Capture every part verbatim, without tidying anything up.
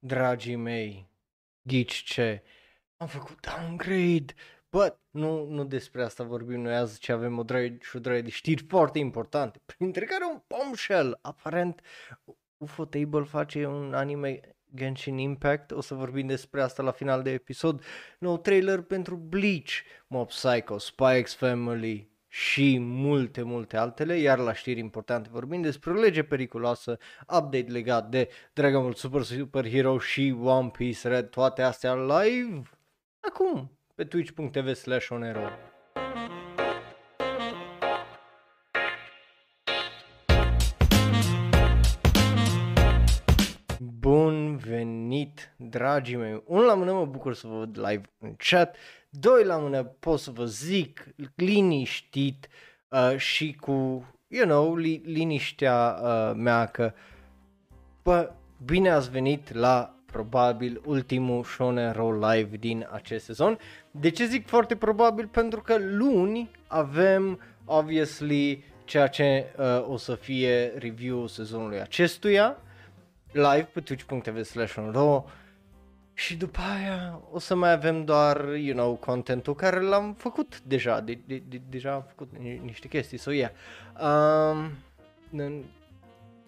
dragii mei, ghici ce, am făcut downgrade. But, nu, nu despre asta vorbim noi azi, ci avem o droaie și o droaie de știri foarte importante, printre care un bombshell. Aparent, Ufotable face un anime Genshin Impact, o să vorbim despre asta la final de episod. Nou trailer pentru Bleach, Mob Psycho, Spikes Family și multe, multe altele. Iar la știri importante vorbim despre o lege periculoasă, update legat de Dragon Ball Super Super Hero și One Piece Red, toate astea live acum pe twitch.tv slash onero. Bun venit, dragii mei! Unu la mână, mă bucur să vă văd live în chat, doi la mână pot să vă zic liniștit uh, și cu, you know, li- liniștea uh, mea că bă, bine ați venit la probabil ultimul Shonero live din acest sezon. De ce zic foarte probabil? Pentru că luni avem, obviously, ceea ce uh, o să fie review-ul sezonului acestuia, live pe twitch.tv slash onro, și după aia o să mai avem doar, you know, contentul care l-am făcut deja, de, de, de, deja am făcut ni- niște chestii, so yeah. Um, n-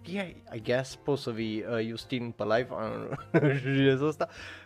yeah, I guess, poți să vii uh, Justin pe live, I don't know.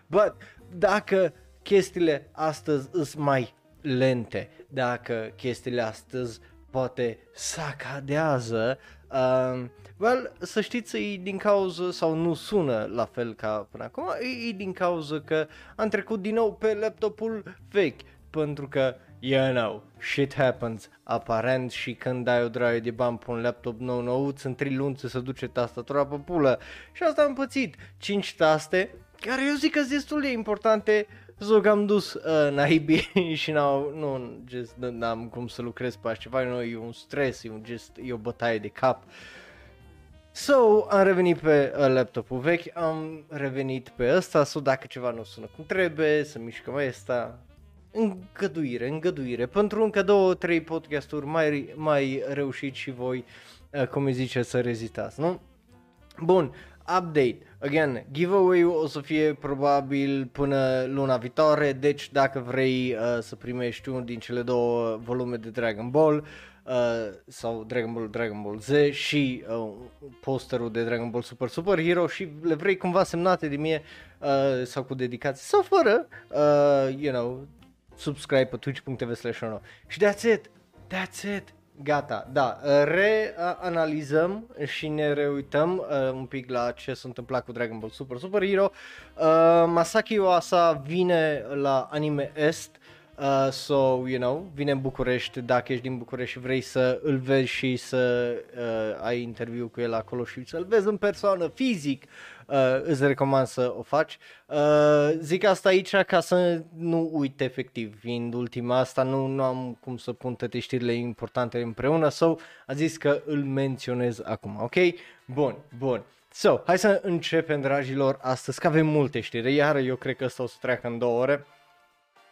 But dacă chestiile astăzi îs mai lente, dacă chestiile astăzi poate sacadează, Um, well, să știți, e din cauza, sau nu sună la fel ca până acum, e, e din cauza că am trecut din nou pe laptopul vechi, pentru că, you know, shit happens, aparent, și când dai o draie de bani pe un laptop nou nouț, în trei luni se duce tastatura pe pulă, și asta am pățit, cinci taste, care eu zic că sunt destul de importante, so că am dus uh, naibii și n-au, nu, just, n-am cum să lucrez pe așa ceva, nu, e un stres, e, un gest, e o bătaie de cap. So, am revenit pe uh, laptopul vechi, am revenit pe ăsta, so dacă ceva nu sună cum trebuie, să mișcăm ăsta, îngăduire, îngăduire, pentru încă două, trei podcasturi mai, mai reușiți și voi, uh, cum îi zice, să rezitați, nu? Bun. Update, again, giveaway-ul o să fie probabil până luna viitoare, deci dacă vrei uh, să primești unul din cele două volume de Dragon Ball uh, sau Dragon Ball Dragon Ball Z și uh, posterul de Dragon Ball Super Super Hero și le vrei cumva semnate de mie uh, sau cu dedicație sau fără, uh, you know, subscribe pe twitch.tv slash onro. Și that's it, that's it. Gata, da, reanalizăm și ne reuităm uh, un pic la ce s-a întâmplat cu Dragon Ball Super Super Hero. uh, Masaaki Yuasa vine la Anime Est, uh, so, you know, vine în București, dacă ești din București și vrei să îl vezi și să uh, ai interviu cu el acolo și să-l vezi în persoană, fizic, uh, îți recomand să o faci. Uh, zic asta aici ca să nu uit, efectiv, fiind ultima asta, nu, nu am cum să pun toate știrile importante împreună, sau a zis că îl menționez acum, ok? Bun, bun. So, hai să începem, dragilor, astăzi, că avem multe știri, iar eu cred că asta o să treacă în două ore,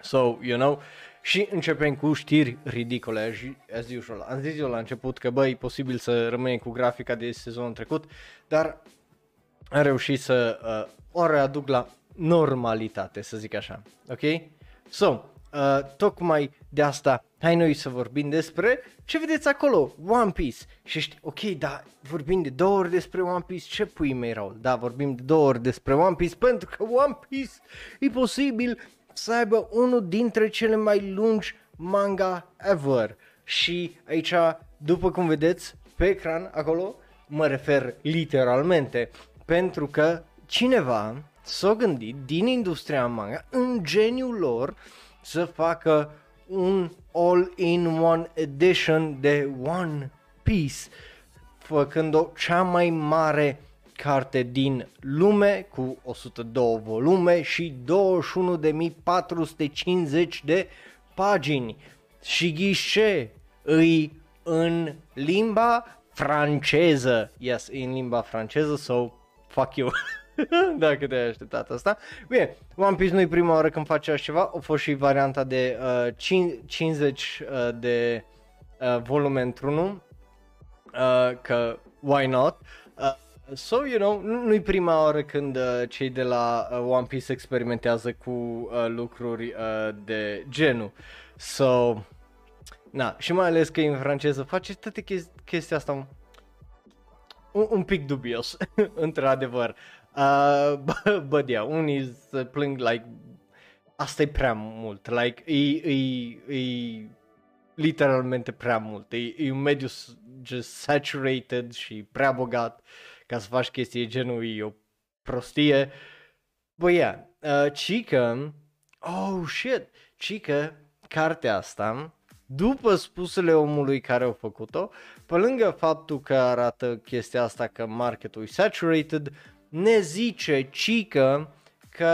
so, you know, și începem cu știri ridicole, as usual. Am zis eu la început că, băi, e posibil să rămânem cu grafica de sezonul trecut, dar am reușit să uh, o readuc la normalitate, să zic așa, ok? So, uh, tocmai de asta, hai noi să vorbim despre ce vedeți acolo, One Piece. Și știi, ok, da, vorbim de două ori despre One Piece, ce pui mei rău? Da, vorbim de două ori despre One Piece, pentru că One Piece e posibil să aibă unul dintre cele mai lungi manga ever. Și aici, după cum vedeți pe ecran acolo, mă refer literalmente, pentru că cineva s-a gândit din industria manga, în geniul lor, să facă un all-in-one edition de One Piece, făcând-o cea mai mare carte din lume, cu o sută doi volume și douăzeci și unu de mii patru sute cincizeci de pagini. Și ghișe, îi în limba franceză, yes, în limba franceză, so fuck you, dacă te-ai așteptat asta. Bine, One Piece nu-i prima oară când face așa ceva, a fost și varianta de uh, cincizeci uh, de uh, volume într-unul, uh, că why not, uh, So, you know, nu-i prima oară când uh, cei de la uh, One Piece experimentează cu uh, lucruri uh, de genul. So, na, și mai ales că în franceză face toate chesti- chestia asta un, un pic dubios, într-adevăr. Uh, but, but yeah, unii se plâng, like, asta e prea mult, like, e, e, e literalmente prea mult, e, e un mediu just saturated și prea bogat ca să faci chestii genul, e o prostie. Bă, yeah, uh, cică, oh shit, cică, cartea asta, după spusele omului care au făcut-o, pe lângă faptul că arată chestia asta că marketul e saturated, ne zice cică că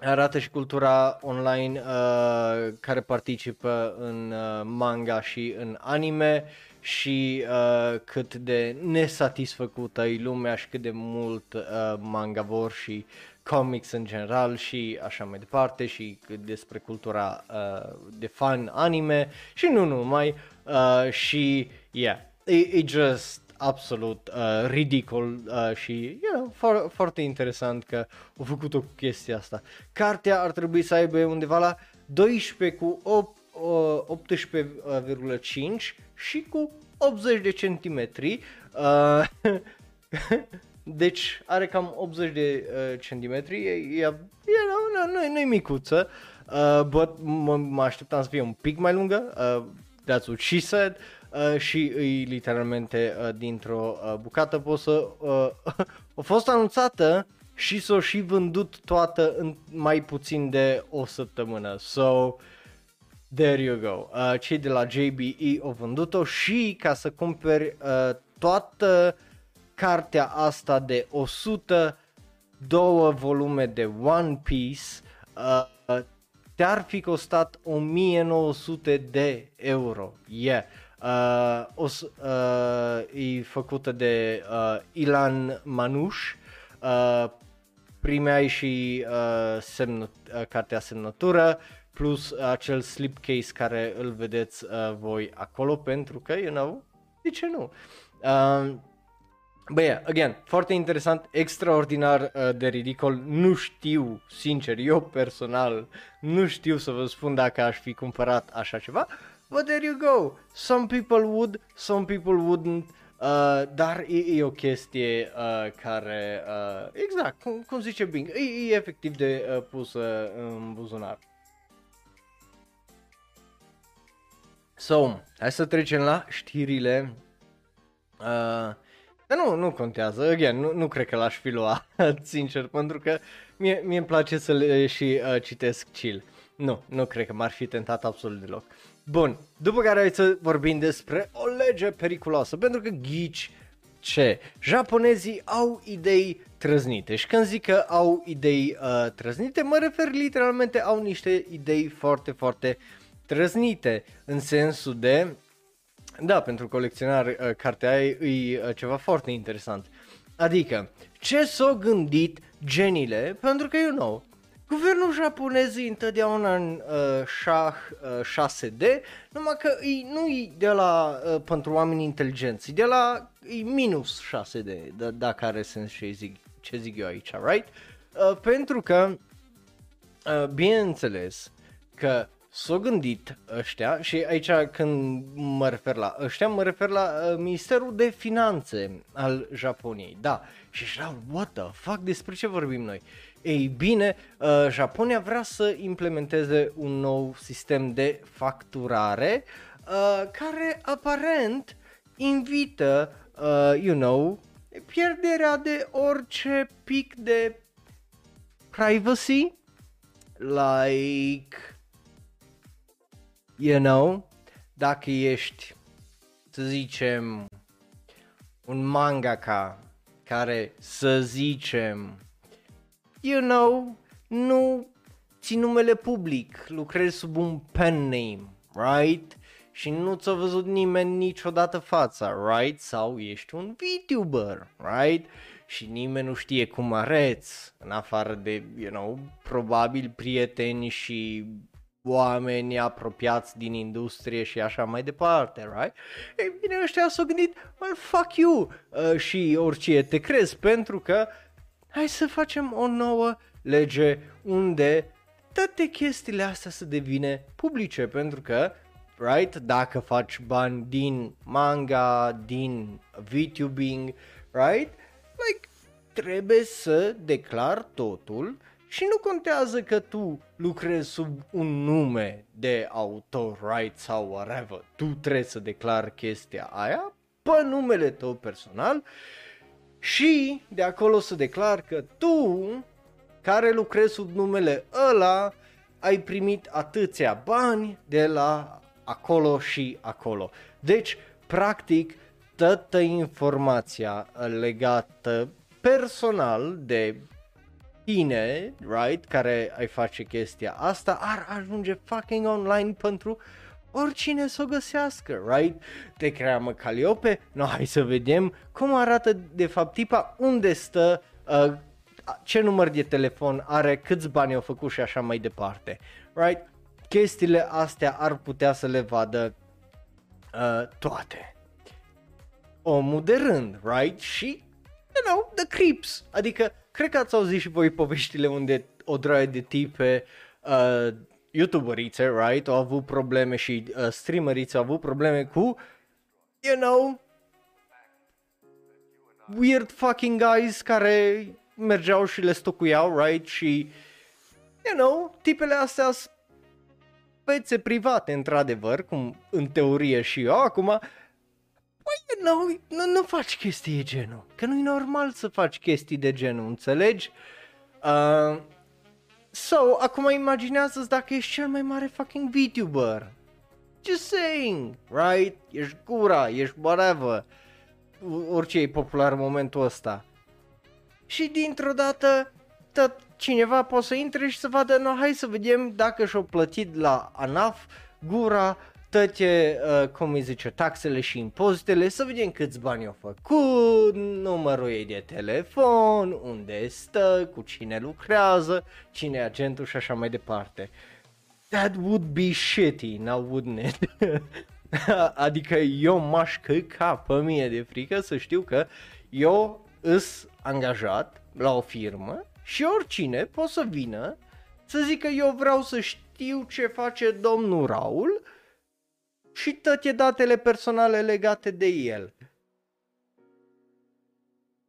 arată și cultura online uh, care participă în uh, manga și în anime și uh, cât de nesatisfăcută e lumea și cât de mult uh, manga vor și comics în general și așa mai departe, și despre cultura uh, de fan anime și nu numai, uh, și yeah, it, it just absolut uh, ridicol uh, și you know, fo- foarte interesant că au făcut-o cu chestia asta. Cartea ar trebui să aibă undeva la doisprezece cu optsprezece virgulă cinci și cu optzeci de centimetri, uh, deci are cam optzeci de uh, centimetri, e, e, e, nu, nu e micuță, uh, but mă m- așteptam să fie un pic mai lungă, uh, that's what she said. Uh, și îi literalmente uh, dintr-o uh, bucată poți să... Uh, a fost anunțată și s-o și vândut toată în mai puțin de o săptămână. So, there you go. Uh, cei de la J B E au vândut-o și ca să cumperi uh, toată cartea asta de o sută doi volume de One Piece, uh, te-ar fi costat o mie nouă sute de euro. Yeah. Uh, o, uh, e făcută de uh, Ilan Manuș, uh, primeai și uh, semnă, uh, cartea semnătură plus acel slipcase care îl vedeți uh, voi acolo, pentru că, you know, de ce nu? Uh, Bă, yeah, again, foarte interesant, extraordinar uh, de ridicol, nu știu, sincer, eu personal, nu știu să vă spun dacă aș fi cumpărat așa ceva. But there you go, some people would, some people wouldn't, uh, dar e, e o chestie uh, care, uh, exact, cum, cum zice Bing, e, e efectiv de uh, pusă uh, în buzunar. So, hai să trecem la știrile, uh, dar nu, nu contează, again, nu, nu cred că l-aș fi luat, sincer, pentru că mie îmi place să le și uh, citesc chill. Nu, nu cred că m-ar fi tentat absolut deloc. Bun, după care hai să vorbim despre o lege periculoasă, pentru că ghici ce? Japonezii au idei trăznite și când zic că au idei uh, trăznite, mă refer literalmente au niște idei foarte, foarte trăznite, în sensul de, da, pentru colecționari uh, cartea aia e uh, ceva foarte interesant, adică ce s-au gândit genile, pentru că, you know, guvernul japonez e întotdeauna în uh, șah uh, șase D, numai că e, nu e de la uh, pentru oameni inteligenți, e de la e minus șase D, d- dacă are sens ce zic, ce zic eu aici, right? Uh, pentru că, uh, bineînțeles, că s-au gândit ăștia, și aici când mă refer la ăștia, mă refer la uh, Ministerul de Finanțe al Japoniei, da, și erau, what the fuck, despre ce vorbim noi? Ei bine, uh, Japonia vrea să implementeze un nou sistem de facturare uh, care aparent invită, uh, you know, pierderea de orice pic de privacy, like, you know, dacă ești, să zicem, un mangaka care, să zicem, you know, nu ții numele public, lucrezi sub un pen name, right? Și nu ți-a văzut nimeni niciodată fața, right? Sau ești un VTuber, right? Și nimeni nu știe cum arăți, în afară de, you know, probabil prieteni și oameni apropiați din industrie și așa mai departe, right? Ei bine, ăștia s-au gândit, well, fuck you uh, și orice te crezi, pentru că hai să facem o nouă lege unde toate chestiile astea să devine publice, pentru că, right, dacă faci bani din manga, din VTubing, right, like, trebuie să declari totul și nu contează că tu lucrezi sub un nume de autor, right, sau whatever, tu trebuie să declari chestia aia pe numele tău personal și de acolo să declari că tu, care lucrezi sub numele ăla, ai primit atâția bani de la acolo și acolo. Deci, practic, toată informația legată personal de tine, right, care ai face chestia asta, ar ajunge fucking online pentru oricine să o găsească, right? Te creamă Caliope? No, hai să vedem cum arată de fapt tipa, unde stă, uh, ce număr de telefon are, câți bani au făcut și așa mai departe, right? Chestiile astea ar putea să le vadă uh, toate. Omul de rând, right? Și, you know, the creeps. Adică, cred că ați auzit și voi poveștile unde o draie de tipe, uh, youtuberițe, right? Au avut probleme și uh, streamerițe au avut probleme cu, you know, weird fucking guys care mergeau și le stocuiau, right? Și, you know, tipele astea sunt fețe private, într-adevăr, cum în teorie și eu acum. Păi, you know, nu, nu faci chestii de genul, că nu-i normal să faci chestii de genul, înțelegi? Uh, so, acum imaginează-ți dacă ești cel mai mare fucking VTuber. Just saying, right? Ești gura, ești whatever, orice e popular în momentul ăsta. Și dintr-o dată, tot cineva poate să intre și să vadă, no, hai să vedem dacă și-o plătit la ANAF gura, toate, uh, cum îi zice, taxele și impozitele, să vedem câți bani au făcut, numărul ei de telefon, unde stă, cu cine lucrează, cine e agentul și așa mai departe. That would be shitty, now wouldn't it? Adică eu m-aș căca pe mine de frică să știu că eu îs angajat la o firmă și oricine poate să vină să zică eu vreau să știu ce face domnul Raul și toate datele personale legate de el.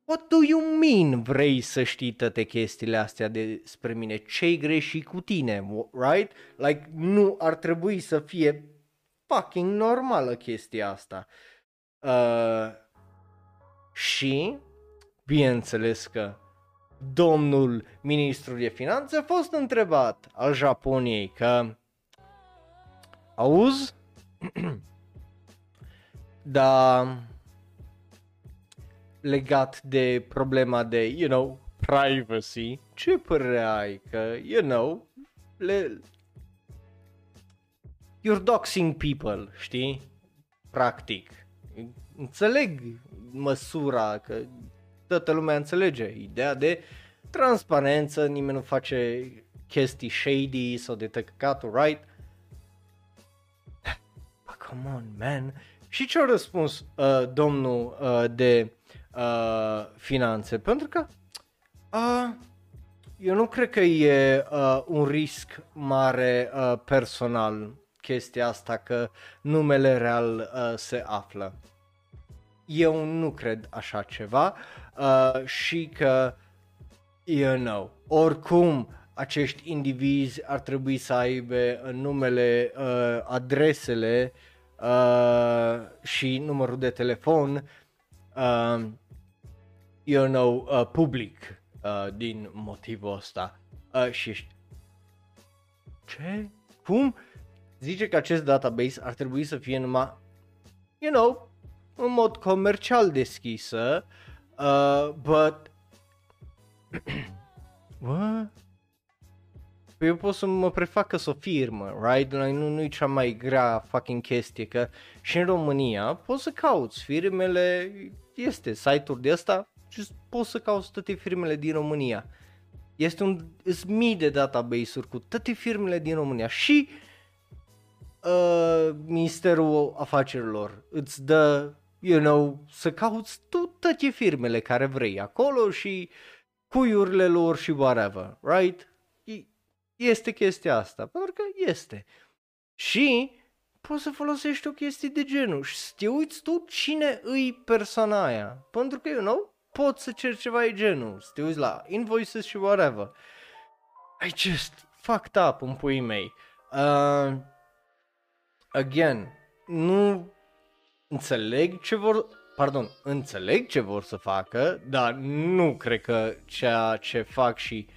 What do you mean vrei să știi toate chestiile astea despre mine? Ce-i greșit cu tine, right? Like, nu ar trebui să fie fucking normală chestia asta. Uh, și, bineînțeles că domnul ministru de finanțe a fost întrebat al Japoniei că, auzi, da, legat de problema de, you know, privacy, ce părere ai că, you know, le... you're doxing people, știi? Practic. Înțeleg măsura, că toată lumea înțelege ideea de transparență, nimeni nu face chestii shady sau de tăcăcatul, right? Come on, man. Și ce-a răspuns uh, domnul uh, de uh, finanțe? Pentru că uh, eu nu cred că e uh, un risc mare uh, personal chestia asta că numele real uh, se află. Eu nu cred așa ceva uh, și că, you know, oricum acești indivizi ar trebui să aibă numele, uh, adresele Uh, și numărul de telefon, uh, you know, uh, public, uh, din motivul ăsta. Uh, și ce? Cum? Zice că acest database ar trebui să fie numai, you know, în mod comercial deschisă, uh, but... What? Păi eu pot să mă prefac că s-o firmă, right? Nu, nu e cea mai grea fucking chestie, că și în România poți să cauți firmele, este site-uri de ăsta și poți să cauți toate firmele din România. Este un, sunt mii de database-uri cu toate firmele din România și uh, Ministerul Afacerilor îți dă, you know, să cauți toate firmele care vrei acolo și cuiurile lor și whatever, right? Este chestia asta, pentru că este. Și poți să folosești o chestie de genul și să te uiți tu cine îi persoana aia, pentru că, you know, poți să ceri ceva de genul, să te uiți la invoices și whatever. I just fucked up în puii mei. Uh, again, nu înțeleg ce vor, pardon, înțeleg ce vor să facă, dar nu cred că ceea ce fac și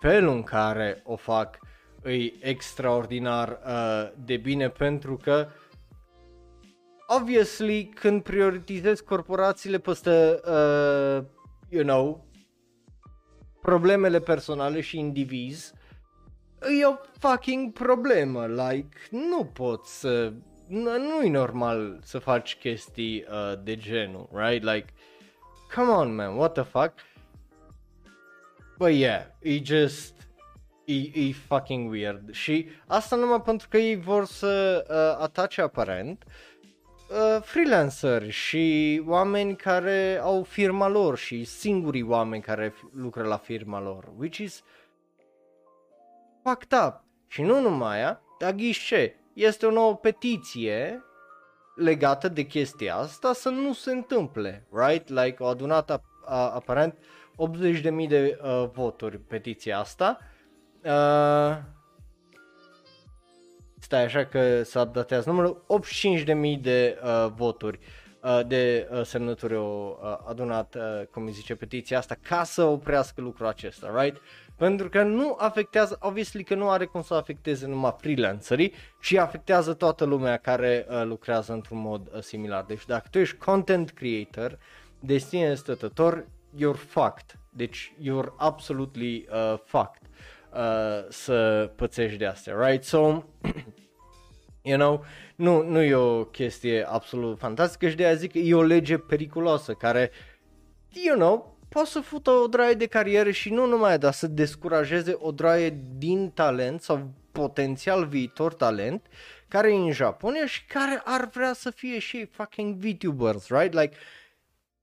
felul în care o fac îi extraordinar uh, de bine, pentru că obviously când prioritizezi corporațiile peste uh, you know, problemele personale și indivizi, e o fucking problemă, like nu poți să, nu-i normal să faci chestii uh, de genul, right? Like come on man, what the fuck? But yeah, e just, e, e fucking weird și asta numai pentru că ei vor să uh, atace aparent uh, freelanceri și oameni care au firma lor și singurii oameni care lucră la firma lor, which is fucked up. Și nu numai aia, dar ghiși ce, este o nouă petiție legată de chestia asta să nu se întâmple, right? Like o adunat ap- a- aparent optzeci de mii de uh, voturi petiția asta. Uh, stai așa că se updatează numărul, optzeci și cinci de mii de uh, voturi uh, de uh, semnături au uh, adunat, uh, cum îi zice, petiția asta ca să oprească lucrul acesta, right? Pentru că nu afectează, obviously că nu are cum să afecteze numai freelancerii, ci afectează toată lumea care uh, lucrează într-un mod uh, similar. Deci dacă tu ești content creator, de sine stătător, you're fucked, deci you're absolutely uh, fucked uh, să pățești de astea, right? So, you know, nu, nu e o chestie absolut fantastică și de aia zic că e o lege periculoasă care, you know, poate să fută o draie de carieră și nu numai, dar să descurajeze o draie din talent sau potențial viitor talent care e în Japonia și care ar vrea să fie și fucking VTubers, right? Like,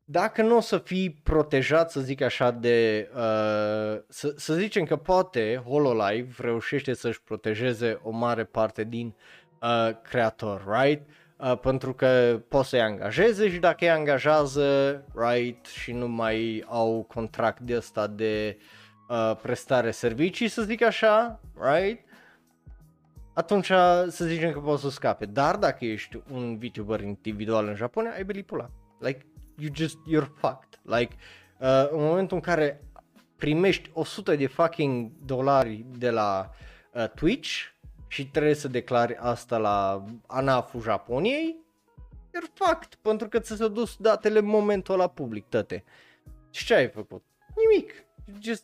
dacă nu o să fii protejat, să zic așa, de, uh, să, să zicem că poate HoloLive reușește să-și protejeze o mare parte din uh, creator, right? Uh, pentru că poți să-i angajeze și dacă îi angajează, right, și nu mai au contract de ăsta de uh, prestare servicii, să zic așa, right? Atunci să zicem că poți să scape, dar dacă ești un VTuber individual în Japonia, ai belipula, like... You just, you're fucked, like, uh, în momentul în care primești o sută de fucking dolari de la uh, Twitch și trebuie să declari asta la ANAF-ul Japoniei, you're fucked, pentru că ți s-au dus datele în momentul ăla public, tăte. Și ce ai făcut? Nimic, just,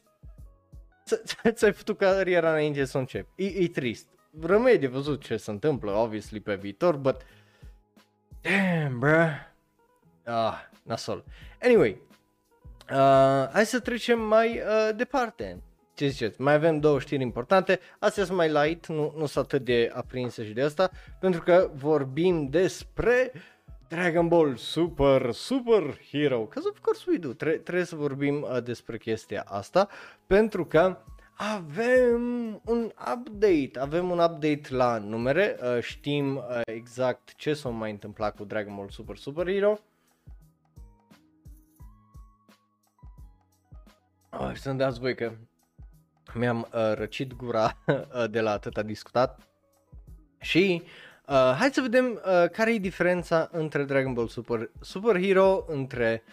ți-ai făcut cariera înainte să începi, e trist, rămâne de văzut ce se întâmplă, obviously, pe viitor, but, damn, bruh. Ah, nasol. Anyway, uh, hai să trecem mai uh, departe. Ce ziceți? Mai avem două știri importante. Astea sunt mai light, nu, nu sunt atât de aprinse și de asta, pentru că vorbim despre Dragon Ball Super Super Hero. Că of course we do. Tre- trebuie să vorbim uh, despre chestia asta, pentru că avem un update, avem un update la numere, uh, știm uh, exact ce s-a mai întâmplat cu Dragon Ball Super Super Hero. Oh, să-mi dați voi că mi-am uh, răcit gura uh, de la atâta discutat și uh, hai să vedem uh, care e diferența între Dragon Ball Super Super Hero, între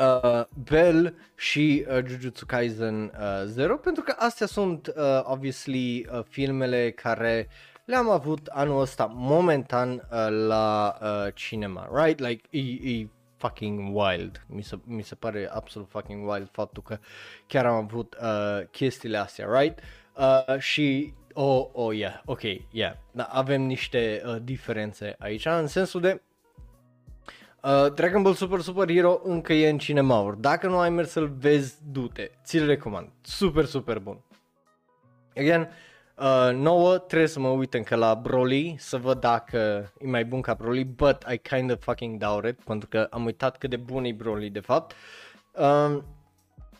uh, Bell și uh, Jujutsu Kaisen uh, Zero, pentru că astea sunt uh, obviously uh, filmele care le-am avut anul ăsta momentan uh, la uh, cinema, right? Like, e, e fucking wild, mi se, mi se pare absolut fucking wild faptul că chiar am avut uh, chestiile astea, right? Uh, și, oh, oh, yeah, ok, yeah, da, avem niște uh, diferențe aici, în sensul de uh, Dragon Ball Super Super Hero încă e în cinemauri, dacă nu ai mers să-l vezi, du-te, ți-l recomand, super, super bun. Again, Uh, nouă, trebuie să mă uit încă la Broly, să văd dacă e mai bun ca Broly, but I kind of fucking doubt it, pentru că am uitat cât de bun e Broly de fapt. Uh,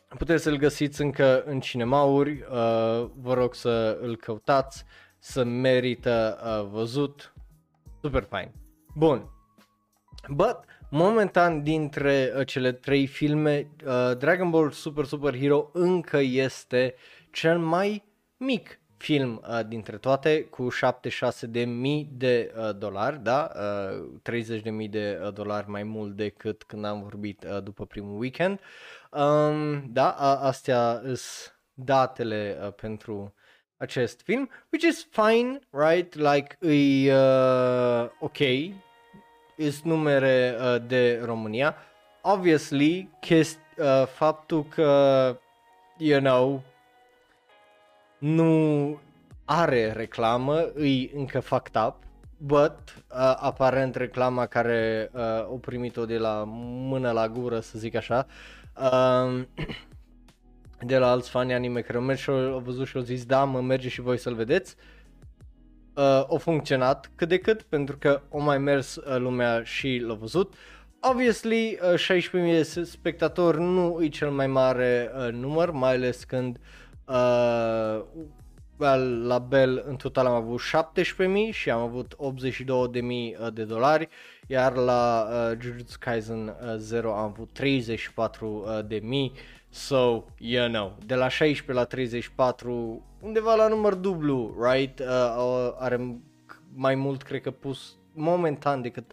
puteți să-l găsiți încă în cinemauri, uh, vă rog să îl căutați, să merită uh, văzut, super fain. Bun, but momentan dintre uh, cele trei filme, uh, Dragon Ball Super Super Hero încă este cel mai mic film uh, dintre toate, cu șaptezeci și șase de mii de dolari, da, treizeci de mii de dolari mai mult decât când am vorbit uh, după primul weekend. Um, da, a, astea sunt datele uh, pentru acest film, which is fine, right? Like, e uh, ok, is numere uh, de România. Obviously, chesti- uh, faptul că, you know, nu are reclamă, îi încă fucked up, but uh, aparent reclama care uh, o primit-o de la mână la gură, să zic așa, uh, de la alți fani anime care au mers și au văzut și au zis da, mă merge și voi să-l vedeți, uh, au funcționat cât de cât, pentru că au mai mers uh, lumea și l-au văzut. Obviously, uh, șaisprezece mii de spectatori nu e cel mai mare uh, număr, mai ales când Uh, well, la Bell în total am avut șaptesprezece mii și am avut optzeci și două de mii de dolari, iar la uh, Jujutsu Kaisen Zero am avut treizeci și patru de mii. So, you know, de la șaisprezece la treizeci și patru, undeva la număr dublu, right? Uh, uh, are mai mult, cred că, pus momentan decât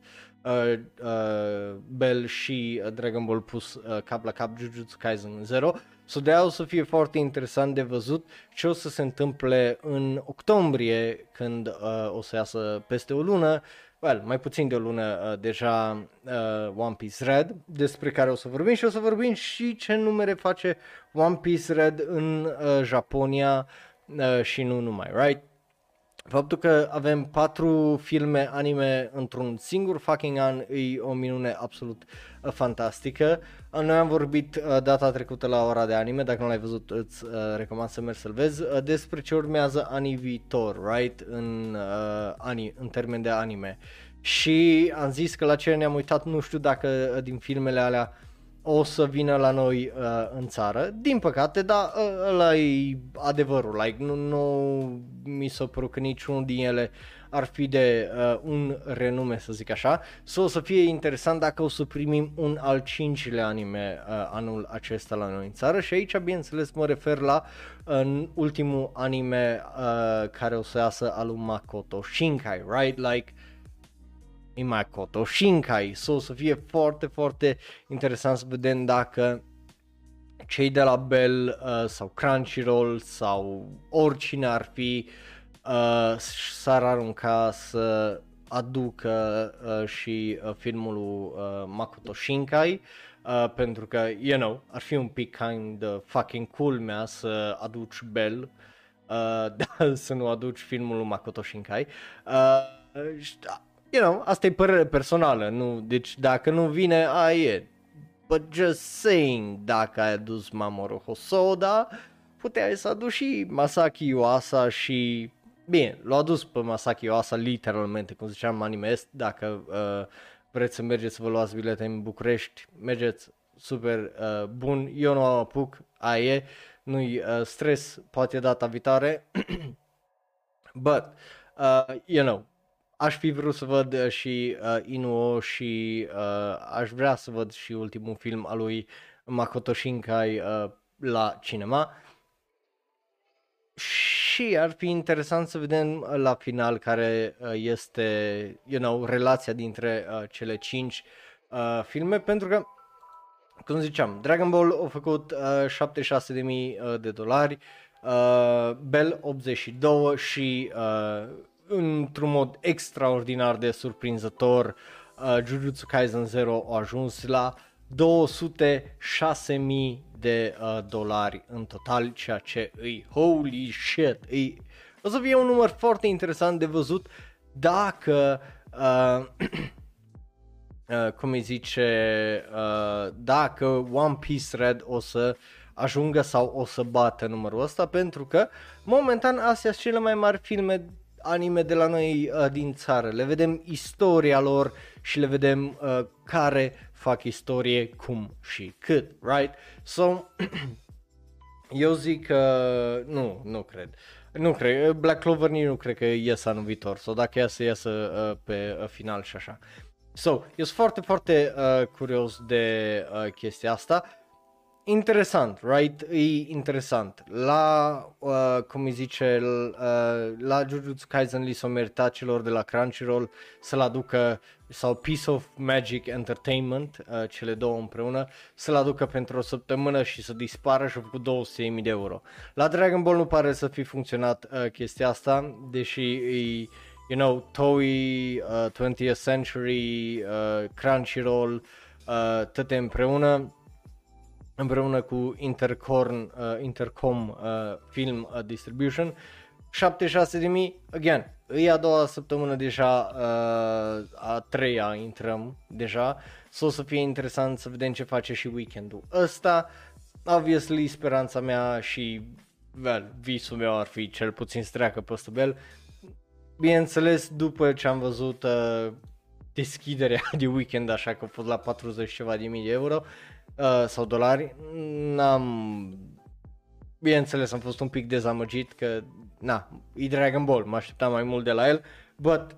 Uh, uh, Bell și uh, Dragon Ball pus uh, cap la cap Jujutsu Kaisen Zero. So de aia o să fie foarte interesant de văzut ce o să se întâmple în octombrie, când uh, o să iasă peste o lună, well, mai puțin de o lună uh, deja, uh, One Piece Red, despre care o să vorbim și o să vorbim și ce numere face One Piece Red în uh, Japonia uh, și nu numai, right? Faptul că avem patru filme anime într-un singur fucking an e o minune absolut uh, fantastică. Uh, noi am vorbit uh, data trecută la ora de anime, dacă nu l-ai văzut îți uh, recomand să mergi să-l vezi, uh, despre ce urmează anii viitor, right, în, uh, ani, în termen de anime. Și am zis că la ce ne-am uitat, nu știu dacă uh, din filmele alea o să vină la noi uh, în țară, din păcate, dar uh, ăla e adevărul, like, nu, nu mi s-a părut că niciunul din ele ar fi de uh, un renume, să zic așa, sau o să fie interesant dacă o să primim un al cincilea anime uh, anul acesta la noi în țară. Și aici, bineînțeles, mă refer la uh, ultimul anime uh, care o să iasă, al lui Makoto Shinkai, right, like, e Makoto Shinkai, so, o să fie foarte, foarte interesant să vedem dacă cei de la Bell uh, sau Crunchyroll sau oricine ar fi uh, s-ar arunca să aducă uh, și uh, filmul lui uh, Makoto Shinkai, uh, pentru că, you know, ar fi un pic kind of fucking culmea să aduci Bell, uh, da, să nu aduci filmul lui Makoto Shinkai. Uh, și, you know, asta e părere personală, nu, deci dacă nu vine, aia e. But just saying, dacă ai adus Mamoru Hosoda, puteai să aduci și Masaaki Yuasa și... Bine, l-a adus pe Masaaki Yuasa literalmente, cum ziceam, animest, dacă uh, vreți să mergeți să vă luați bilete în București, mergeți, super uh, bun, eu nu am apuc, aia e, nu-i uh, stres, poate data viitoare. But, uh, you know, aș fi vrut să văd și uh, Inuo și uh, aș vrea să văd și ultimul film al lui Makoto Shinkai uh, la cinema. Și ar fi interesant să vedem la final care uh, este, you know, relația dintre uh, cele cinci uh, filme, pentru că, cum ziceam, Dragon Ball a făcut șaptezeci și șase de mii de dolari, uh, Bell optzeci și doi și... Uh, într-un mod extraordinar de surprinzător, uh, Jujutsu Kaisen Zero a ajuns la două sute șase mii de dolari în total, ceea ce îi holy shit, îi... O să fie un număr foarte interesant de văzut dacă, uh, uh, cum îi zice, uh, dacă One Piece Red o să ajungă sau o să bată numărul ăsta, pentru că momentan astea sunt cele mai mari filme anime de la noi uh, din țară. Le vedem istoria lor și le vedem uh, care fac istorie, cum și cât, right? So, eu zic că uh, nu, nu cred. Nu cred, Black Clover nici nu cred că iese anul viitor, sau dacă ea să iasă uh, pe uh, final și așa. So, eu sunt foarte, foarte uh, curios de uh, chestia asta. Interesant, right? E interesant. La, uh, cum îi zice, uh, la Jujutsu Kaisen li s-au meritat celor de la Crunchyroll să-l aducă, sau Piece of Magic Entertainment, uh, cele două împreună, să-l aducă pentru o săptămână și să dispară, și-au făcut două sute de mii de euro. La Dragon Ball nu pare să fi funcționat uh, chestia asta, deși e, you know, Toei, uh, twentieth century, uh, Crunchyroll, uh, toate împreună. Împreună cu Intercorn, uh, Intercom uh, Film uh, Distribution, șaptezeci și șase de mii, again, e a doua săptămână deja, uh, a treia intrăm deja, so, o să fie interesant să vedem ce face și weekendul ăsta. Obviously, speranța mea și well, visul meu ar fi cel puțin să treacă peste bel. Bineînțeles, după ce am văzut uh, deschiderea de weekend, așa că a fost la patruzeci și ceva de mii de euro, Uh, sau dolari, n-am, bineînțeles am fost un pic dezamăgit că, na, e Dragon Ball, mă așteptam mai mult de la el, but,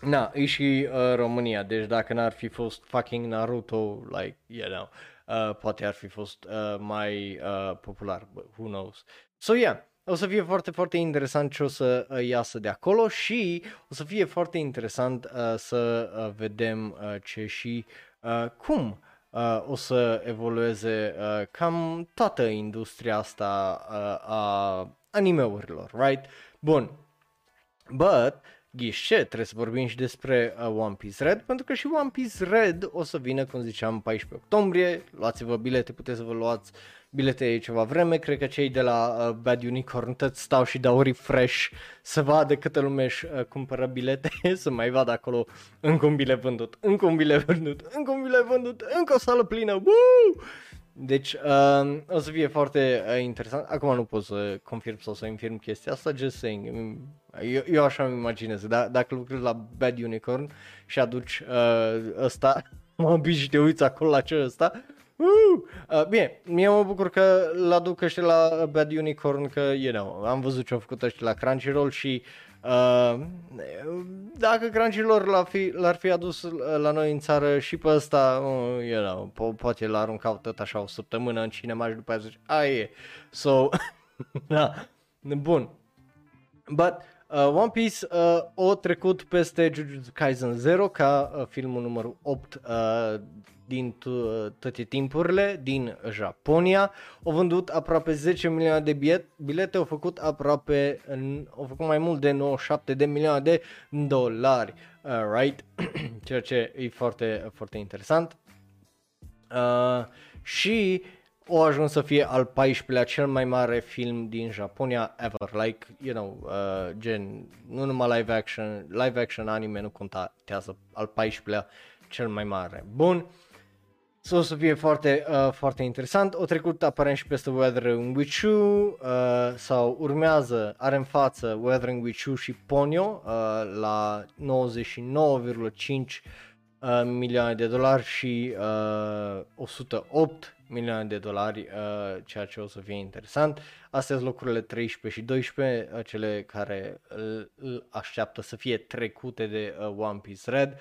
na, e și uh, România, deci dacă n-ar fi fost fucking Naruto, like, you know, uh, poate ar fi fost uh, mai uh, popular, but who knows. So yeah, o să fie foarte, foarte interesant ce o să uh, iasă de acolo și o să fie foarte interesant uh, să uh, vedem uh, ce și uh, cum. Uh, o să evolueze uh, cam toată industria asta uh, a anime-urilor, right? Bun, but, ghișe, trebuie să vorbim și despre uh, One Piece Red, pentru că și One Piece Red o să vină, cum ziceam, paisprezece octombrie, luați-vă bilete, puteți să vă luați bilete ceva vreme, cred că cei de la uh, Bad Unicorn tăți stau și dau refresh să vadă câtă lume își uh, cumpără bilete, să mai vadă acolo încă un bilet vândut, încă un bilet vândut, încă un bilet vândut, încă o sală plină, woo! Deci uh, o să fie foarte uh, interesant. Acum nu pot să confirm sau să infirm chestia asta, just saying, eu, eu așa îmi imaginez, da? Dacă lucrezi la Bad Unicorn și aduci uh, ăsta, mă obișnuit și te uiți acolo la ce ăsta. Uh, uh, bine, mie mă bucur că l-aduc ăștia la Bad Unicorn, că, you know, am văzut ce-au făcut ăștia la Crunchyroll și uh, dacă Crunchyroll l-ar fi, l-ar fi adus la noi în țară și pe ăsta, uh, you know, po- poate l-aruncau tot așa o săptămână în cinema și după aia zici, aia e, so, da, bun, but... Uh, One Piece uh, o trecut peste Jujutsu Kaisen Zero ca uh, filmul numărul opt uh, din t- toate timpurile din Japonia. Au vândut aproape zece milioane de bilete, au făcut aproape, au făcut mai mult de nouăzeci și șapte de milioane de dolari, uh, right? Ceea ce e foarte, foarte interesant. Uh, și o ajuns să fie al paisprezecelea cel mai mare film din Japonia ever, like, you know, uh, gen, nu numai live action, live action anime nu contează, al paisprezecelea cel mai mare. Bun, so, o să fie foarte, uh, foarte interesant. O trecut aparent și peste Weathering With You, uh, sau urmează, are în față Weathering With You și Ponyo uh, la nouăzeci și nouă virgulă cinci Uh, milioane de dolari și uh, o sută opt milioane de dolari, uh, ceea ce o să fie interesant. Astea sunt locurile treisprezece și doisprezece, uh, cele care uh, așteaptă să fie trecute de uh, One Piece Red.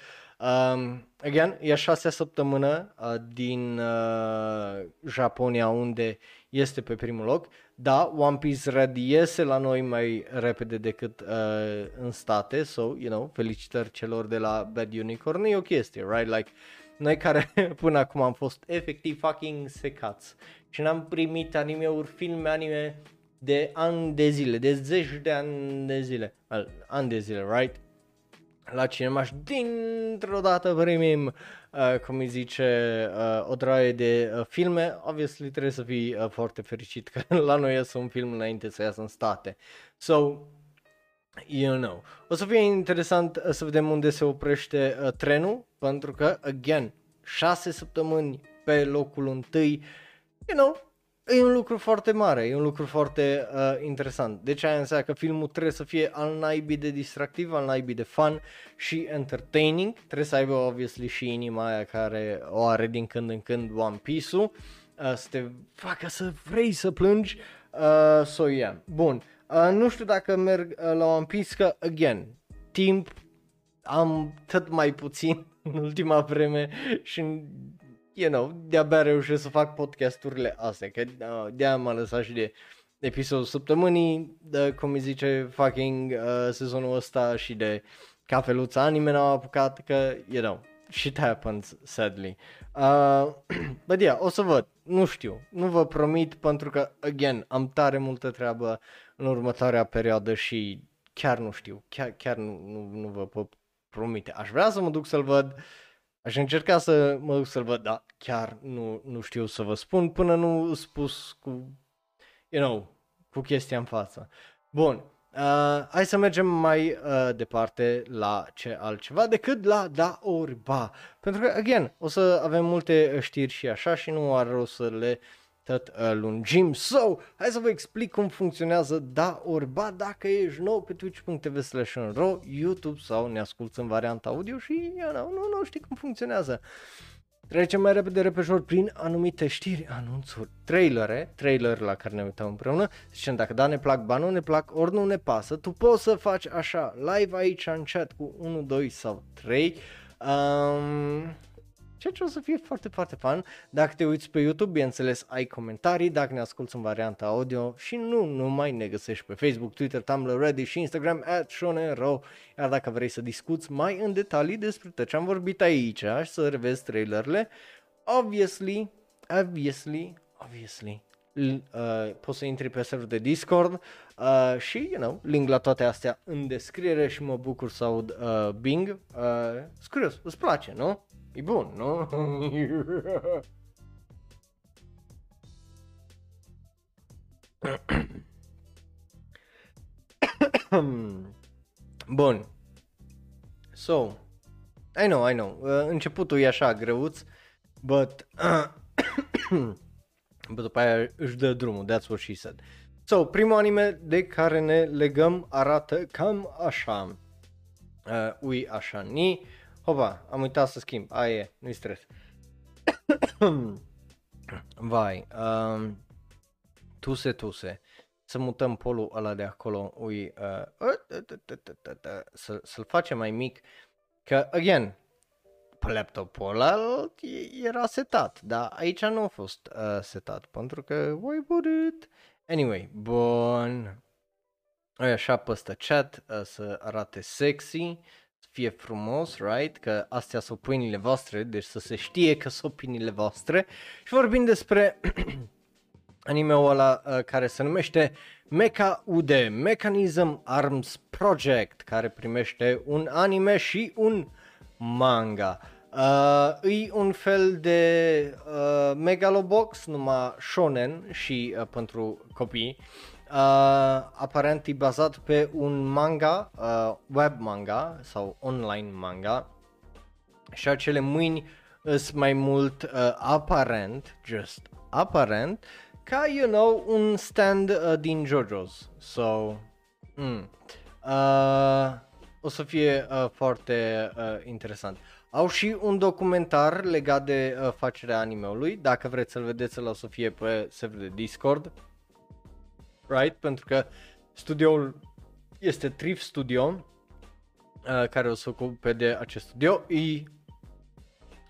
Um, again, e a șasea săptămână uh, din uh, Japonia unde este pe primul loc. Da, One Piece Red iese la noi mai repede decât uh, în state, so, you know, felicitări celor de la Bad Unicorn, e o chestie, right? Like, noi care până acum am fost efectiv fucking secați și n-am primit anime-uri, filme anime de ani de zile, de zeci de ani de zile, ani de zile, right? La cinema și dintr-o dată primim, uh, cum îi zice, uh, o draie de uh, filme. Obviously trebuie să fii uh, foarte fericit că la noi iasă un film înainte să iasă în state. So, you know, o să fie interesant uh, să vedem unde se oprește uh, trenul, pentru că, again, șase săptămâni pe locul întâi, you know, E un lucru foarte mare, e un lucru foarte uh, interesant. Deci aia înseamnă că filmul trebuie să fie al naibii de distractiv, al naibii de fun și entertaining. Trebuie să aibă, obviously, și inima aia care o are din când în când One Piece-ul, uh, să te facă să vrei să plângi. Uh, so yeah, bun. Uh, nu știu dacă merg uh, la One Piece, că, again, timp am tot mai puțin în ultima vreme și... You know, de-abia reușesc să fac podcasturile astea, că uh, de-aia m-am lăsat și de episodul săptămânii, de, cum îi zice, fucking uh, sezonul ăsta și de cafeluța anime n-am apucat, că, you know, shit happens, sadly. Uh, but yeah, o să văd, nu știu, nu vă promit, pentru că, again, am tare multă treabă în următoarea perioadă și chiar nu știu, chiar, chiar nu, nu, nu vă pot promite. Aș vrea să mă duc să-l văd. Aș încerca să mă duc să-l văd, dar chiar nu, nu știu să vă spun până nu spus cu, you know, cu chestia în față. Bun, uh, hai să mergem mai uh, departe la ce altceva decât la da ori ba. Pentru că, again, o să avem multe știri și așa și nu are rost să le tot uh, lungim. So, hai să vă explic cum funcționează da ori ba dacă ești nou pe twitch dot t v slash unro, YouTube sau ne asculti în varianta audio și you know, nu, nu știi cum funcționează. Trecem mai repede repejor prin anumite știri, anunțuri, trailere, trailer la care ne uităm împreună. Zicem dacă da ne plac, ba nu ne plac, ori nu ne pasă. Tu poți să faci așa, live aici în chat cu unu, doi sau trei. Um... Ceea ce o să fie foarte, foarte fun. Dacă te uiți pe YouTube, bineînțeles, ai comentarii. Dacă ne asculti în varianta audio și nu numai, ne găsești pe Facebook, Twitter, Tumblr, Reddit și Instagram at shonero. Iar dacă vrei să discuți mai în detalii despre tot ce am vorbit aici și să revezi trailerele, obviously, obviously, obviously, uh, poți să intri pe serverul de Discord uh, și, you know, link la toate astea în descriere și mă bucur să aud uh, Bing. Uh, Scurios, îți place, nu? E bun, nu? Bun. So, I know, I know. Începutul e așa greuț, but but după aia își dă drumul, that's what she said. So, primul anime de care ne legăm arată cam așa. Uh, ui așa ni. Opa, am uitat să schimb, aia e, nu-i stres. Vai, um, tuse, tuse, să mutăm polul ăla de acolo, ui, uh, uh, uh, uh, uh, să, să-l facem mai mic, că, again, pe laptopul ăla era setat, dar aici nu a fost uh, setat, pentru că, why would it? Anyway, bun, așa păstă chat, uh, să arate sexy. Fie frumos, right? Că astea sunt opiniile voastre, deci să se știe că sunt opiniile voastre. Și vorbim despre anime-ul ăla uh, care se numește Mecha U D, Mechanism Arms Project, care primește un anime și un manga. Uh, e un fel de uh, megalobox, numai shonen și uh, pentru copii. Uh, aparent e bazat pe un manga, uh, web manga sau online manga și acele mâini sunt mai mult uh, aparent, just aparent, ca, you know, un stand uh, din JoJo's. So, mm. uh, o să fie uh, foarte uh, interesant. Au și un documentar legat de uh, facerea anime-ului, dacă vreți să-l vedeți, ăla o să fie pe serverul de Discord. Right? Pentru că studioul este Trif Studio, uh, care o să ocupe de acest studio. E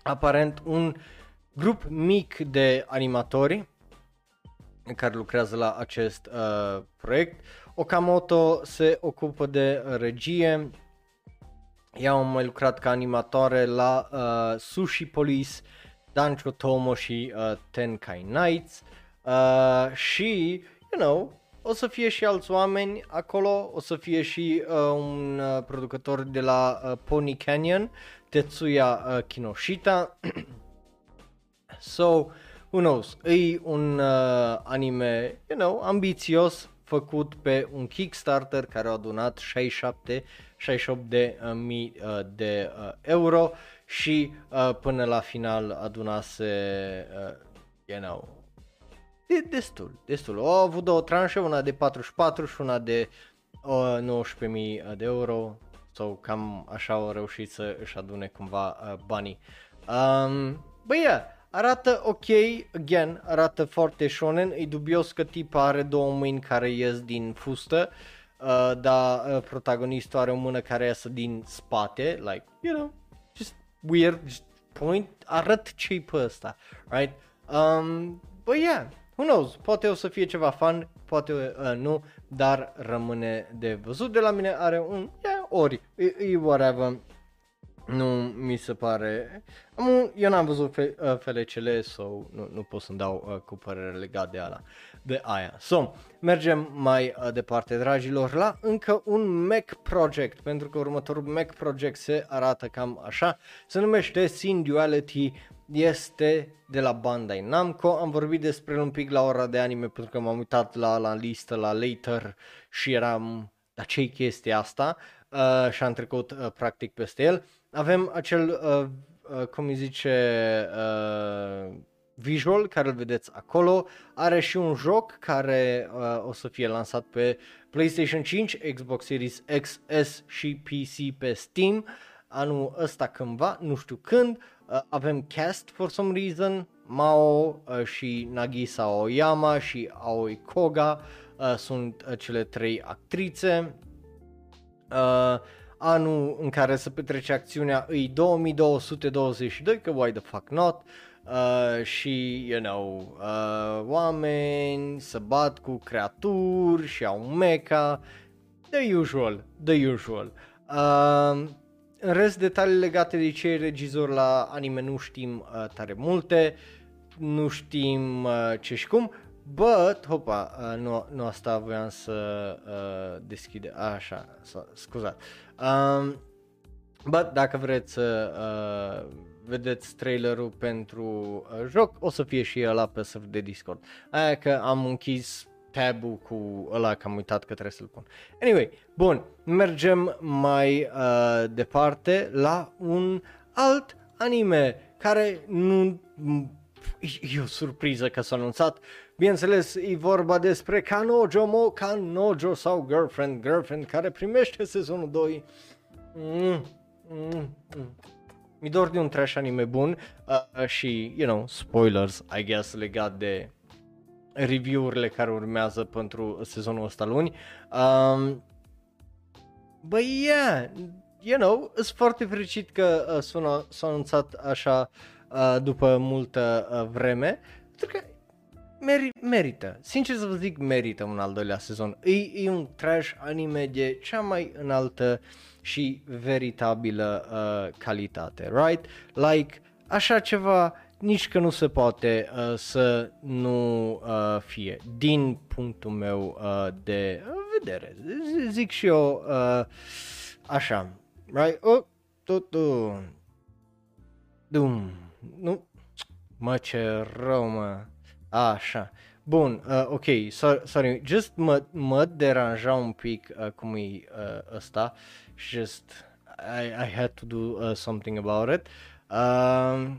aparent un grup mic de animatori care lucrează la acest uh, proiect. Okamoto se ocupă de regie. Ea a mai lucrat ca animatoare la uh, Sushi Police, Dancho Tomo și uh, Tenkai Nights uh, și, you know, o să fie și alți oameni acolo, o să fie și uh, un uh, producător de la uh, Pony Canyon, Tetsuya uh, Kinoshita. So, who knows, e un uh, anime, you know, ambițios, făcut pe un Kickstarter care a adunat șaizeci și șapte șaizeci și opt de uh, mii uh, de uh, euro și uh, până la final adunase, uh, you know, E destul, destul. Au avut două tranșe, una de patruzeci și patru și una de uh, nouăsprezece mii de euro. Sau cam așa au reușit să își adune cumva uh, banii. Um, Băi, yeah, arată ok, again, arată foarte shonen. E dubios că tipa are două mâini care ies din fustă. Uh, dar uh, protagonistul are o mână care iasă din spate. Like, you know, just weird, just point. Arăt ce-i pe ăsta, right? Um, Băi, yeah. Who knows, poate o să fie ceva fun, poate uh, nu, dar rămâne de văzut. De la mine are un, yeah, ori, e, e whatever, nu mi se pare, am un, eu n-am văzut fe, uh, F L C L, so nu, nu pot să-mi dau uh, cu părere legat de, ala, de aia. So, mergem mai uh, departe, dragilor, la încă un Mech Project, pentru că următorul Mech Project se arată cam așa, se numește Scene Duality. Este de la Bandai Namco, am vorbit despre un pic la ora de anime pentru că m-am uitat la, la listă, la later și eram, dar ce-i chestia asta? Uh, și am trecut uh, practic peste el. Avem acel, uh, uh, cum îi zice, uh, visual care îl vedeți acolo, are și un joc care uh, o să fie lansat pe PlayStation cinci, Xbox Series X, S și P C pe Steam anul ăsta cândva, nu știu când. Uh, avem cast for some reason, Mao uh, și Nagisa Oyama și Aoi Koga uh, sunt uh, cele trei actrițe. Uh, anul în care se petrece acțiunea îi două mii două sute douăzeci și doi, că why the fuck not, uh, și you know, uh, oameni se bat cu creaturi și au mecha, the usual, the usual. Uh, În rest, detalii legate de ce e regizor la anime nu știm uh, tare multe, nu știm uh, ce și cum, but, hopa, uh, nu, nu asta voiam să uh, deschide, așa, scuzați, um, but dacă vreți să uh, vedeți trailerul pentru uh, joc, o să fie și ăla pe server de Discord, aia că am închis tab-ul cu ăla că am uitat că trebuie să-l pun. Anyway, bun, mergem mai uh, departe la un alt anime care nu... E o surpriză că s-a anunțat. Bineînțeles, e vorba despre Kanojo mo Kanojo sau Girlfriend Girlfriend care primește sezonul doi. Mm, mm, mm. Mi dor de un trash anime bun uh, și, you know, spoilers, I guess, legat de review-urile care urmează pentru sezonul ăsta luni. Um, Băi, yeah, you know, sunt foarte fericit că uh, sună, s-a anunțat așa uh, după multă uh, vreme, pentru că meri- merită, sincer să vă zic, merită un al doilea sezon. E, e un trash anime de cea mai înaltă și veritabilă uh, calitate, right? Like, așa ceva nici că nu se poate uh, să nu uh, fie, din punctul meu uh, de vedere, Z- zic și eu uh, așa, right, oh, totul, dum, nu, mă, ce rău, mă, așa, bun, uh, ok, sorry, sorry, just mă, mă deranja un pic uh, cum e uh, ăsta, just, I, I had to do uh, something about it, uh,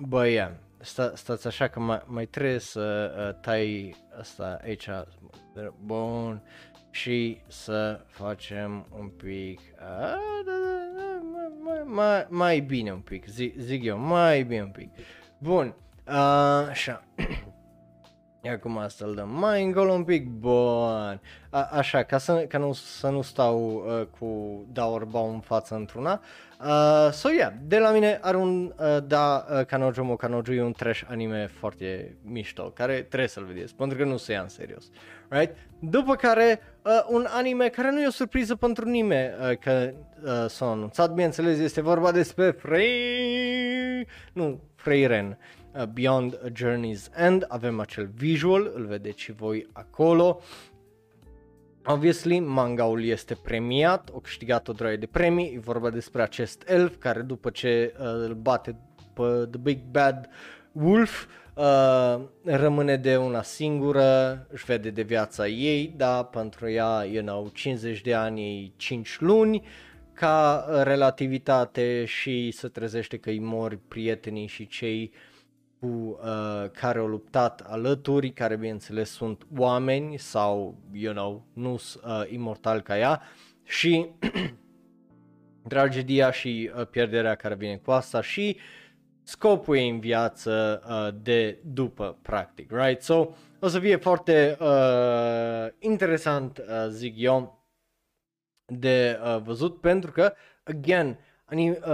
Băi, yeah. Sta, stați așa că mai, mai trebuie să uh, tai asta aici, bun, și să facem un pic, a, da, da, mai, mai, mai bine un pic, zic, zic eu, mai bine un pic, bun, a, așa, acum să-l dăm mai încolo un pic, bun, a, așa, ca, să, ca nu, să nu stau uh, cu da orbau în față într-una. Uh, so yeah, de la mine are un uh, da uh, Kanojo mo Kanojo e un trash anime foarte mișto care trebuie să-l vedeți pentru că nu se ia în serios, right? După care uh, un anime care nu e o surpriză pentru nimeni uh, că uh, s-a anunțat, bineînțeles, este vorba despre Frei... nu, Freiren uh, Beyond Journey's End. Avem acel visual, îl vedeți și voi acolo. Obviously, mangaul este premiat, a câștigat o droaie de premii, e vorba despre acest elf care după ce uh, îl bate pe The Big Bad Wolf uh, rămâne de una singură, își vede de viața ei, dar pentru ea, you know, cincizeci de ani e cinci luni ca relativitate și se trezește că îi mori prietenii și cei cu uh, care au luptat alături, care bineînțeles sunt oameni sau, you know, nu uh, imortali ca ea, și tragedia și uh, pierderea care vine cu asta și scopul ei în viață uh, de după, practic, right? So, o să fie foarte uh, interesant, uh, zic eu, de uh, văzut, pentru că, again,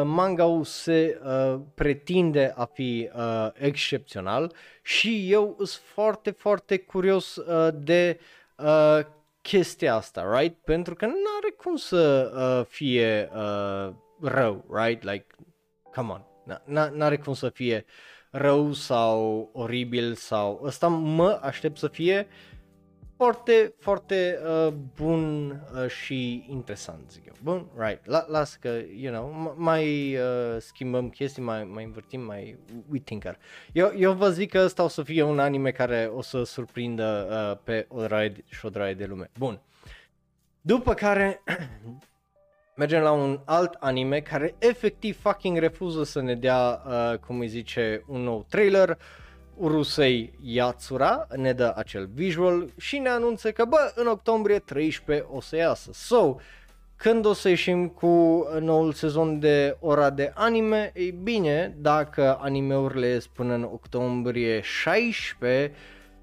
manga-ul se uh, pretinde a fi uh, excepțional și eu sunt foarte, foarte curios uh, de uh, chestia asta, right? Pentru că n-are cum să uh, fie uh, rău, right? Like, come on, n-are cum să fie rău sau oribil sau ăsta mă aștept să fie foarte, foarte uh, bun uh, și interesant, zic eu. Bun, right, La, las că, you know, mai uh, schimbăm chestii, mai, mai invertim, mai we tinker. Eu, eu vă zic că ăsta o să fie un anime care o să surprindă uh, pe o draie și o draie de lume. Bun. După care mergem la un alt anime care efectiv fucking refuză să ne dea, uh, cum îi zice, un nou trailer. Urusei Yatsura ne dă acel visual și ne anunță că, bă, în octombrie treisprezece o să iasă. So, când o să ieșim cu noul sezon de ora de anime? Ei bine, dacă animeurile ies până în octombrie șaisprezece,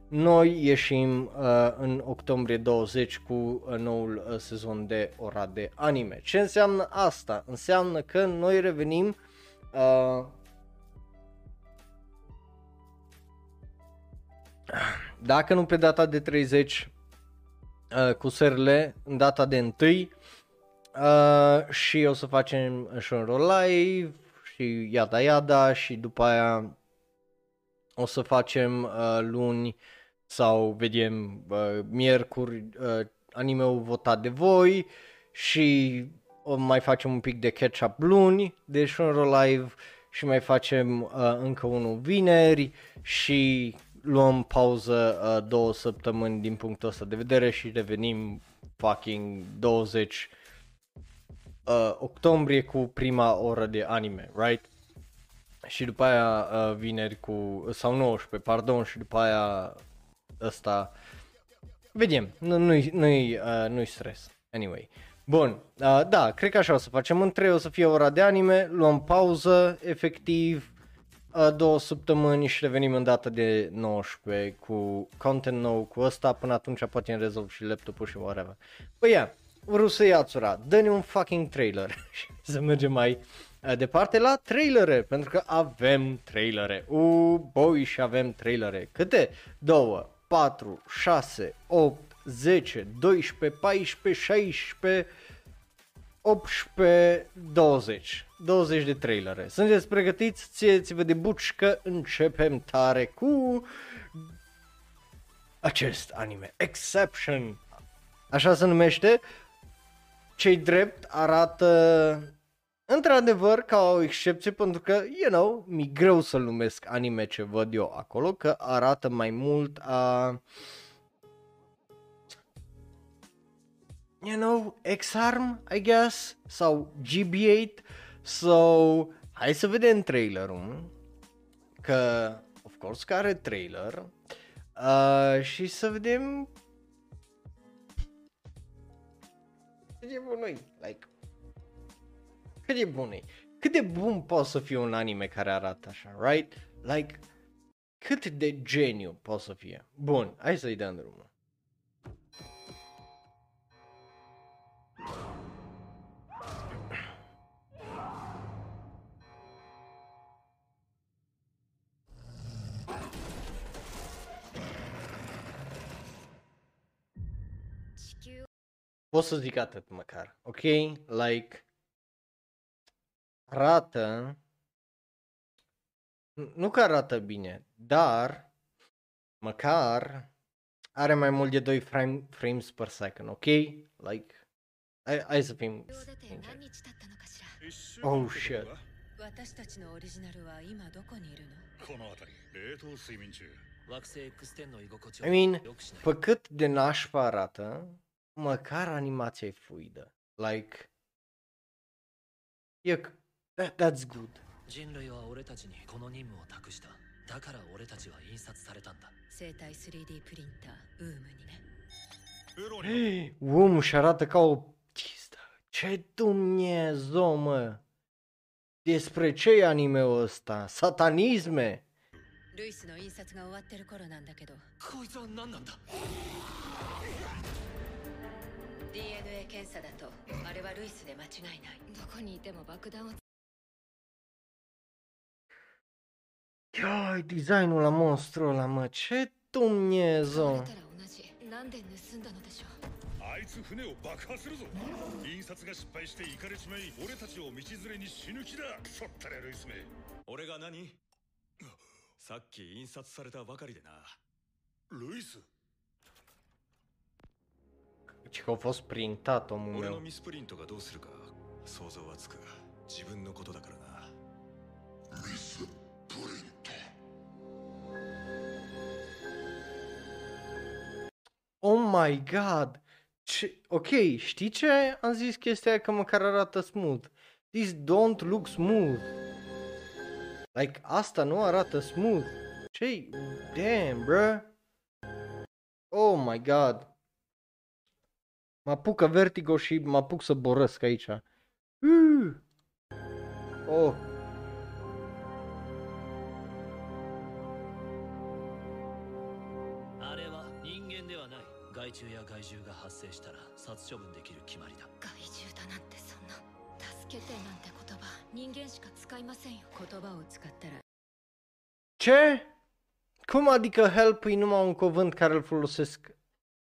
noi ieșim uh, în octombrie douăzeci cu uh, noul uh, sezon de ora de anime. Ce înseamnă asta? Înseamnă că noi revenim... Uh, Dacă nu pe data de treizeci uh, cu serile, în data de unu uh, și o să facem și un roll live și iada iada și după aia o să facem uh, luni sau vedem uh, miercuri uh, anime-ul votat de voi și o mai facem un pic de catch-up luni, deci un roll live și mai facem uh, încă unul vineri și... luăm pauză uh, două săptămâni din punctul ăsta de vedere și revenim fucking douăzeci uh, octombrie cu prima oră de anime, right? Și după aia uh, vineri cu, sau nouăsprezece, pardon, și după aia ăsta, vedem, nu-i, nu-i, uh, nu-i stres, anyway. Bun, uh, da, cred că așa o să facem, în trei o să fie ora de anime, luăm pauză, efectiv, două săptămâni și revenim în data de nouăsprezece cu content nou cu ăsta, până atunci poate îmi rezolv și laptopul și whatever. Bă, ia, Urusei Yatsura, dă-ne un fucking trailer și să mergem mai departe la trailere, pentru că avem trailere. Uuu, boi, și avem trailere. Câte? doi, patru, șase, opt, zece, doisprezece, paisprezece, șaisprezece, optsprezece, douăzeci. douăzeci de trailere. Sunteți pregătiți? Țineți-vă de buci că începem tare cu acest anime. Exception. Așa se numește. Cei drept arată într-adevăr ca o excepție, pentru că, you know, mi-e greu să-l numesc anime ce văd eu acolo, că arată mai mult a... you know, X-Arm, I guess, sau G B opt, so, hai să vedem trailerul, că, of course, că are trailer, uh, și să vedem, cât de bun e, like, cât de bun e, cât de bun poate să fie un anime care arată așa, right, like, cât de geniu poate să fie. Bun, hai să-i dăm drumul. Pot să zic atât măcar, ok? Like, arată, nu că arată bine, dar măcar are mai mult de doi frame, frames per second, ok? Like, hai să fim sinceri. Oh, shit. I mean, pe cât de nașpa arată, măcar animația e fluidă. Like, that, that's good. だから俺たちは印刷されたんだ。生体 スリーディー プリンターウームにね。Omul își arată ca o tistă. Ce Dumnezeu, mă! Despre ce e anime-ul ăsta? Satanisme! Luis no insatsu ga owatte koro nan da kedo. Koitsu wa nan nan da? D N A 検査だと、あれはルイスで間違いない。どこにいても爆弾を Ioi, designul la monstru ăla, mă, ce Dumnezeu! Ce că a fost printat, omul meu. Oh my god! Ce... Ok, știi ce? Am zis chestia aia că măcar arată smooth. This don't look smooth. Like, asta nu arată smooth. Ce? Damn, bruh. Oh my god. Mă apucă vertigo și mă apuc să borăsc aici. Uh! Oh. Ce? Cum adică help e numai un cuvânt care îl folosesc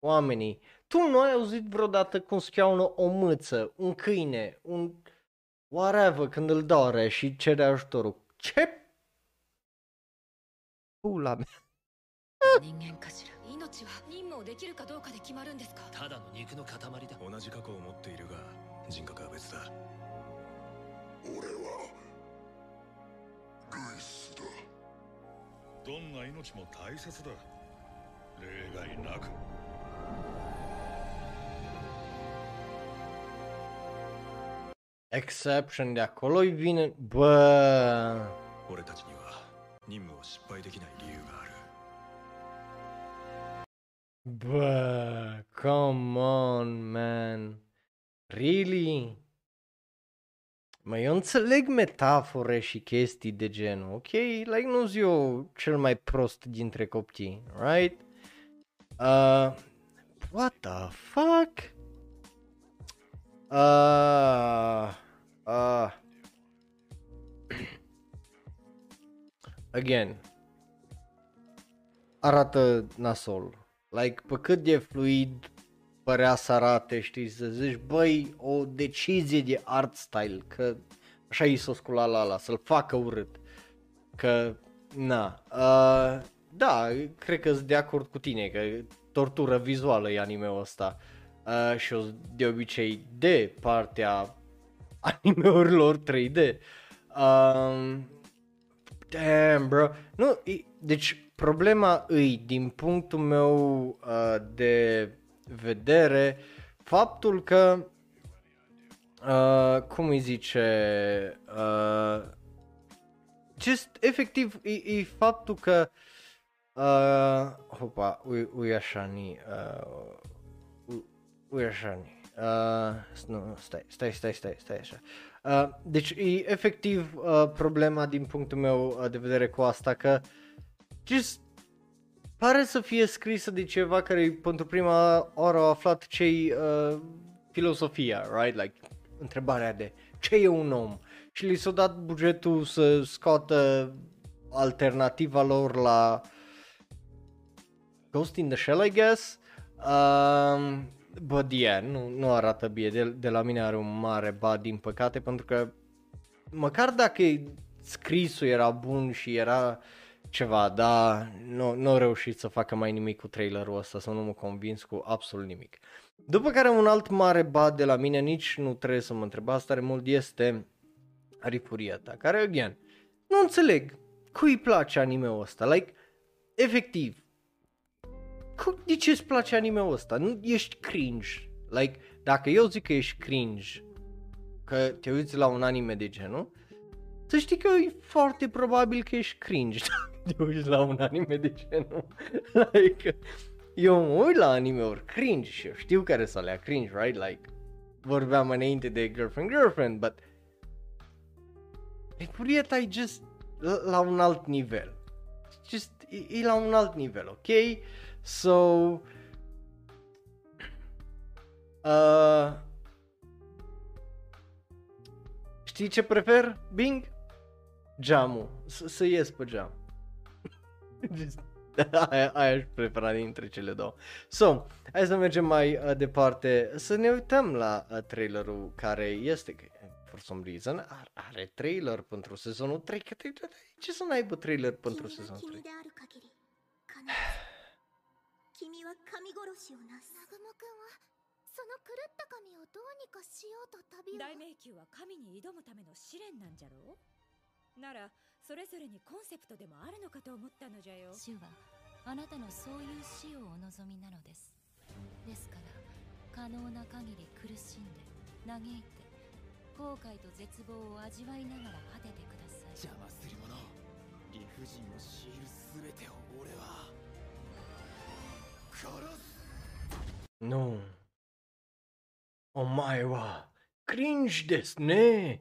oamenii? Tu nu ai auzit vreodată cum se cheamă o mâță, un câine, un whatever când îl doare și cere ajutorul. Ce? Pula mea. Exception de acolo îi vine, bă. Bă, come on, man. Really? Mă, eu înțeleg metafore și chestii de genul, ok? Like, nu-s eu cel mai prost dintre copii, right? Uh, what the fuck? Uh... Uh, again, arată nasol, like, pe cât de fluid părea să arate, știi, să zici, băi, o decizie de art style, că așa i s-o scula la ala, să-l facă urât, că, na, uh, da, cred că sunt de acord cu tine, că tortură vizuală e anime-ul ăsta uh, și de obicei de partea anime-urilor trei D. Um, damn, bro. Nu, e, deci problema îi, din punctul meu uh, de vedere, faptul că, uh, cum îi zice, uh, just, efectiv, e, e faptul că, uh, hopa, ui, ui așa ni, uh, ui, ui așa ni. Uh, nu, stai, stai, stai, stai, stai așa. Uh, deci e efectiv uh, problema din punctul meu uh, de vedere cu asta, că just pare să fie scrisă de ceva care pentru prima oară au aflat ce-i uh, filosofia, right? Like, întrebarea de ce e un om? Și li s-a dat bugetul să scoată alternativa lor la Ghost in the Shell, I guess. Uh, Bă, yeah, nu, nu arată bine, de, de la mine are un mare ba, din păcate, pentru că măcar dacă scrisul era bun și era ceva, dar nu, nu au reușit să facă mai nimic cu trailerul ăsta, să nu mă convins cu absolut nimic. După care un alt mare ba de la mine, nici nu trebuie să mă întrebați tare mult, este Arifuria ta, care, again, nu înțeleg cui place anime-ul ăsta, like, efectiv. De ce îți place anime-ul ăsta? Nu, ești cringe. Like, dacă eu zic că ești cringe, că te uiți la un anime de genul, să știi că e foarte probabil că ești cringe. te uiți la un anime, de ce nu? Like, eu mă uit la anime-uri cringe și eu știu care să alea cringe, right? Like, vorbeam înainte de girlfriend-girlfriend, but... Like, purieta e just la, la un alt nivel. Just, e, e la un alt nivel, ok? So... Uh, știi ce prefer, Bing? Geamul, să ies pe geam. Aia, aia aș prefera dintre cele două. So, hai să mergem mai uh, departe, să ne uităm la uh, trailerul care este, for some reason, are trailer pentru sezonul trei, că ce să n-aibă trailer pentru sezonul trei? Nu. Omae wa cringe desu ne.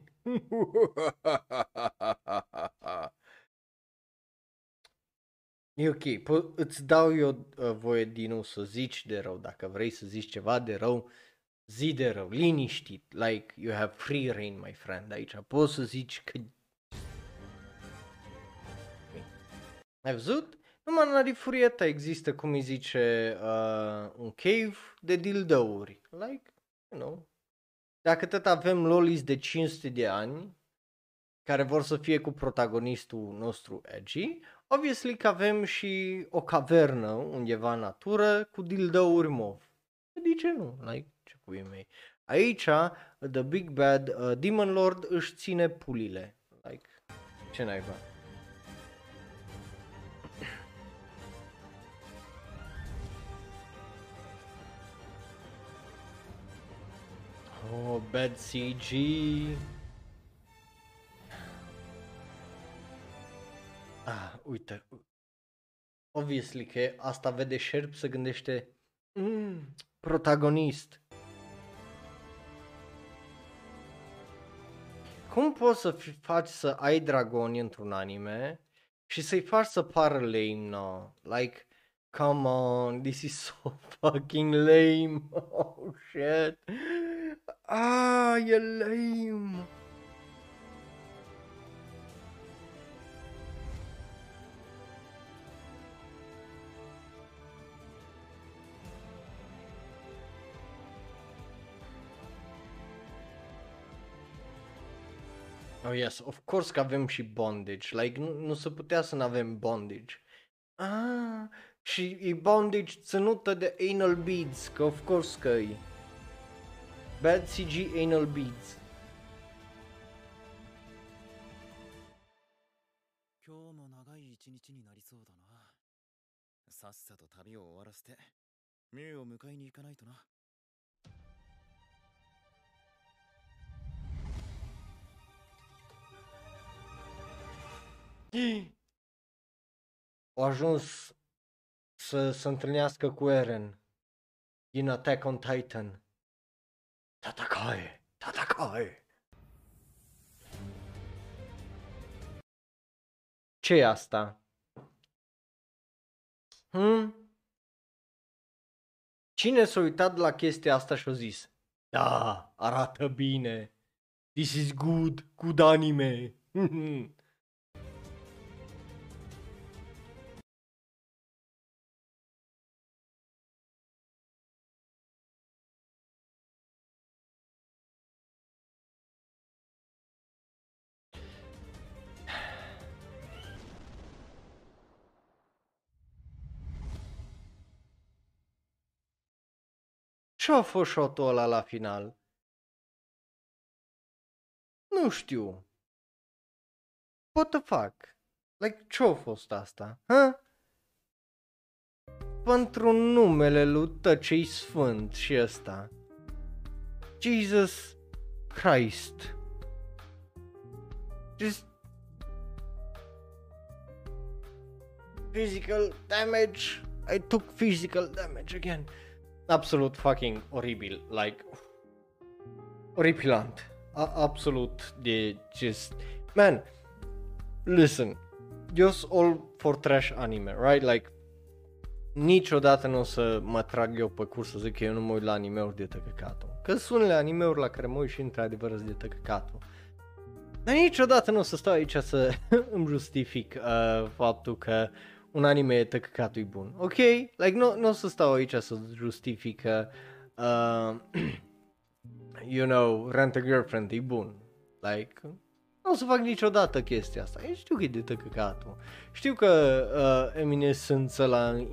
E ok, po- îți dau eu uh, voie din nou să zici de rău, dacă vrei să zici ceva de rău, zi de rău, liniștit, like you have free reign, my friend, aici poți să zici că... Okay. Ai văzut? Numai la Rifurieta există, cum îi zice, uh, un cave de dildouri, like, you know, dacă tot avem lolis de cinci sute de ani, care vor să fie cu protagonistul nostru edgy, obviously că avem și o cavernă undeva în natură cu dildouri mov. De ce nu? Like, ce pui mei. Aici, the big bad uh, Demon Lord își ține pulile. Like, ce naiba? Oh, bad C G. Ah, uite, obviously că asta vede șerp, se gândește, mm, protagonist. Cum poți să faci să ai dragoni într-un anime și să-i faci să pară lame, no? Like, come on, this is so fucking lame, oh shit. Ah, e lame. Oh, yes, of course că avem și bondage, like, nu, nu se putea să n-avem bondage. Ah, și e bondage ținută de anal beads, că of course că e. Bad C G anal beads. Au ajuns să se întâlnească cu Eren din Attack on Titan. Tatakai! Tatakai! Ce e asta? Hmm? Cine s-a uitat la chestia asta și a zis: da, arată bine. This is good, good anime. Ce-a fost shot-ul ăla la final? Nu știu. What the fuck? Like, ce-a fost asta? Ha? Pentru numele lui Tăcei Sfânt și ăsta. Jesus Christ. Just... physical damage, I took physical damage again. Absolut fucking oribil, like, horripilant, uh, absolut de just, man, listen, just all for trash anime, right, like, niciodată nu o să mă trag eu pe curs să zic că eu nu mă uit la anime-uri de tăcăcatul, că sunt unele anime-uri la care mă uit și într-adevăr sunt de tăcăcatul, dar niciodată nu o să stau aici să îmi justific uh, faptul că un anime e tăcăcatul e bun, ok? Like, nu, nu o să stau aici să justific că, uh, you know, Rent a Girlfriend e bun, like, nu o să fac niciodată chestia asta, eu știu că e de tăcăcatul, știu că uh, eminescența la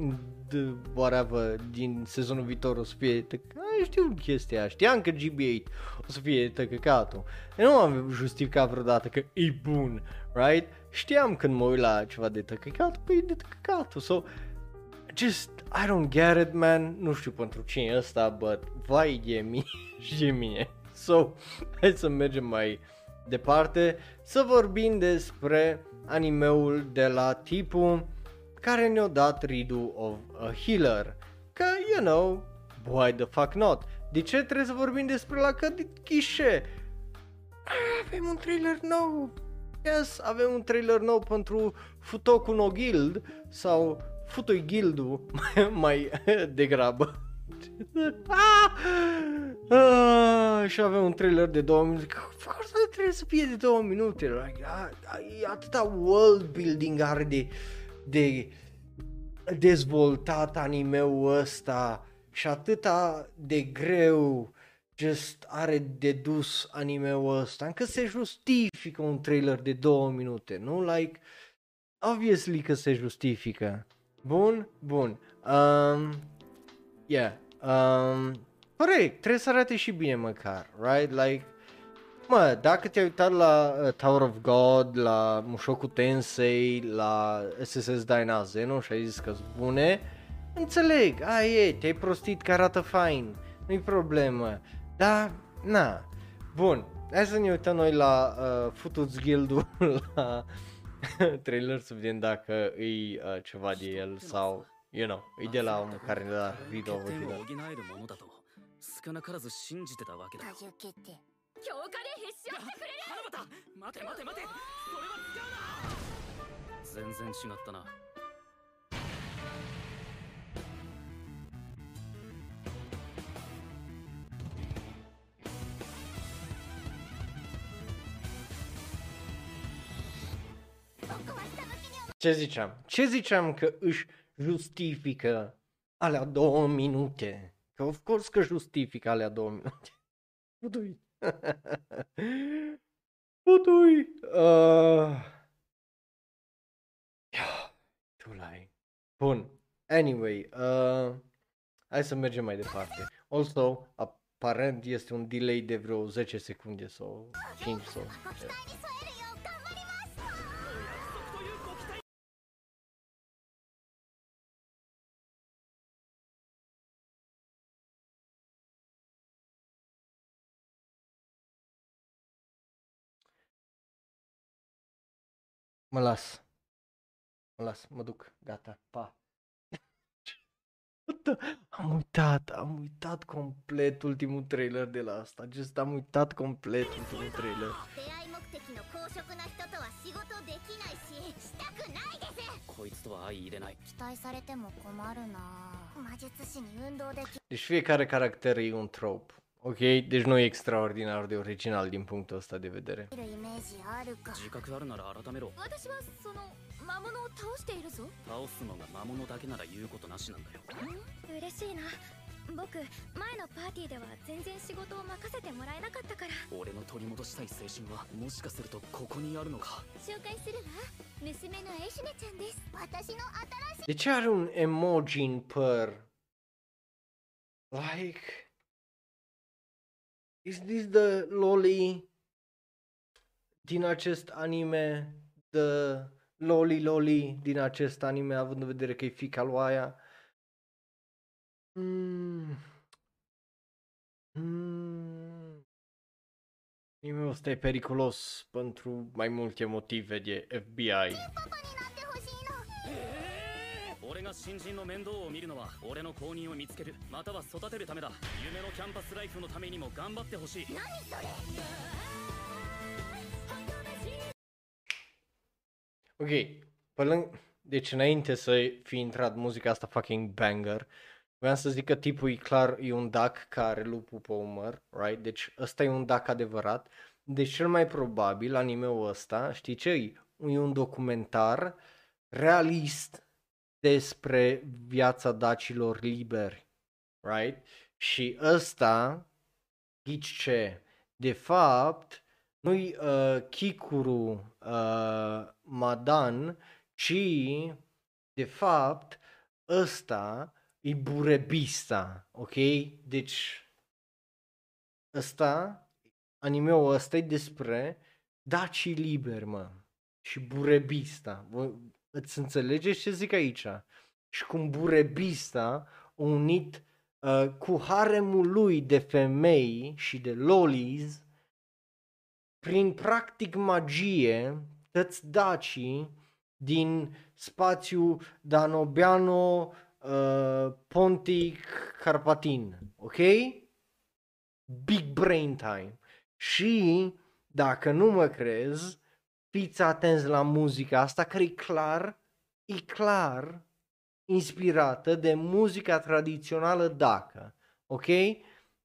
whatever din sezonul viitor o să fie tăcăcatul, eu știu chestia, știam că G B opt o să fie tăcăcatul, eu nu am justificat vreodată că e bun, right? Știam când mă uit la ceva de tăcăcat, păi e de tăcăcatul, so, just, I don't get it, man, nu știu pentru cine e ăsta, but, vai de mine și de mine, so, hai să mergem mai departe, să vorbim despre animeul de la tipul care ne-a dat Ridu of a Healer, că, you know, why the fuck not, de ce trebuie să vorbim despre la că de ghișe, avem un trailer nou. Yes, avem un trailer nou pentru Futoku no Guild sau Futoi Guild-ul mai, mai degrabă. ah! Ah! Și avem un trailer de două minute. Forse trebuie să fie de două minute. Like, atâta world building are de, de dezvoltat anime-ul ăsta și atâta de greu just are dedus anime-ul ăsta, încă se justifică un trailer de două minute, nu? Like, obviously că se justifică. Bun, bun. Um, yeah. Um, corect, trebuie să arate și bine măcar, right? Like, mă, dacă te-ai uitat la uh, Tower of God, la Mushoku Tensei, la S S S Dina Zeno și ai zis că sunt bune, înțeleg, a, e, te-ai prostit că arată fain, nu-i problemă. Da, na, bun, hai să ne uităm noi la uh, Futuți Guild-ul, la trailer, să vedem dacă e uh, ceva de el sau, you know, e de la omul care ne-a dat video vădina. Ce ziceam? Ce ziceam că își justifică alea două minute? Că of course că justifică alea două minute. Putui. Putui. Uh... Bun. Anyway. Uh... Hai să mergem mai departe. Also, aparent este un delay de vreo zece secunde sau cinci sau... Mă las, mă las, mă duc, gata, pa. Am uitat, am uitat complet ultimul trailer de la asta, just am uitat complet ultimul trailer. Deci fiecare caracter e un trope. Ok, deci nu e extraordinar de original din punctul ăsta de vedere. De ce are un emoji în păr? Like... Is this the loli din acest anime? The loli loli din acest anime, având în vedere că e fiica lui aia? Mm. Mm. Anime-ul ăsta e periculos pentru mai multe motive de F B I. な新人の面倒を見るのは俺の後任を見つけるまたは育てるためだ夢のキャンパスライフのためにも頑張ってほしい何それ Ok, pălând... Deci înainte să fi intrat muzica asta fucking banger, voiam să zic că tipul e clar, e un dac care lupul pe umăr, right? Deci ăsta e un dac adevărat. Deci cel mai probabil anime-ul ăsta, știi ce e? E un documentar realist despre viața dacilor liberi, right? Și ăsta, ghici ce, de fapt, nu-i uh, Kikuru uh, Madan, ci, de fapt, ăsta e burebista, ok? Deci, ăsta, anime-ul ăsta e despre dacii liberi, mă, și burebista. Voi îți înțelegeți ce zic aici? Și cum burebista a unit uh, cu haremul lui de femei și de lolis, prin practic magie, tăți dacii din spațiu Danobiano, uh, Pontic, Carpatin, ok? Big brain time. Și dacă nu mă crezi, fiți atenți la muzica asta care e clar, e clar inspirată de muzica tradițională dacă, ok?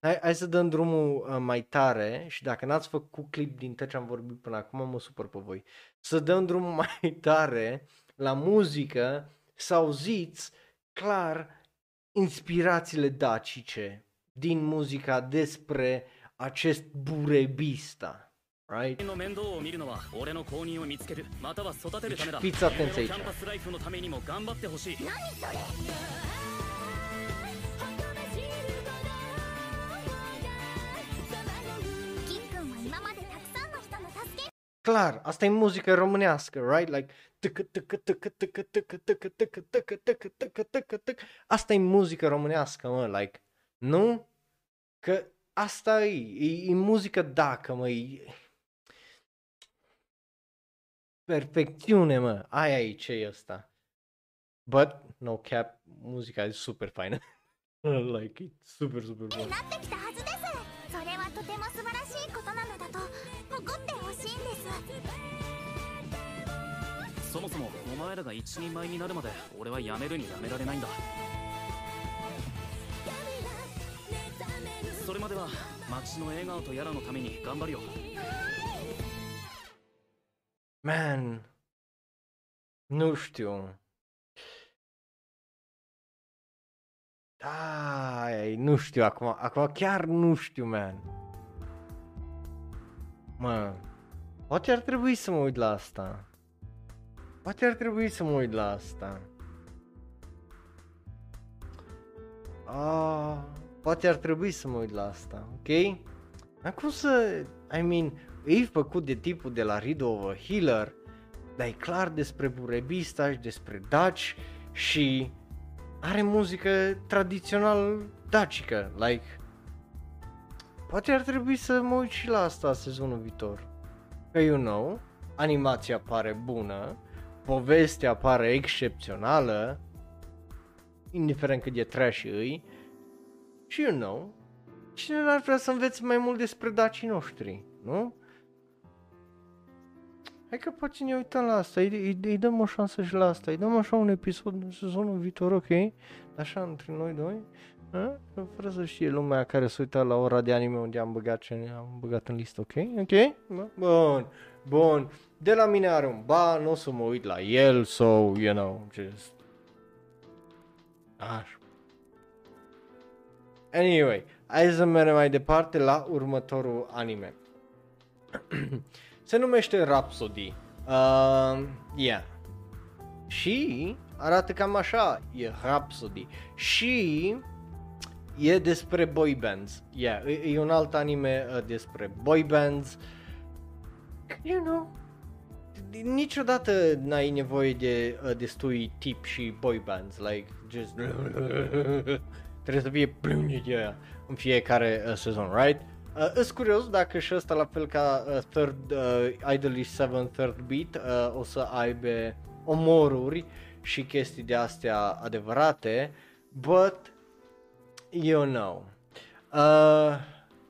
Hai, hai să dăm drumul uh, mai tare și dacă n-ați făcut clip din tot ce am vorbit până acum, mă supăr pe voi. Să dăm drumul mai tare la muzică, să auziți clar inspirațiile dacice din muzica despre acest burebista, right? Deci fiți atenți aici. Clar, asta e muzică românească, right? Like tăcă tăcă tăcă tăcă tăcă tăcă tăcă tăcă tăcă tăcă tăcă tăcă. Asta e muzică românească, mă, like, nu? Că asta e, e muzică dacă, mă, e... perfecțiune, mă, aia e ce e asta. But, no cap, muzica e super faină. Like, e super, super bună. Man, nu știu. Ai, nu știu acum, acum chiar nu știu, man. Mă, poate ar trebui să mă uit la asta. Poate ar trebui să mă uit la asta. Ah, poate ar trebui să mă uit la asta, ok? Acum să, I mean, e făcut de tipul de la Rido of a Healer, dar e clar despre burebista și despre daci și are muzică tradițional dacică, like... Poate ar trebui să mă uit și la asta sezonul viitor. Că, you know, animația pare bună, povestea pare excepțională, indiferent cât de trash îi, și you know, cine n-ar vrea să înveți mai mult despre dacii noștri, nu? Hai că poate ne uităm la asta, îi, îi dăm o șansă și la asta, îi dăm așa un episod în sezonul viitor, ok? Așa, între noi doi, a? Fără să știe lumea care se uită la ora de anime unde am băgat ce am băgat în listă, ok? Ok? Bun, bun. De la mine are un ban, nu o să mă uit la el, so, you know, just... Așa. Anyway, hai să mergem mai departe la următorul anime. Se numește Rhapsody. Uh, yeah. Și arată cam așa, e Rhapsody. Și e despre boy bands. Yeah, e, e un alt anime uh, despre boy bands. You know, niciodată n-ai nevoie de uh, destui tip și boy bands, like, just trebuie să fie plângea în fiecare uh, sezon, right? Uh, îs curios dacă și ăsta, la fel ca uh, third, uh, Idolish seven Third Beat, uh, o să aibă omoruri și chestii de astea adevărate, but you know. Uh,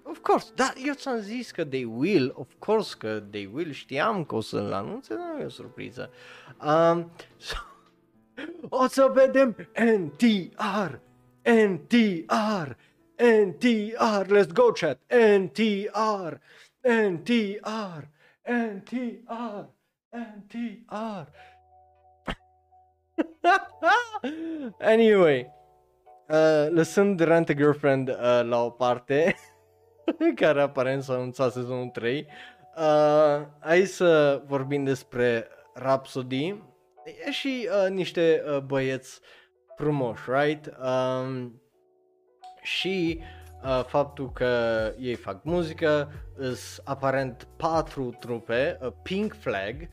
of course, dar eu ți-am zis că they will, of course că they will, știam că o să-l anunțe, dar e o surpriză. Um, so, o să vedem N T R, N T R, N T R, let's go chat, N T R, N T R, N T R, N T R. Anyway, uh, lăsând Rent a Girlfriend uh, la o parte, care aparent s-a anunțat sezonul trei, uh, hai să vorbim despre Rhapsody. E și uh, niște uh, băieți frumoși, right? Um, și uh, faptul că ei fac muzică, îs aparent patru trupe, uh, Pink Flag,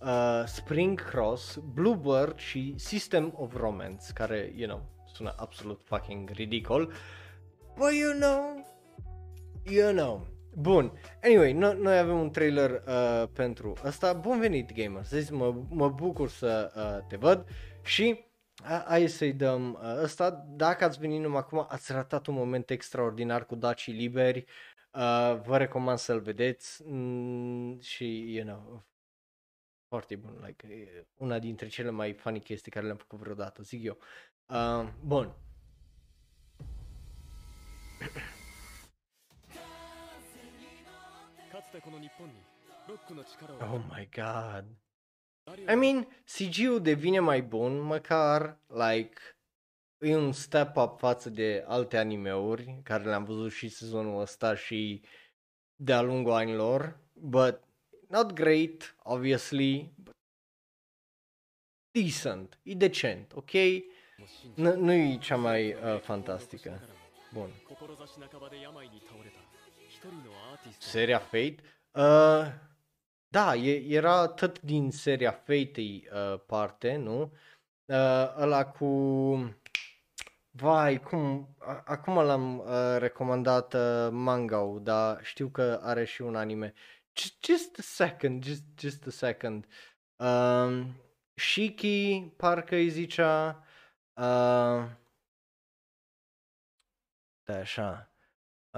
Uh, Spring Cross, Bluebird și System of Romance, care, you know, sună absolut fucking ridicol, but you know, you know. Bun, anyway, no, noi avem un trailer uh, pentru ăsta. Bun venit, gamer, să zic, mă, mă bucur să uh, te văd și uh, hai să-i dăm uh, ăsta. Dacă ați venit numai acum, ați ratat un moment extraordinar cu dacii liberi, uh, vă recomand să-l vedeți mm, și, you know, foarte bun, like, una dintre cele mai funny chestii care le-am făcut vreodată, zic eu. Uh, bun. Oh my god. I mean, C G-ul devine mai bun, măcar, like, e un step up față de alte anime-uri, care le-am văzut și sezonul ăsta și de-a lungul anilor, but not great, obviously, but decent, e decent, ok? Nu e cea mai uh, fantastică. Bun. Seria Fate? Uh, da, e, era tot din seria Fate-i uh, parte, nu? Uh, ăla cu... Vai, cum... A, acum l-am uh, recomandat uh, manga-ul, dar știu că are și un anime. Just a second, just, just a second. Um, Shiki, parcă îi zicea. Uh, da, așa.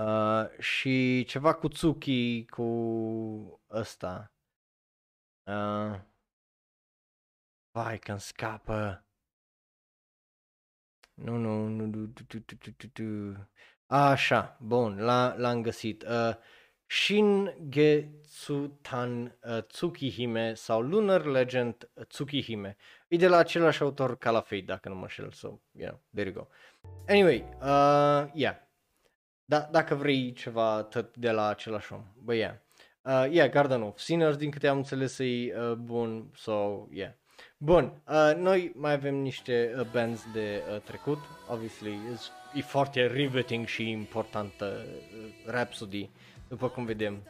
Uh, și ceva cu Tsuki, cu ăsta. Uh, vai, că-mi scapă. Nu, nu, nu, du, du, du, du, du. Așa, bun, l-am găsit. Uh, Shingetsutan uh, Tsukihime sau Lunar Legend uh, Tsukihime. E de la același autor ca la Fate, dacă nu mă înșel. So, you know, there you go. Anyway, uh, yeah. Da, dacă vrei ceva tot de la același om. Bă, yeah. Uh, yeah, Garden of Sinners, din câte am înțeles, e uh, bun. So, yeah. Bun, uh, noi mai avem niște uh, bands de uh, trecut. Obviously, e foarte riveting și importantă uh, Rhapsody. După cum vedem.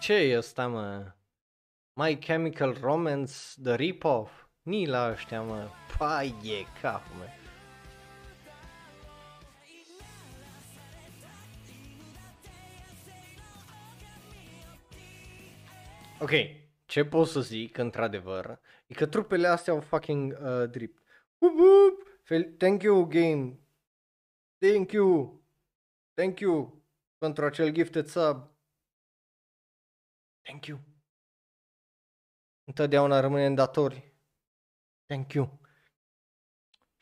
Ce e ăsta, mă? My Chemical Romance, the rip-off? Ni la ăștia, mă, pai e capul meu. Ok, ce pot să zic, într-adevăr, e că trupele astea au fucking uh, drip. Thank you, game. Thank you. Thank you pentru acel gifted sub. Thank you. Întotdeauna rămânem datori. Thank you.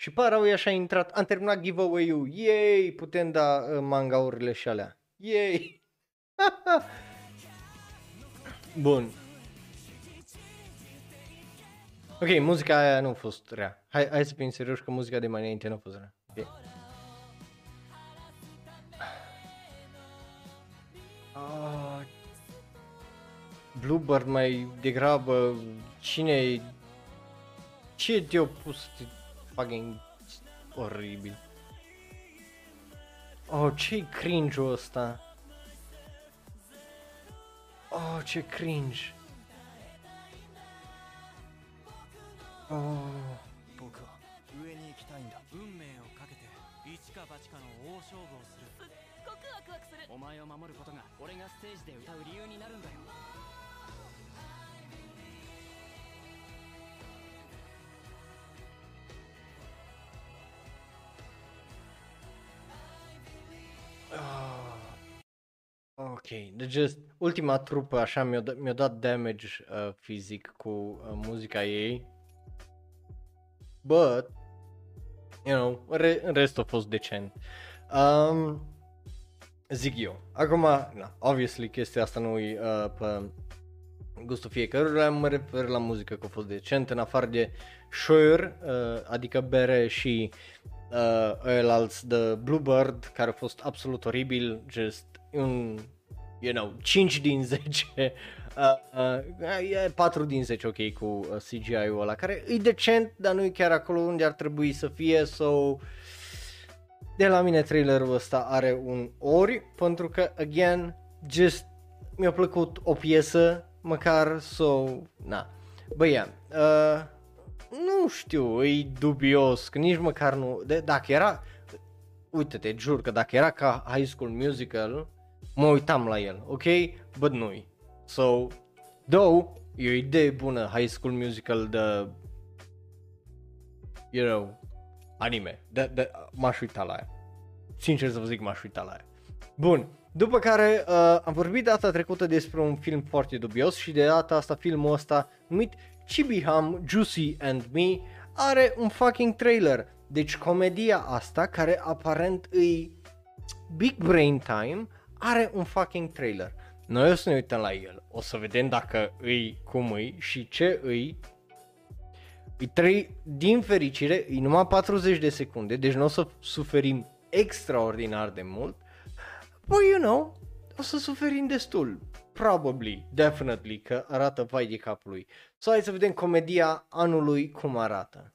Și parau e așa intrat, am terminat giveaway-ul, yay, putem da uh, manga-urile și alea, yay. Bun. Ok, muzica aia nu a fost rea, hai, hai să fim serios că muzica de mai înainte nu a fost rea. Okay. Uh, Bluebird mai degrabă, cine-i? Ce te-au pus, fucking oribil. Oh, ce-i cringe-ul ăsta? Oh, ce cringe! Oh. Oh. Ok, deci ultima trupă așa mi-a dat, mi-a dat damage uh, fizic cu uh, muzica ei. But, you know, re- restul a fost decent. Um, zic eu. Acum, na, obviously chestia asta nu e uh, pe gustul fiecăruia, mă refer la muzică că a fost decent, în afară de Shoyer, uh, adică bere și uh, ăilalți de Bluebird, care a fost absolut oribil, just un, you know, cinci din zece. Uh, uh, e patru din zece, ok, cu uh, C G I-ul ăla, care e decent, dar nu e chiar acolo unde ar trebui să fie. So, de la mine trailerul ăsta are un ori, pentru că, again, just mi-a plăcut o piesă măcar, so, na. Bă, yeah, uh, nu știu, e dubios, că nici măcar nu, de, dacă era, uite-te, jur că dacă era ca High School Musical, mă uitam la el, ok, but nu-i. So, though, e o idee bună High School Musical de, you know, anime, de, de, m-aș uita la ea. Sincer să vă zic, m-aș uita la ea. Bun, după care uh, am vorbit data trecută despre un film foarte dubios și de data asta filmul ăsta numit Chibiham, Juicy and Me are un fucking trailer. Deci comedia asta, care aparent e Big Brain Time, are un fucking trailer. Noi o să ne uităm la el, o să vedem dacă îi, cum îi și ce îi. Îi trei, din fericire, e numai patruzeci de secunde, deci nu o să suferim extraordinar de mult. But you know, o să suferim destul, probably, definitely, că arată vai de capul lui. So, hai să vedem comedia anului cum arată.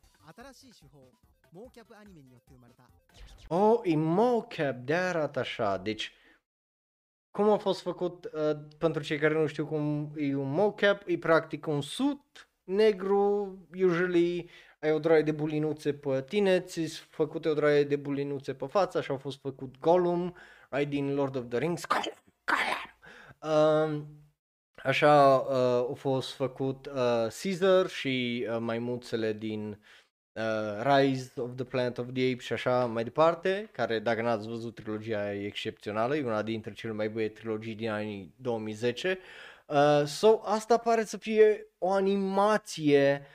Oh, e mocap, de-aia arată așa, deci... Cum a fost făcut, uh, pentru cei care nu știu cum e un mocap, e practic un suit negru, usually ai o droaie de bulinuțe pe tine, ți-s făcute o droaie de bulinuțe pe față, așa a fost făcut Gollum, right, din Lord of the Rings, Gollum, Gollum. Uh, așa uh, a fost făcut uh, Caesar și uh, maimuțele din uh, Rise of the Planet of the Apes și așa mai departe, care, dacă n-ați văzut, trilogia e excepțională, e una dintre cele mai bune trilogii din anii două mii zece. Uh, so, asta pare să fie o animație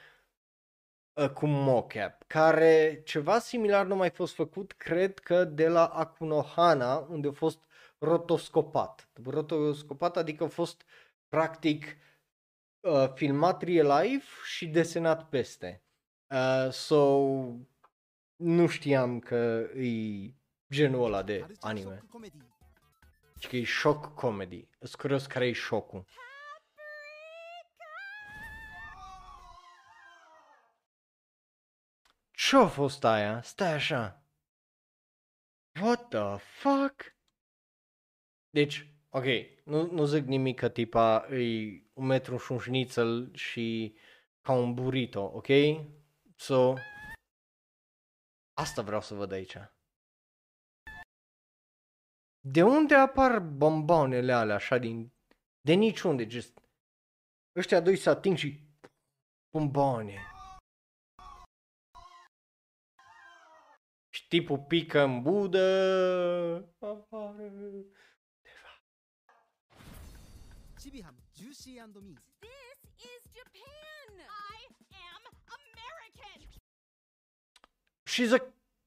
uh, cu mocap, care ceva similar nu mai fost făcut, cred că de la Akunohana, unde a fost rotoscopat. Rotoscopat adică a fost practic uh, filmat real life și desenat peste. Uh, so, nu știam că e genul ăla de anime. Și că e shock comedy. Îți curios care e șocul. Ce-a fost aia? Stai așa. What the fuck? Deci, ok, nu, nu zic nimic că tipa e un metru și un șnițel și ca un burrito, ok? So, asta vreau să văd aici. De unde apar bomboanele alea așa din... De niciunde, just... Ăștia doi se ating și... Bomboane. Și tipul pică în budă... Afară... Chibiham, Juicy and Me. This is Japan. I am American. She's a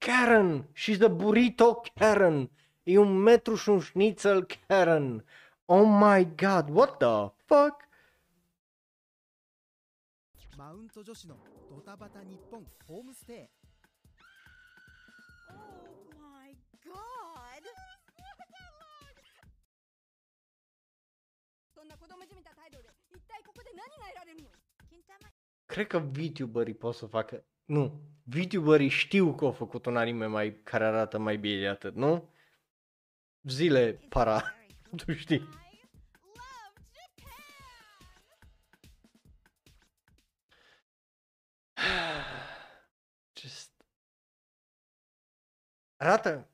Karen. She's a burrito Karen. E un metru și un șnițel Karen. Oh my god, what the fuck? Oh my god! Cred că VTuberii pot să facă... Nu, VTuberii știu că au făcut un anime mai... care arată mai bine de atât, nu? Zile para, tu știi. Arată...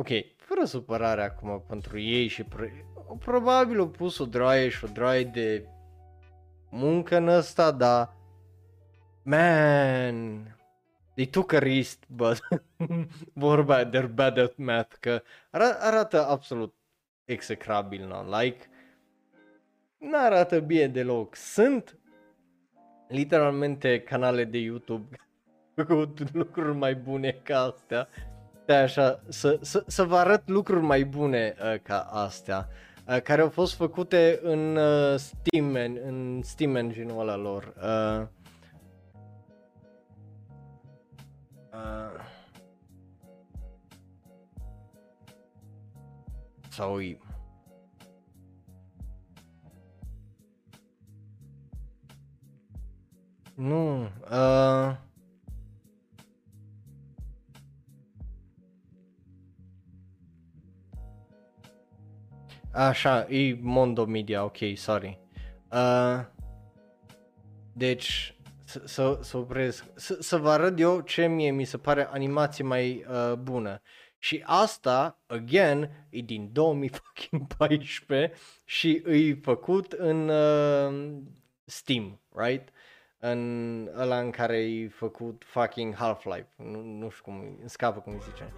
Ok, fără supărare acum pentru ei și pro- probabil au pus o droaie și o droaie de muncă în ăsta, dar... Man... They took a risk, but... Vorba, they're bad at math, că ar- arată absolut execrabil, no? Like... N-arată bine deloc. Sunt literalmente canale de YouTube cu lucruri mai bune ca astea. Da, așa, să, să, să vă arăt lucruri mai bune uh, ca astea, uh, care au fost făcute în uh, Steam, în Steam engine-ul ăla lor. Uh, uh, sau... Nu, uh... Așa, e Mondo Media, ok, sorry. Uh, deci, să să opresc, să vă arăt eu ce mie mi se pare animație mai uh, bună. Și asta, again, e din două mii paisprezece și e făcut în uh, Steam, right? În ăla în care e făcut fucking Half-Life, nu, nu știu cum, îmi scapă cum îi zice.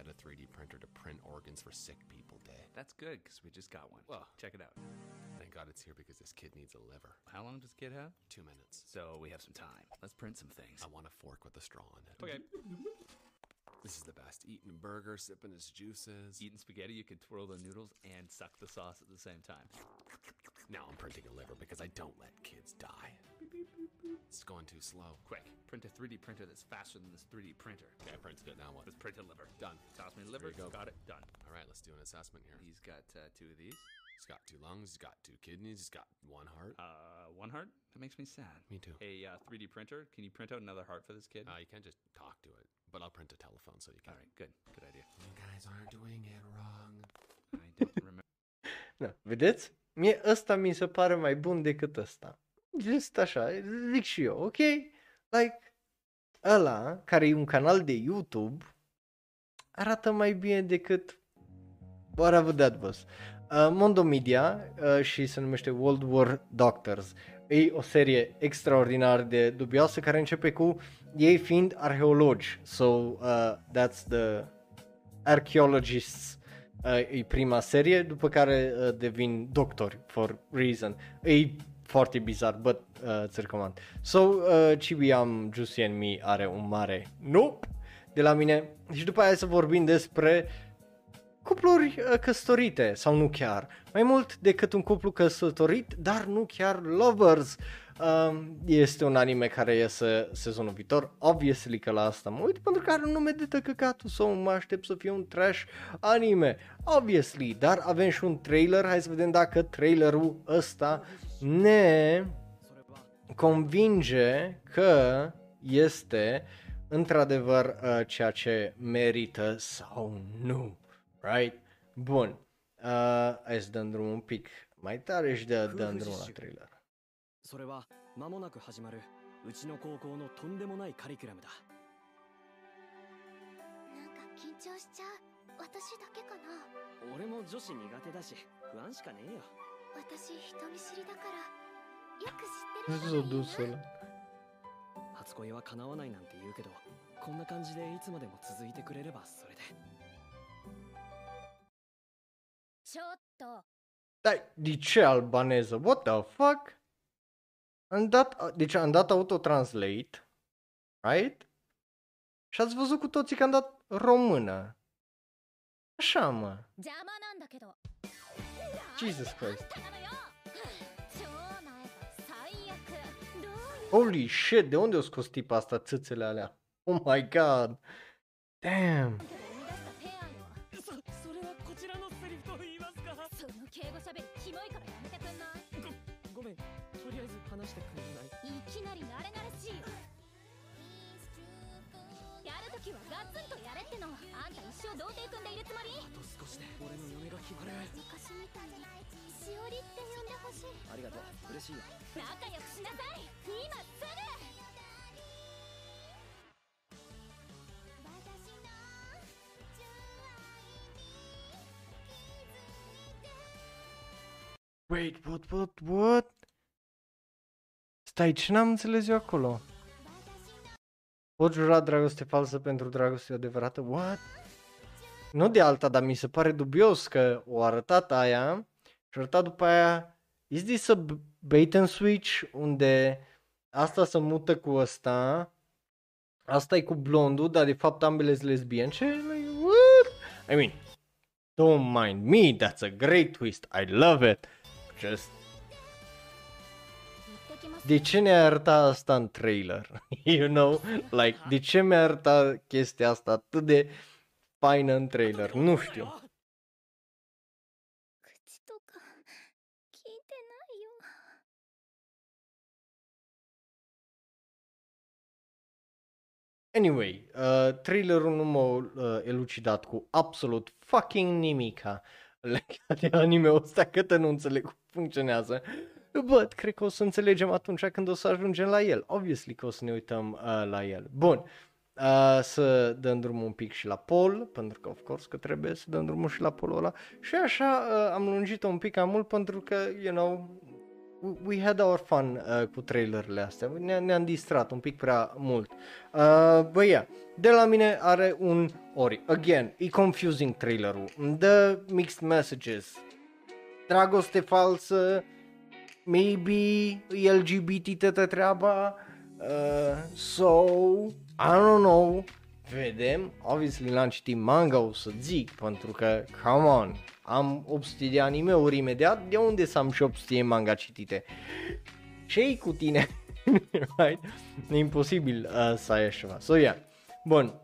Get a three D printer to print organs for sick people day. That's good, because we just got one. Well, check it out. Thank God it's here because this kid needs a liver. How long does kid have? Two minutes. So we have some time. Let's print some things. I want a fork with a straw in it. Okay. This is the best. Eating a burger, sipping his juices. Eating spaghetti, you can twirl the noodles and suck the sauce at the same time. Now I'm printing a liver because I don't let kids die. It's going too slow. Quick, print a three D printer that's faster than this three D printer. Okay, I printed it. Now what? Let's print a liver. Done. Toss me a liver. Go. Got it. Done. All right, let's do an assessment here. He's got uh, two of these. He's got two lungs. He's got two kidneys. He's got one heart. Uh, one heart? That makes me sad. Me too. A uh, three D printer. Can you print out another heart for this kid? Uh, you can't just talk to it, but I'll print a telephone so you can. All right, good. Good idea. You guys aren't doing it wrong. I don't remember. No, vedeți? Mie ăsta mi se pare mai bun decât ăsta. Just așa, zic și eu, ok? Like, ăla, care e un canal de YouTube, arată mai bine decât whatever that was. Uh, Mondo Media uh, și se numește World War Doctors. E o serie extraordinar de dubioasă care începe cu ei fiind arheologi. So, uh, that's the archaeologists. Uh, e prima serie, după care uh, devin doctori, for reason. E foarte bizar, but uh, ți recomand. So, uh, Chibi Am, Juicy and Me are un mare nope de la mine. Și după aia să vorbim despre cupluri uh, căsătorite, sau nu chiar. Mai mult decât un cuplu căsătorit, dar nu chiar lovers. Uh, este un anime care iese sezonul viitor, obviously că la asta mă uit, pentru că are un nume de tăcăcatul sau mă aștept să fie un trash anime, obviously, dar avem și un trailer, hai să vedem dacă trailerul ăsta ne convinge că este într-adevăr uh, ceea ce merită sau nu, right? Bun, uh, hai să dăm drumul un pic mai tare și dăm drumul la trailer. それは間もなく始まるうちの高校のとんでもないカリキュラムだなんか緊張しちゃう私だけかな俺も女子苦手だし不安しかねえよ私人見知りだからよく知ってる人どうする初恋は叶わないなんて言うけどこんな感じでいつまでも続いてくれればそれでちょっとだい、でce albaneză? What the fuck? Am dat, deci am dat auto-translate, right? Și ați văzut cu toții că am dat română. Așa, mă. Jesus Christ. Holy shit, de unde o scos tipa asta, țâțele alea? Oh my god. Damn. Wait, what, what, what? Stai, ce n-am înțeles eu acolo? Pot jura dragoste falsă pentru dragoste adevărată? What? Nu de alta, dar mi se pare dubios că o arătat aia și o arătat după aia. Is this a bait and switch? Unde asta se mută cu asta, asta e cu blondul, dar de fapt ambele sunt lesbiene. What? I mean, don't mind me, that's a great twist, I love it. Just... De ce ne-a arătat asta în trailer? You know? Like, de ce mi-a arătat chestia asta atât de faină în trailer? Nu știu. Anyway, uh, trailerul nu m-a uh, elucidat cu absolut fucking nimica legat de anime-ul ăsta, cât nu înțeleg cum funcționează. But, cred că o să înțelegem atunci când o să ajungem la el. Obviously că o să ne uităm uh, la el. Bun, uh, să dăm drumul un pic și la poll, pentru că, of course, că trebuie să dăm drumul și la poll-ul ăla. Și așa uh, am lungit-o un pic cam mult pentru că, you know, we had our fun uh, cu trailerele astea. Ne- ne-am distrat un pic prea mult. Uh, Băia, yeah. De la mine are un ori. Again, e confusing trailerul. Îmi dă mixed messages. Dragoste falsă. Maybe L G B T tătă treaba, uh, so, I don't know, vedem, obviously l-am citit manga, o să zic, pentru că, come on, am opt sute de anime-uri imediat, de unde să am și opt sute de manga citite? Ce-i cu tine? Right? E imposibil uh, să ai așa, so yeah, bun,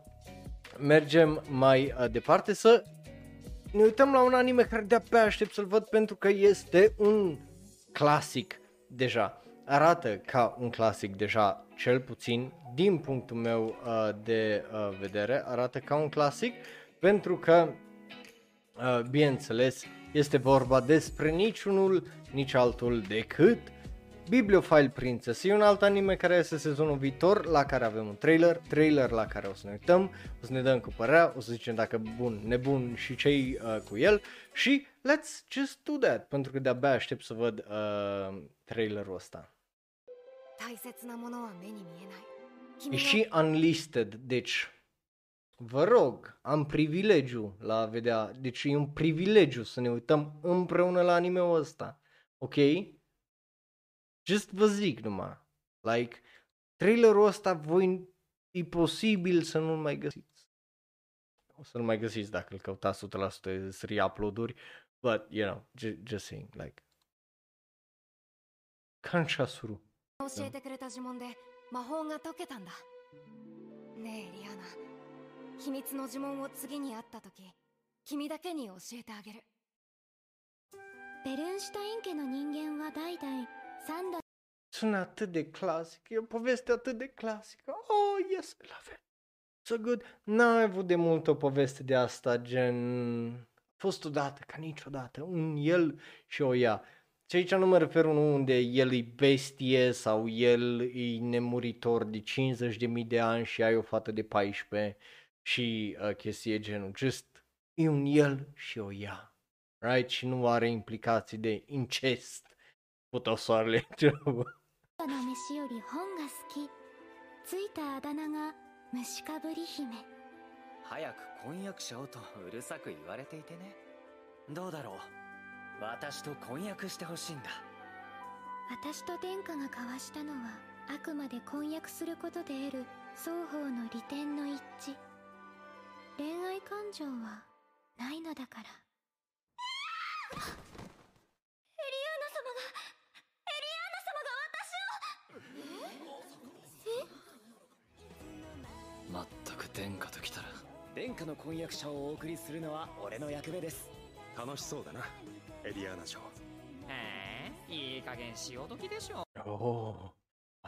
mergem mai uh, departe să ne uităm la un anime care de-abia aștept să-l văd pentru că este un... clasic deja, arată ca un clasic deja, cel puțin din punctul meu uh, de uh, vedere, arată ca un clasic pentru că, uh, bineînțeles, este vorba despre niciunul, nici altul decât Bibliophile Princess. E un alt anime care este sezonul viitor, la care avem un trailer, trailer la care o să ne uităm, o să ne dăm cu părerea, o să zicem dacă bun, nebun și ce-i uh, cu el și let's just do that, pentru că de-abia aștept să văd uh, trailerul ăsta. E și unlisted, deci vă rog, am privilegiu la a vedea, deci e un privilegiu să ne uităm împreună la anime-ul ăsta, ok? Just vă zic numai, like, trailerul ăsta voi, e posibil să nu-l mai găsiți. O să nu mai găsiți dacă îl căutați o sută la sută re-upload-uri, but, you know, j- just saying, like. Kanshasuru. Sună atât de clasic, e o poveste atât de clasică, oh, yes, I love it, so good. N-am avut de mult o poveste de asta, gen, a fost odată, ca niciodată, un el și o ea. Și aici nu mă refer unul unde el e bestie sau el e nemuritor de cincizeci de mii de ani și ai o fată de paisprezece și uh, chestie genul, just, e un el și o ea, right, și nu are implicații de incest. Puta soarele, ce rău. Oh,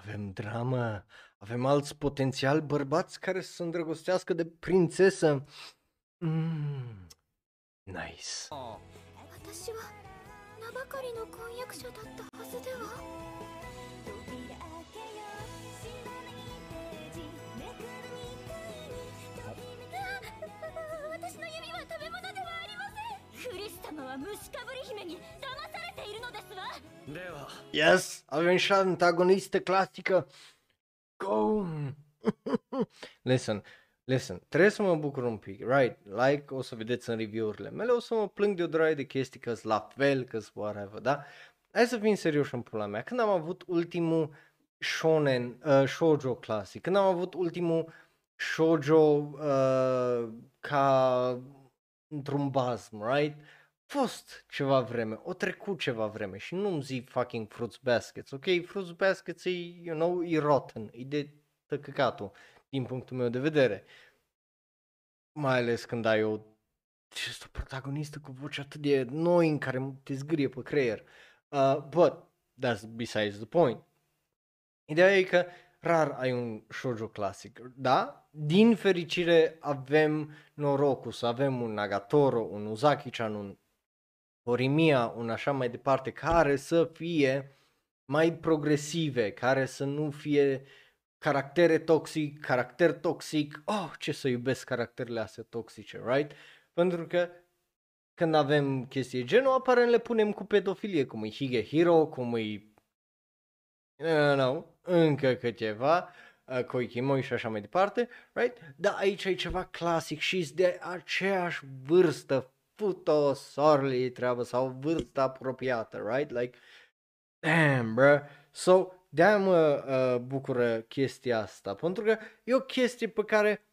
avem dramă, avem alți potențial bărbați care să se îndrăgostească de prințesă. Mm. Nice. Oh. Yes, avem și antagonistă clasică. Go! Listen, listen, trebuie să mă bucur un pic, right? Like, o să vedeți în review-urile mele, o să mă plâng de o draie de chestii că-s la fel, că-s whatever, da? Hai să fim serios în pula mea, când am avut ultimul shonen, uh, shoujo clasic, când am avut ultimul shoujo uh, ca într-un basm, right? Fost ceva vreme, o trecut ceva vreme și nu-mi zi fucking Fruits Baskets, ok? Fruits Baskets e, you know, e rotten, e de tăcăcatul, din punctul meu de vedere. Mai ales când ai o, o protagonistă cu voce atât de noi în care te zgârie pe creier. Uh, but, that's besides the point. Ideea e că rar ai un shoujo clasic, da? Din fericire avem norocul să avem un Nagatoro, un Uzaki-chan, un Horimiya, un așa mai departe, care să fie mai progresive, care să nu fie caractere toxic, caracter toxic, oh, ce să iubesc caracterele astea toxice, right? Pentru că când avem chestii genul, aparent le punem cu pedofilie, cum e Higehiro, cum e, nu, nu, încă câteva, Koikimoi și așa mai departe, right? Dar aici e ceva clasic și de aceeași vârstă, puto sorli treabă, sau vârsta apropiată, right? Like, damn, bro. So, de-aia mă uh, bucură chestia asta, pentru că e o chestie pe care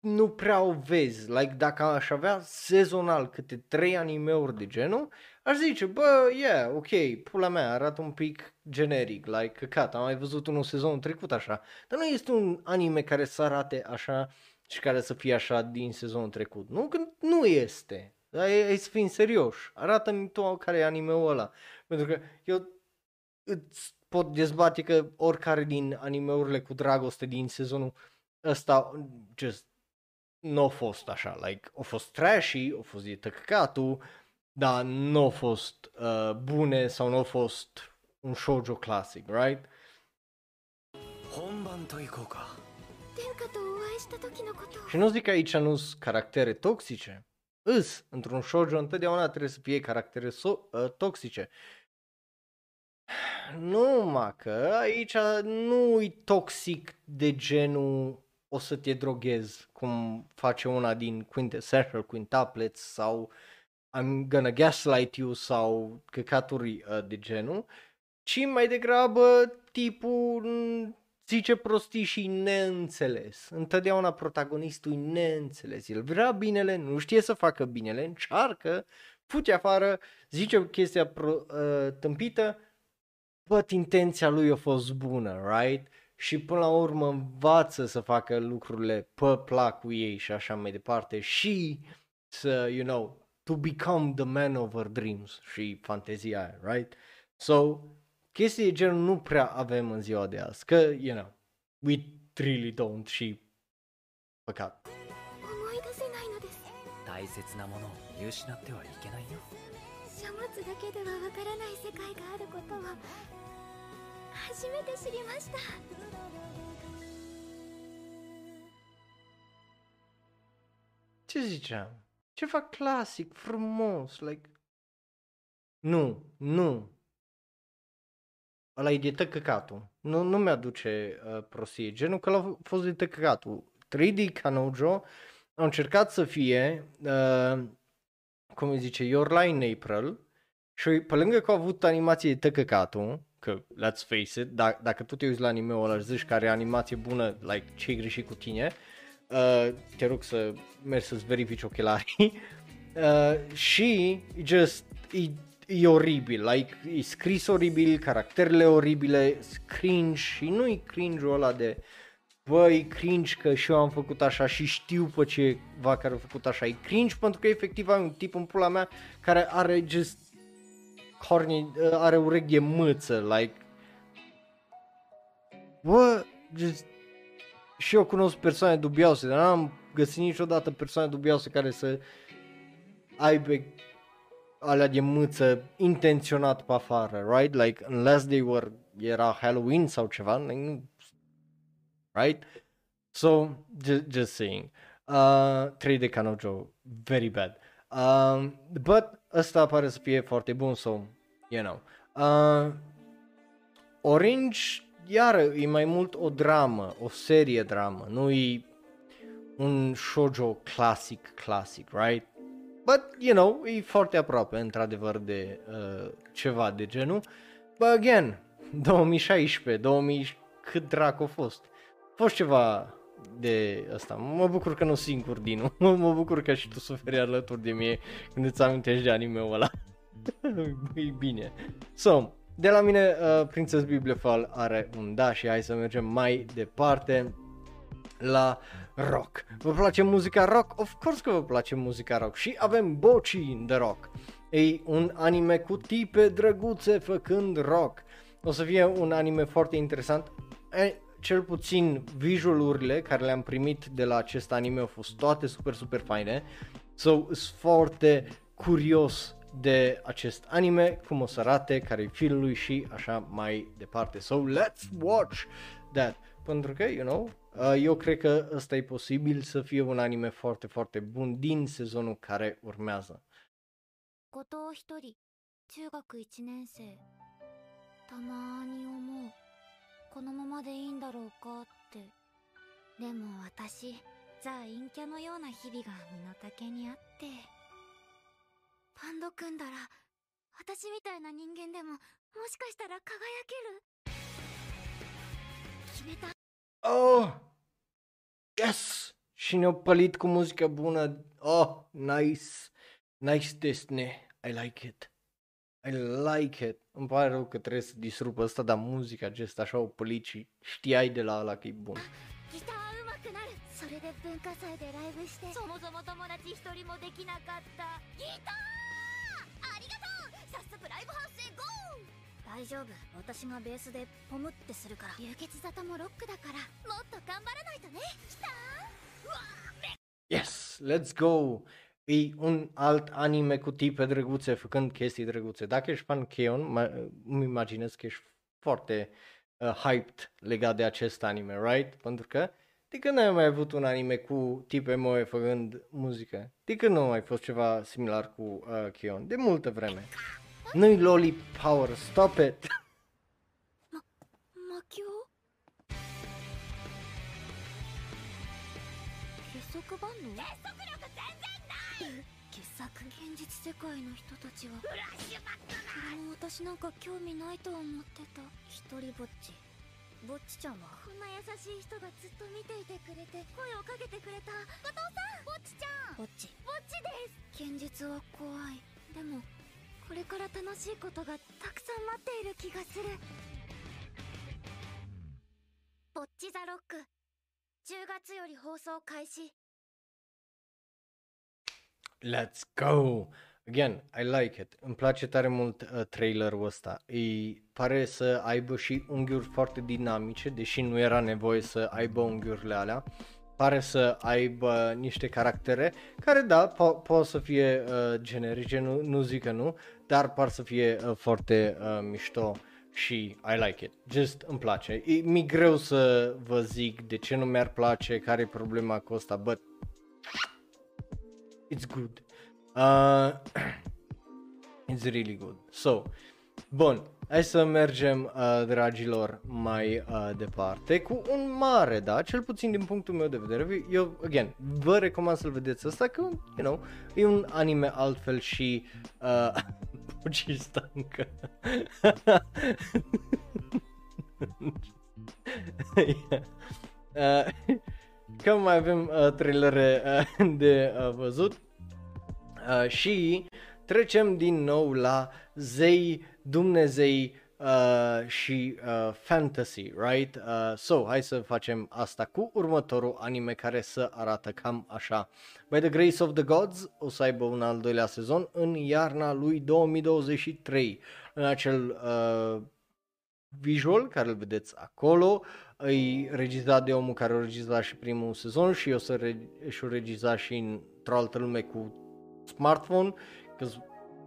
nu prea o vezi. Like, dacă aș avea sezonal câte trei anime-uri de genul, aș zice, bă, yeah, ok, pula mea, arată un pic generic, like, căcat, am mai văzut unul sezonul trecut așa, dar nu este un anime care să arate așa și care să fie așa din sezonul trecut, nu? Când nu este, dar e să fim serioși, arată-mi tu care e anime-ul ăla, pentru că eu îți pot dezbate că oricare din anime-urile cu dragoste din sezonul ăsta just nu a fost așa, like, a fost trashy, a fost de tăcăcatul, dar nu a fost uh, bune sau nu a fost un shoujo classic, right? Și nu zic că aici nu sunt caractere toxice, îs, într-un shoujo întotdeauna trebuie să fie caractere so- uh, toxice. Numai că aici nu-i toxic de genul o să te droghezi, cum face una din Quintessential Quintuplets sau I'm Gonna Gaslight You sau căcaturi uh, de genul, ci mai degrabă tipul zice prostii și neînțeles. Întotdeauna protagonistul e neînțeles, el vrea binele, nu știe să facă binele, încearcă, fute afară, zice chestia pro, uh, tâmpită, but intenția lui a fost bună, right? Și până la urmă învață să facă lucrurile pe placul ei și așa mai departe și să, you know, to become the man of her dreams și fantezia aia, right? So, chestii de genul nu prea avem în ziua de azi, că, you know, we really don't și păcat. Ce ziceam? Ceva clasic, frumos, like... Nu, nu. Ăla e de tăcăcatul. Nu, nu mi-aduce uh, prostie, genul că l-a fost de tăcăcatul. trei D Kanojo au încercat să fie, uh, cum îi zice, Your Lie in April. Și pe lângă că au avut animație de tăcăcatul, că let's face it, d- dacă tu te uiți la anime-ul ăla și zici că are animație bună, like, ce-i greșit cu tine, uh, te rog să mergi să-ți verifici ochelarii, uh, și just, e, e oribil, like, e scris oribil, caracterele oribile, cringe și nu-i cringe-ul ăla de, băi, cringe că și eu am făcut așa și știu pe ceva care a făcut așa, e cringe pentru că efectiv am un tip în pula mea care are just, Horny, are urechi de mâță, like, bă, just, și eu cunosc persoane dubioase, dar n-am găsit niciodată persoane dubioase care să aibă alea de mâță intenționat pe afară, right? Like, unless they were, era Halloween sau ceva, right? So, just, just saying. Uh, trei D Kanojo, very bad. Uh, but ăsta pare să fie foarte bun, so, you know. Uh, Orange, iară, e mai mult o dramă, o serie dramă, nu e un shoujo clasic, clasic, right? But, you know, e foarte aproape, într-adevăr, de uh, ceva de genul. But, again, două mii șaisprezece, două mii, cât dracu a fost? A fost ceva de asta. Mă bucur că nu singur, Dinu. Mă bucur că și tu suferi alături de mie când îți amintești de anime-ul ăla. E bine. So, de la mine, uh, Princess Biblefal are un da și hai să mergem mai departe la rock. Vă place muzica rock? Of course că vă place muzica rock. Și avem Bocchi in the Rock. E un anime cu tipe drăguțe făcând rock. O să fie un anime foarte interesant. E, cel puțin visualurile care le-am primit de la acest anime au fost toate super super faine. So, sunt foarte curios de acest anime, cum o să arate, care-i filul lui și așa mai departe. So, let's watch that. Pentru că, you know, eu cred că ăsta e posibil să fie un anime foarte, foarte bun din sezonul care urmează. Oh! Yes! Și ne-au pălit cu muzică bună. Oh, nice. Nice Disney. I like it. I like it. Îmi pare rău că trebuie să disrup ăsta, dar muzica acesta așa o pălit și știai de la ăla că e bun. Yes, let's go! E un alt anime cu tipe drăguțe făcând chestii drăguțe. Dacă ești fan K-On, îmi imaginez că ești foarte uh, hyped legat de acest anime, right? Pentru că de când n-ai mai avut un anime cu tipe moe făcând muzică? De când nu a mai fost ceva similar cu uh, K-On? De multă vreme. Nu-i loli power, stop it! Ma, Makio? Kesoku bandu? Kesoku ryoku zenzen nai! Kesoku? Genjitsu sekai no hito tachi wa... Flashback da! Koremo watashi nanka kyoumi nai to omotte ta. Hitori bocchi. Bocchi-chan wa? Konna yasashii hito ga zutto miteite kurete, koe o kagete kureta. Katou-san! Bocchi-chan! Bocchi. Bocchi desu! Genjitsu wa kowai. Demo... これから楽しいことがたくさん待っている気がする。ぼっちザロックじゅうがつより放送開始。Let's go. Again, I like it. Îmi place tare mult uh, trailerul ăsta. Îi pare să aibă și unghiuri foarte dinamice, deși nu era nevoie să aibă unghiurile alea. Pare să aibă niște caractere care, da, po- pot să fie uh, generice, nu, nu zic că nu, dar par să fie uh, foarte uh, mișto și I like it. Just îmi place. E, mi-e greu să vă zic de ce nu mi-ar place, care e problema cu ăsta, but it's good. Uh, it's really good. So, bun. Hai să mergem, uh, dragilor, mai uh, departe cu un mare, da, cel puțin din punctul meu de vedere. Eu, again, vă recomand să-l vedeți ăsta că, you know, e un anime altfel și uh, Bugistanca. yeah. uh, Cam mai avem uh, trailere uh, de uh, văzut uh, și trecem din nou la zei, Dumnezei uh, și uh, fantasy, right? Uh, so, hai să facem asta cu următorul anime care să arată cam așa. By the Grace of the Gods o să aibă un al doilea sezon în iarna lui două mii douăzeci și trei. În acel uh, visual care îl vedeți acolo, e regizat de omul care a regizat și primul sezon și o să re- și-o regiza și într-o altă lume cu smartphone, because,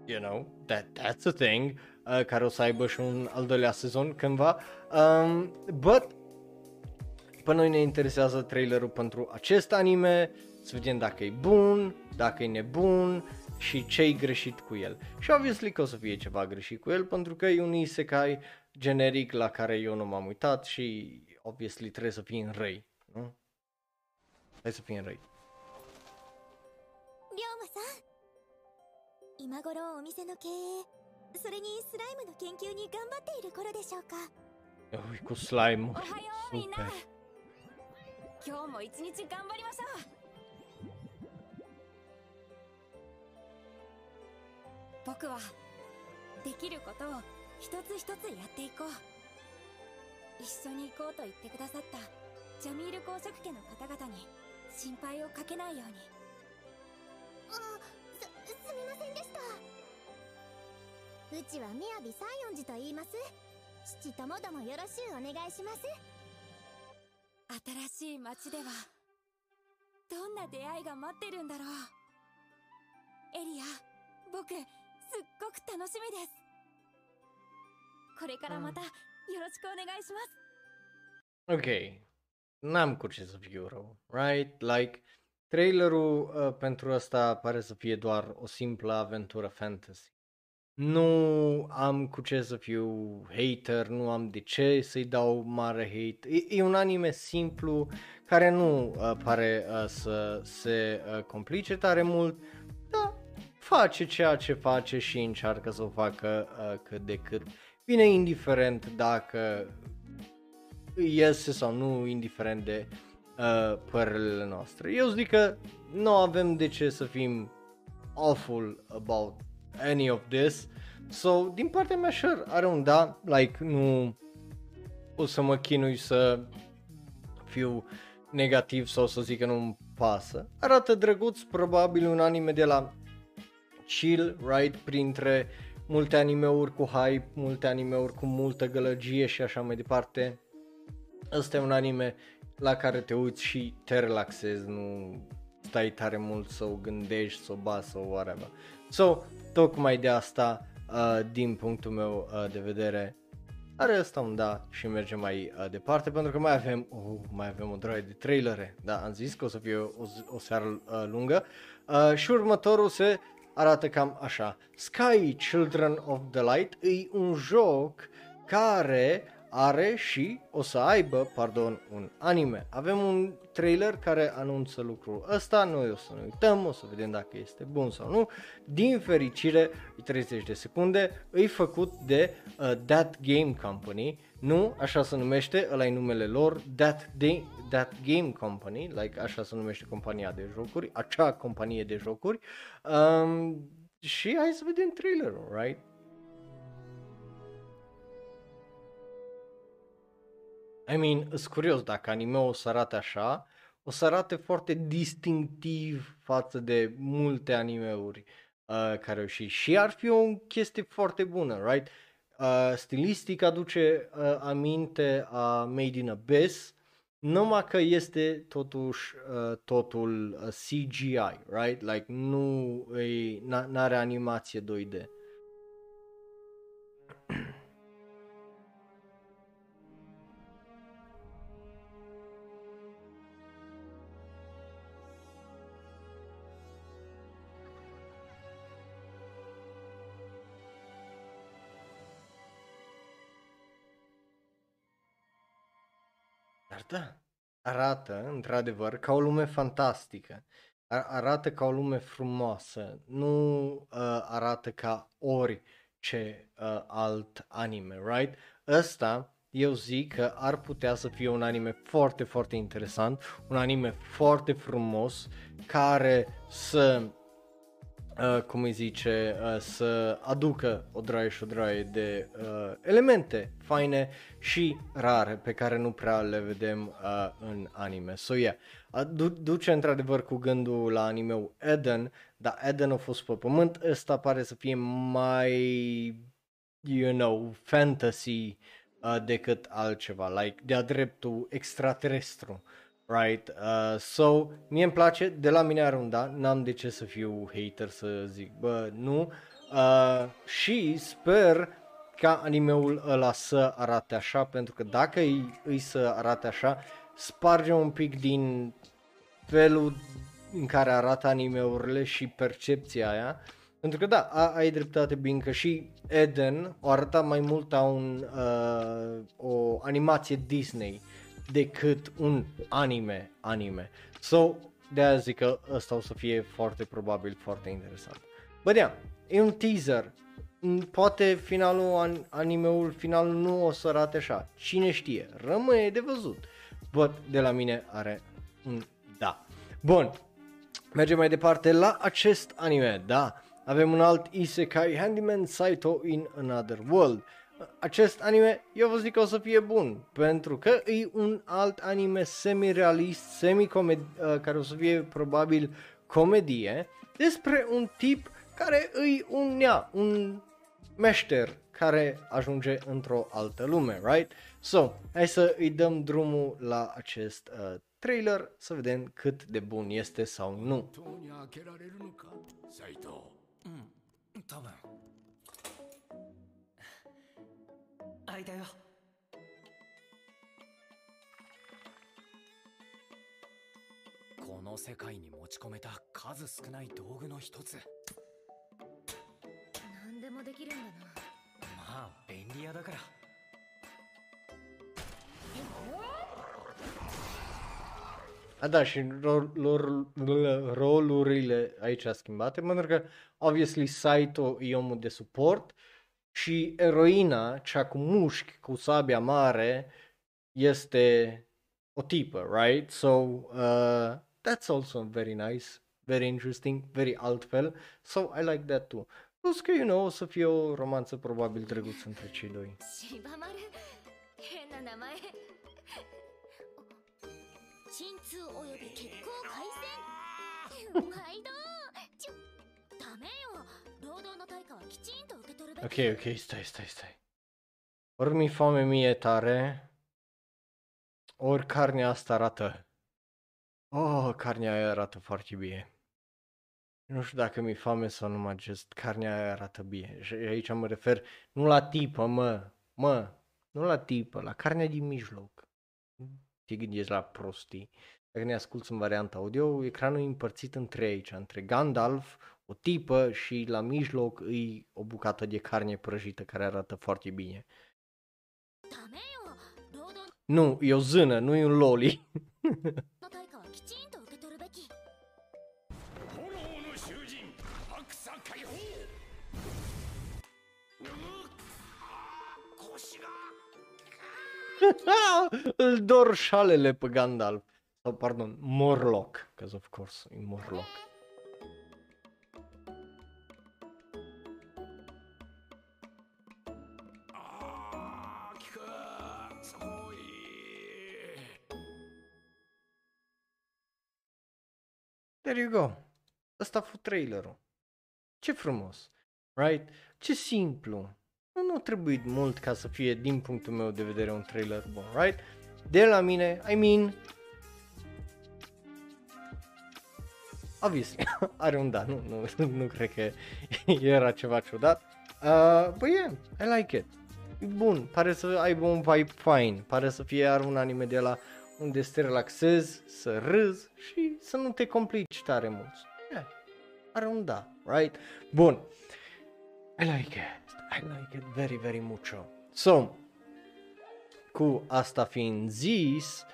you know, that, that's a thing, uh, care o să aibă și un al doilea sezon cândva, um, but pe noi ne interesează trailerul pentru acest anime, să vedem dacă e bun, dacă e nebun și ce-i greșit cu el. Și obviously că o să fie ceva greșit cu el, pentru că e un isekai generic la care eu nu m-am uitat și obviously trebuie să fii în răi, nu? Trebuie să fii în răi. Ui, cu slime-uri, super! Ok, n-am cu ce să fiu rău, right? Like, trailerul uh, pentru asta pare să fie doar o simplă aventură fantasy. Nu am cu ce să fiu hater, nu am de ce să-i dau mare hate. E, e un anime simplu care nu uh, pare uh, să se uh, complice tare mult, dar face ceea ce face și încearcă să o facă uh, cât de cât bine, indiferent dacă iese sau nu, indiferent de uh, părerile noastre. Eu zic că nu avem de ce să fim awful about any of this. So, din partea mea, sure, are un da, like, nu o să mă chinui să fiu negativ sau să zic că nu-mi pasă. Arată drăguț, probabil un anime de la chill, right, printre multe anime-uri cu hype, multe anime-uri cu multă gălăgie și așa mai departe. Ăsta e un anime la care te uiți și te relaxezi, nu stai tare mult să o gândești, să o bați sau whatever. So, tocmai de asta, uh, din punctul meu uh, de vedere, are ăsta un da și mergem mai uh, departe, pentru că mai avem, uh, mai avem o droaie de trailere, da, am zis că o să fie o, o, o seară uh, lungă uh, și următorul se arată cam așa. Sky Children of the Light e un joc care are și o să aibă, pardon, un anime. Avem un trailer care anunță lucrul ăsta, noi o să ne uităm, o să vedem dacă este bun sau nu. Din fericire, treizeci de secunde, e făcut de uh, That Game Company, nu, așa se numește, ăla-i numele lor, That, de- That Game Company, like, așa se numește compania de jocuri, acea companie de jocuri. Um, și hai să vedem trailerul, right? I mean, îs curios dacă anime-ul o să arate așa, o să arate foarte distinctiv față de multe anime-uri uh, care au ieșit și ar fi o chestie foarte bună, right? Uh, stilistic aduce uh, aminte a Made in Abyss, numai că este totuși uh, totul uh, C G I, right? Like, nu e, n-are animație doi D. Da, arată într-adevăr ca o lume fantastică, Ar- arată ca o lume frumoasă, nu uh, arată ca orice uh, alt anime, right? Ăsta eu zic că ar putea să fie un anime foarte, foarte interesant, un anime foarte frumos, care să, uh, cum îi zice, uh, să aducă o draie și o draie de uh, elemente faine și rare pe care nu prea le vedem uh, în anime. So yeah, du- duce într-adevăr cu gândul la anime-ul Eden, dar Eden a fost pe pământ, ăsta pare să fie mai, you know, fantasy uh, decât altceva, like de-a dreptul extraterestru, right? Uh, so, mie îmi place, de la mine arunda, n-am de ce să fiu hater să zic, bă, nu, uh, și sper ca animeul ăla să arate așa, pentru că dacă îi, îi să arate așa, sparge un pic din felul în care arată animeurile și percepția aia. Pentru că da, a, ai dreptate, bine că și Eden o arăta mai mult ca un, uh, o animație Disney decât un anime anime. So, de-aia zic că ăsta o să fie foarte probabil foarte interesant. Bă, yeah, e un teaser. Poate finalul, animeul final nu o să arate așa. Cine știe? Rămâne de văzut. But, de la mine are un da. Bun, mergem mai departe la acest anime, da. Avem un alt isekai, Handyman Saito in Another World. Acest anime, eu vă zic că o să fie bun, pentru că e un alt anime semi-realist, semi-comedie, care o să fie probabil comedie, despre un tip care îi un nea, un meșter care ajunge într-o altă lume, right? So, hai să îi dăm drumul la acest uh, trailer, să vedem cât de bun este sau nu. A, da, și rol, rol, rol, rolurile aici a schimbate, pentru că, obviously, Saito e omul de suport și eroina, cea cu mușchi, cu sabia mare, este o tipă, right? So, uh, that's also very nice, very interesting, very altfel, so I like that too. Plus că, you know, o să fie o romanță probabil drăguță între cei doi. Ok, ok, stai, stai, stai. Ori mi-e foame mie tare, ori carnea asta arată. Oh, carnea aia arată foarte bine. Nu știu dacă mi-e foame sau numai just carnea aia arată bine. Și aici mă refer nu la tipă, mă, mă, nu la tipă, la carnea din mijloc. Te gândești la prostii. Dacă ne asculți în varianta audio, ecranul e împărțit în trei aici, între Gandalf, o tipă și la mijloc îi o bucată de carne prăjită care arată foarte bine. Nu, e o zână, nu e un loli. Îl dor șalele pe Gandalf. Sau, pardon, Morlock, because of course, e Morlock. There you go. Asta a fost trailerul. Ce frumos, right? Ce simplu. Nu a trebuit mult ca să fie, din punctul meu de vedere, un trailer bun, right? De la mine, I mean... Obviously, are un da, nu, nu, nu cred că era ceva ciudat. Uh, but yeah, I like it. E bun, pare să aibă un vibe fine, pare să fie ar un anime de la unde să te relaxezi, să râzi și să nu te complici tare mult. Yeah, are un da, right? Bun. I like it. I like it very, very mucho. So, cu asta fiind zis,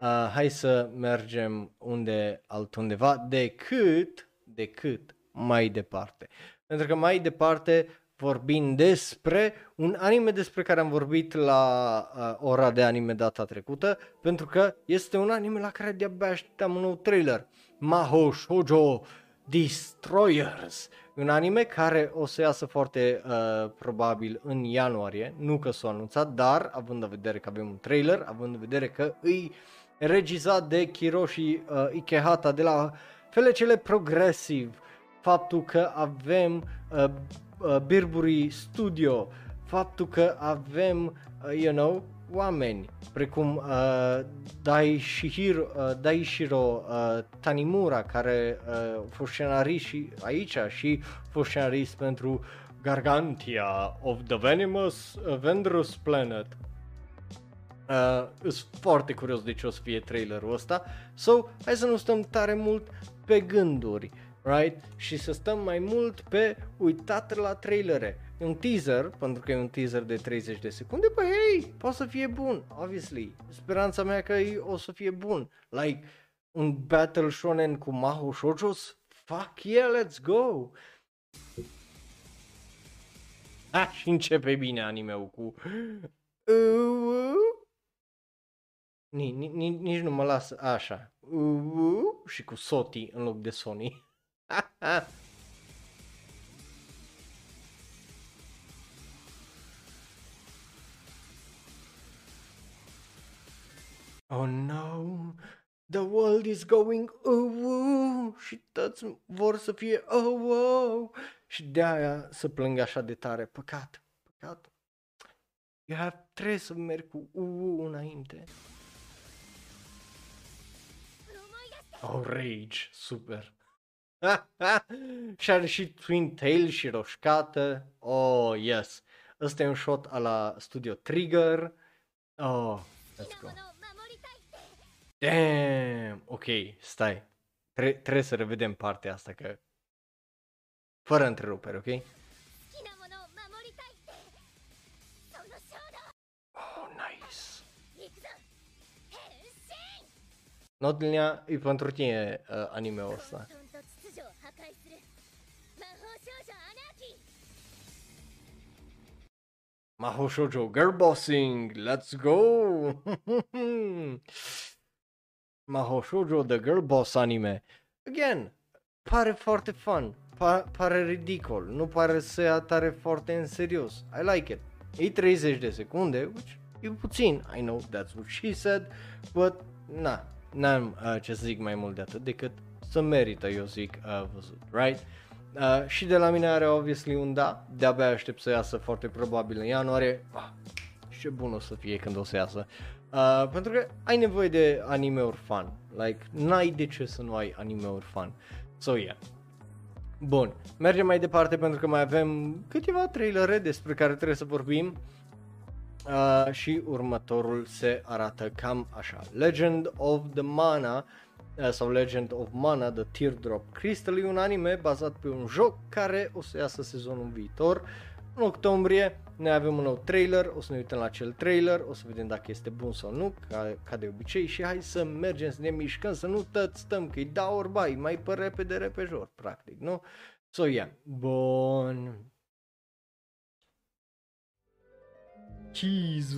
uh, hai să mergem unde altundeva decât, decât mai departe. Pentru că mai departe vorbim despre un anime despre care am vorbit la uh, ora de anime data trecută, pentru că este un anime la care de-abia așteptam un nou trailer. Mahou Shoujo Destroyers. Un anime care o să iasă foarte uh, probabil în ianuarie, nu că s-a anunțat, dar având în vedere că avem un trailer, având în vedere că îi regizat de Kiroshi uh, Ikehata de la Felecele Progresiv, faptul că avem uh, uh, Birburii Studio, faptul că avem, uh, you know, oameni precum uh, Daishiro, uh, Daishiro uh, Tanimura, care uh, a fost scenarist și aici și a fost scenarist pentru Gargantia of the Venomous uh, Vendrous Planet. Uh, Sunt foarte curios de ce o să fie trailerul ăsta. So, hai să nu stăm tare mult pe gânduri, right? Și să stăm mai mult pe uitat la trailere. Un teaser, pentru că e un teaser de treizeci de secunde, bă, hei, poate să fie bun, obviously. Speranța mea că o să fie bun. Like, un battle shonen cu mahou shoujos? Fuck yeah, let's go! Ah, și începe bine anime-ul cu... Nici nu mă lasă așa. Și cu Soti în loc de Sony. Oh no, the world is going oh, și toți vor să fie oh, oh. Și de-aia să plâng așa de tare. Păcat, păcat. You have, trebuie să merg cu uh înainte. Oh, rage, super. Și are și Twin Tail și roșcată. Oh, yes. Ăsta e un shot a la Studio Trigger. Oh, let's go. Damn, ok, stai. Tre- trebuie să revedem partea asta, că... Fără întrerupere, ok? Notlinia e pentru tine uh, anime-ul ăsta. Mahou Shoujo Girl Bossing, let's go! Mahou Shoujo The Girl Boss anime. Again, pare foarte fun, pa- pare ridicol, nu pare să ia tare foarte în serios. I like it. E treizeci de secunde, which e puțin, I know that's what she said, but na. N-am uh, ce să zic mai mult de atât decât să merită, eu zic, uh, văzut, right? Uh, și de la mine are obviously un da, de-abia aștept să iasă foarte probabil în ianuarie. Ah, ce bun o să fie când o să iasă. Uh, pentru că ai nevoie de anime-uri fun, like, n-ai de ce să nu ai anime-uri fun. So yeah. Bun, mergem mai departe pentru că mai avem câteva trailere despre care trebuie să vorbim. Uh, și următorul se arată cam așa. Legend of the Mana uh, sau Legend of Mana The Teardrop Crystal e un anime bazat pe un joc care o să iasă sezonul viitor. În octombrie ne avem un nou trailer, o să ne uităm la acel trailer, o să vedem dacă este bun sau nu, ca, ca de obicei, și hai să mergem, să ne mișcăm, să nu tăți stăm, că-i da orba, e mai pe repede, repejor, practic, nu? So yeah, bun... Cheese.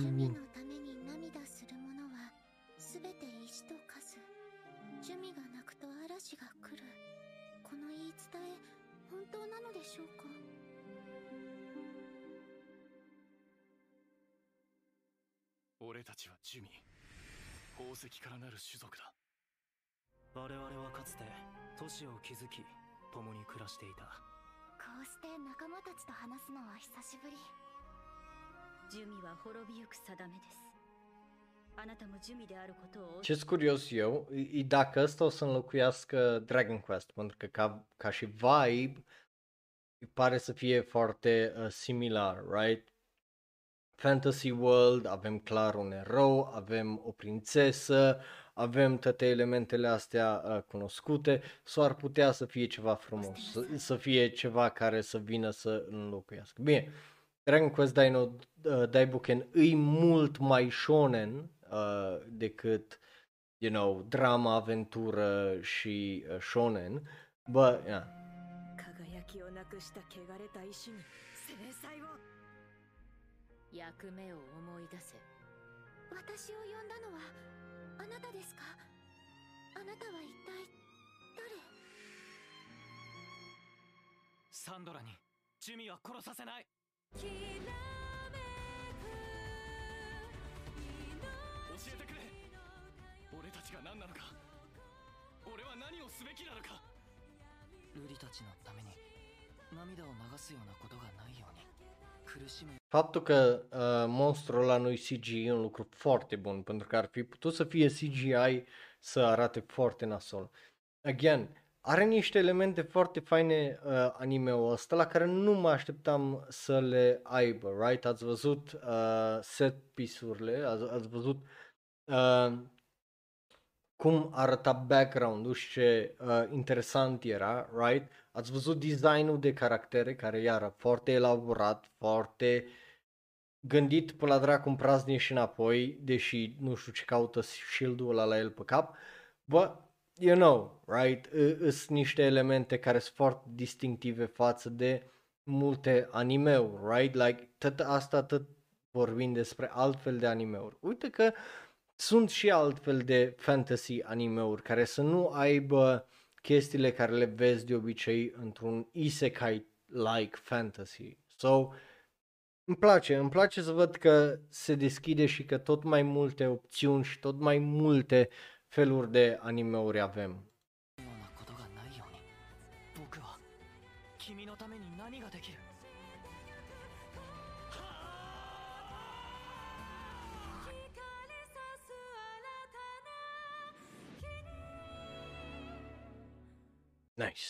Ce-s curios eu, e dacă ăsta o să înlocuiască Dragon Quest, pentru că ca, ca și vibe pare să fie foarte uh, similar, right? Fantasy World, avem clar un erou, avem o prințesă, avem toate elementele astea uh, cunoscute, sau ar putea să fie ceva frumos, să, să fie ceva care să vină să înlocuiască. Bine. Dragon Quest Dino uh, Daibuken e mult mai shonen uh, decât, you know, drama, aventură și uh, shonen, but, yeah. Sandora ni Jumi wa korosasenai. Faptul că uh, monstrul ăla nu-i C G I e un lucru foarte bun, pentru că ar fi putut să fie C G I să arate foarte nasol. Again, are niște elemente foarte faine uh, anime-ul ăsta la care nu mă așteptam să le aibă, right? Ați văzut uh, set piece-urile, ați, ați văzut uh, cum arăta background-ul și ce uh, interesant era, right? Ați văzut design-ul de caractere care iară foarte elaborat, foarte gândit până la dracu în praznic și înapoi, deși nu știu ce caută shield-ul ăla la el pe cap, bă, you know, right? Sunt niște elemente care sunt foarte distinctive față de multe anime-uri, right? Like, tot asta tot vorbind despre altfel de anime-uri. Uite că sunt și altfel de fantasy anime-uri care să nu aibă chestiile care le vezi de obicei într-un isekai-like fantasy. So, îmi place, îmi place să văd că se deschide și că tot mai multe opțiuni și tot mai multe feluri de anime-uri avem. Nice.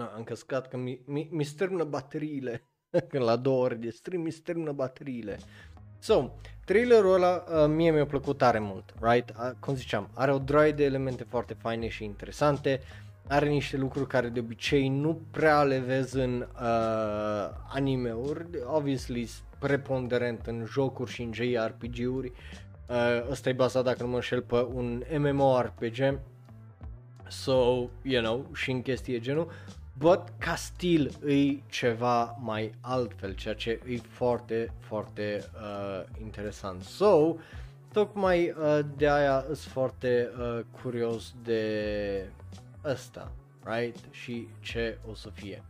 A, am căscat că mi, mi, mi strâmnă bateriile. Când la două ori de stream mi strâmnă bateriile. So, trailerul ăla uh, mie mi-a plăcut tare mult, right? Uh, cum ziceam, are o droaie de elemente foarte faine și interesante, are niște lucruri care de obicei nu prea le vezi în uh, anime-uri, obviously preponderent în jocuri și în J R P G-uri, uh, ăsta e bazat, dacă nu mă înșel, pe un M M O R P G, so, you know, și în chestii de genul, but ca stil e ceva mai altfel, ceea ce e foarte, foarte uh, interesant. So, tocmai uh, de aia sunt foarte uh, curios de ăsta, right? Și ce o să fie.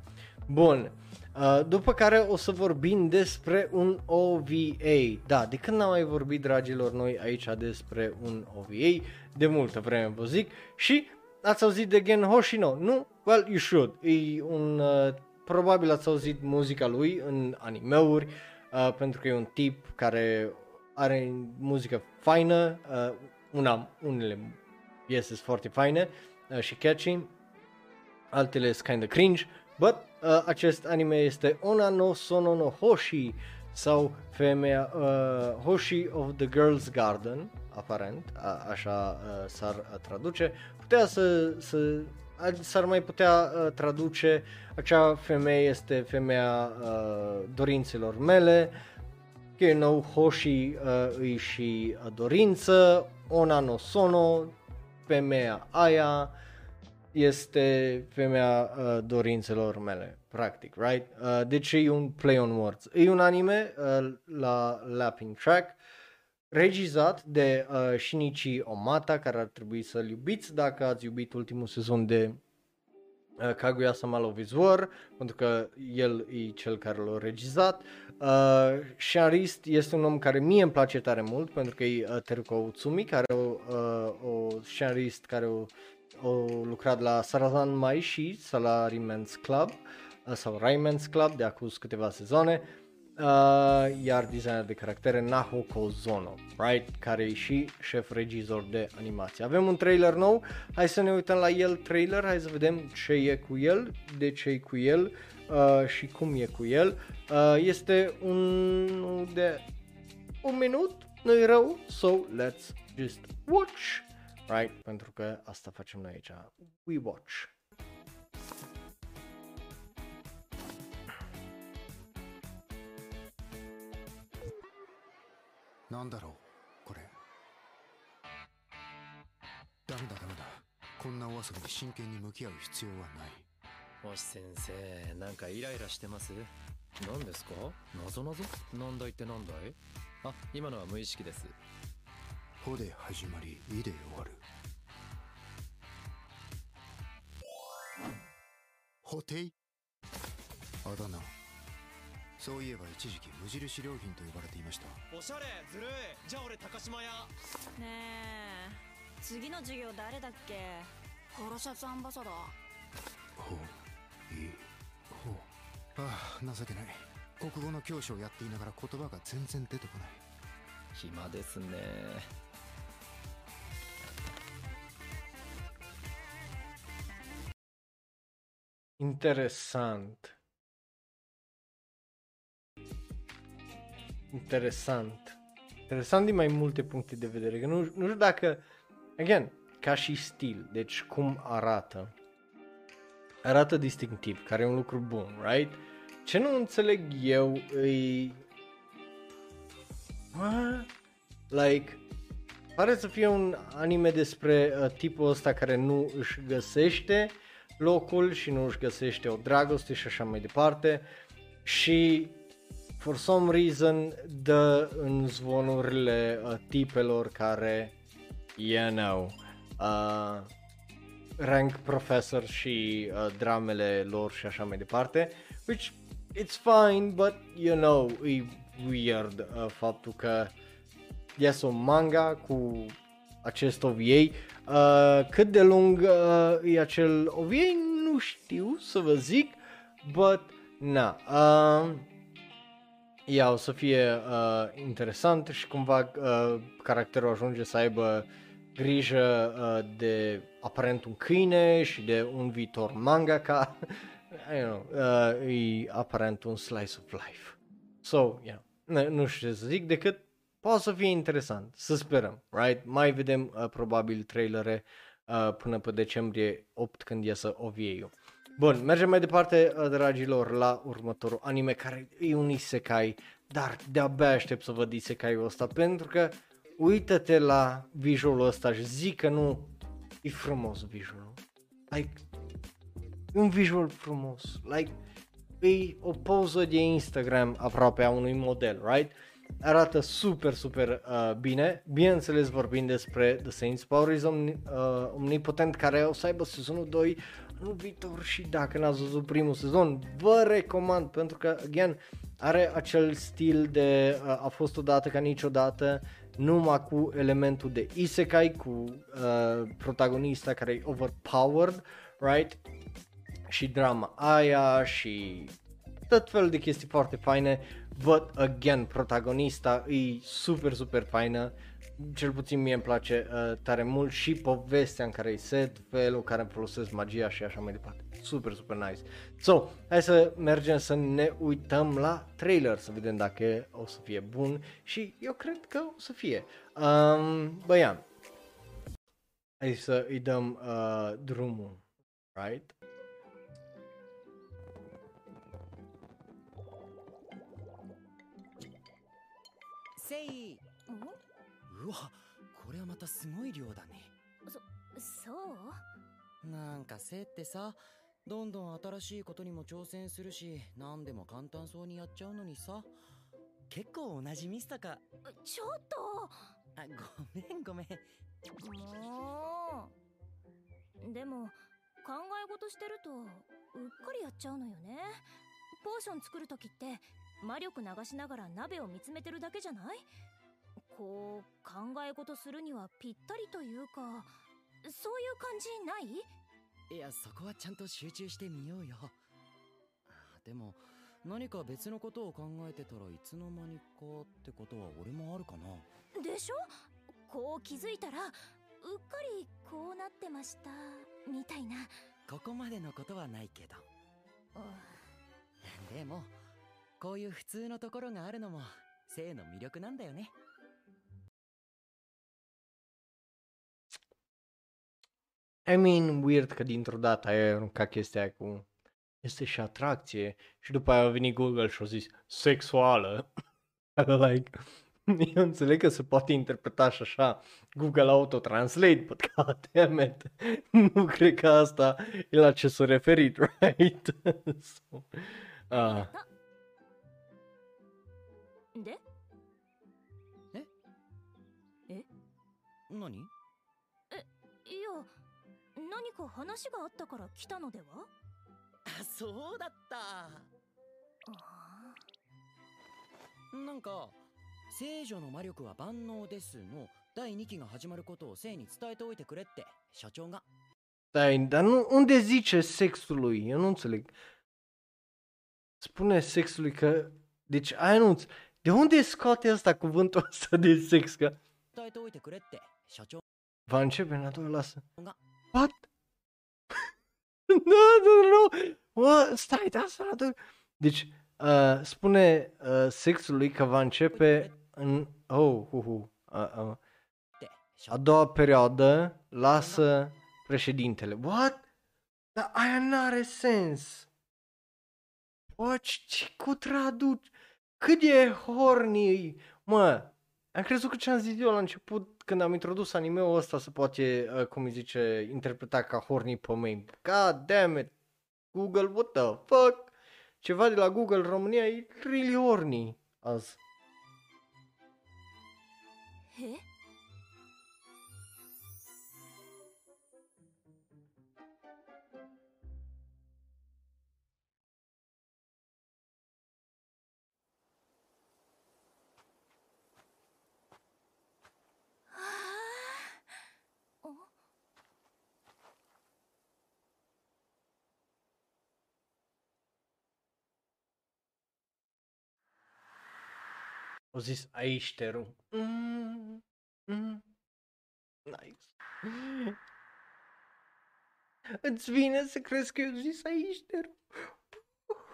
Bun, uh, după care o să vorbim despre un O V A. Da, de când n-am mai vorbit, dragilor, noi aici despre un O V A, de multă vreme vă zic, și ați auzit de Gen Hoshino, nu? Well, you should. E un, uh, probabil ați auzit muzica lui în animeuri, uh, pentru că e un tip care are muzică faină, uh, una, unele piese sunt foarte faine uh, și catchy, altele sunt kinda cringe, but uh, acest anime este Onna no Sono no Hoshi, sau femeia uh, Hoshi of the Girls Garden, aparent, a, așa uh, s-ar traduce, putea să, să s-ar mai putea uh, traduce, acea femeie este femeia uh, dorințelor mele, you know, Hoshi uh, îi și dorință, Onna no Sono, femeia aia, este femeia uh, dorințelor mele, practic, right? Uh, deci e un play on words. E un anime uh, la Lapping Track, regizat de uh, Shinichi Omata, care ar trebui să-l iubiți dacă ați iubit ultimul sezon de uh, Kaguya-sama Love is War, pentru că el e cel care l-a regizat. Uh, scenarist este un om care mie îmi place tare mult, pentru că e uh, Teruko Utsumi, care uh, o scenarist care o au lucrat la Sarazan Mai și Salaryman's Club sau Rayman's Club de acum câteva sezoane, uh, iar designer de caractere Naho Kozono, right? Care e și șef regizor de animație. Avem un trailer nou, hai să ne uităm la el trailer, hai să vedem ce e cu el, de ce e cu el uh, și cum e cu el. Uh, este unul de un minut, nu-i rău, so let's just watch. Right, pentru că asta facem noi aici. We watch. Nandaro, kore. Dameda, dameda. Konna wasabi ni shinken ni mukiau hitsuyou wa nai. Hoshi-sensei, nanka iraira shite masu? Nan desu ka? Nazo-nazo? Nandai tte nandai? Ah, ima no wa muishiki desu. ほで始まり、いで終わる。ホテイ。あだ名。そういえば一時期無印良品と呼ばれていました。おしゃれ、ずるい。じゃあ俺高島屋。ねえ、次の授業誰だっけ？ホロシャツアンバサダー。ほ、い、ほ。ああ、情けない。国語の教師をやっていながら言葉が全然出てこない。暇ですね。Interesant. Interesant. Interesant din mai multe puncte de vedere, că nu, nu știu dacă, again, ca și stil, deci cum arată. Arată distinctiv, care e un lucru bun, right? Ce nu înțeleg eu îi... What? Like, pare să fie un anime despre uh, tipul ăsta care nu își găsește locul și nu își găsește o dragoste și așa mai departe. Și for some reason dă în zvonurile uh, tipelor care, you know, uh, rank professor și uh, dramele lor și așa mai departe. Which, it's fine, but, you know, e weird uh, faptul că iasă un manga cu acest O V A. Uh, cât de lung uh, e acel O V A, nu știu să vă zic, but, na. Uh, Ia, o să fie uh, interesant și cumva uh, caracterul ajunge să aibă grijă uh, de aparent un câine și de un viitor mangaka. I don't know, uh, e aparent un slice of life. So, yeah, nu, nu știu ce să zic decât poate să fie interesant, să sperăm, right? Mai vedem uh, probabil trailere uh, până pe decembrie opt când iasă O V A-ul. Bun, mergem mai departe, dragilor, la următorul anime care e un isekai, dar de-abia aștept să văd isekai-ul ăsta pentru că uită-te la visual-ul ăsta și zic că nu, e frumos visual-ul, like, e un visual frumos, like, e o poză de Instagram aproape a unui model, right? Arată super, super uh, bine, bineînțeles vorbim despre The Saints Powers Omni- uh, Omnipotent care o să aibă sezonul doi anul viitor și dacă n-ați văzut primul sezon, vă recomand pentru că, again, are acel stil de uh, a fost odată ca niciodată, numai cu elementul de isekai, cu uh, protagonista care e overpowered, right? Și drama aia și tot felul de chestii foarte faine, but again, protagonista e super, super faină, cel puțin mie îmi place uh, tare mult și povestea în care e set, felul care folosesc magia și așa mai departe, super, super nice. So, hai să mergem să ne uităm la trailer, să vedem dacă o să fie bun și eu cred că o să fie. Um, Băia, hai să îi dăm uh, drumul, right? Sei. Ua, これはまたすごい量だね。そ、そう？なんか生ってさ、どんどん新しいことにも挑戦するし、何でも簡単そうにやっちゃうのにさ、結構同じミスタか。ちょっと。あ、ごめんごめん。でも考え事してるとうっかりやっちゃうのよね。ポーション作る時って魔力流しながら鍋を見つめてるだけじゃない？こう考え事するにはぴったりというか、そういう感じない？いや、そこはちゃんと集中してみようよ。でも何か別のことを考えてたらいつの間にかってことは俺もあるかな。でしょ？こう気づいたらうっかりこうなってましたみたいな。ここまでのことはないけど。でもこういう普通のところがあるのも性の魅力なんだよね。I mean, weird că dintr-o dată ai aruncat chestia aia cu este și atracție și după aia a venit Google și a zis sexuală. Like, eu înțeleg că se poate interpreta și așa Google Auto-Translate, but god damn it, nu cred că asta e la ce s-a referit, right? So, uh. で? え? え? 何? え、いや、何か話があったから来たのでは? あ、そうだった。ああ。なんか、聖女の魔力は万能ですのだいにきが始まることを聖に伝えておいてくれって社長が。だい、だ、unde zice sexul lui? Eu nu înțeleg. Spune sexului că Deci, anunț, de unde scoate ăsta cuvântul ăsta de sex? Că... va începe în a doua lasă. What? Nu, nu, nu. What? Stai, da, asta la doua. Deci, uh, spune uh, sexului că va începe în... Oh, uh, uh, uh, uh. a doua perioadă, lasă președintele. What? Dar aia n-are sens. O, ce cu traduci? Cât e horny, mă. Am crezut că ce-am zis eu la început, când am introdus anime-ul ăsta, se poate, uh, cum îi zice, interpreta ca horny pe main. God damn it. Google, what the fuck? Ceva de la Google România e really horny azi. He? O zis aici te rog. Mm, mm, nice. Îți vine să crezi că eu zis aici te rog.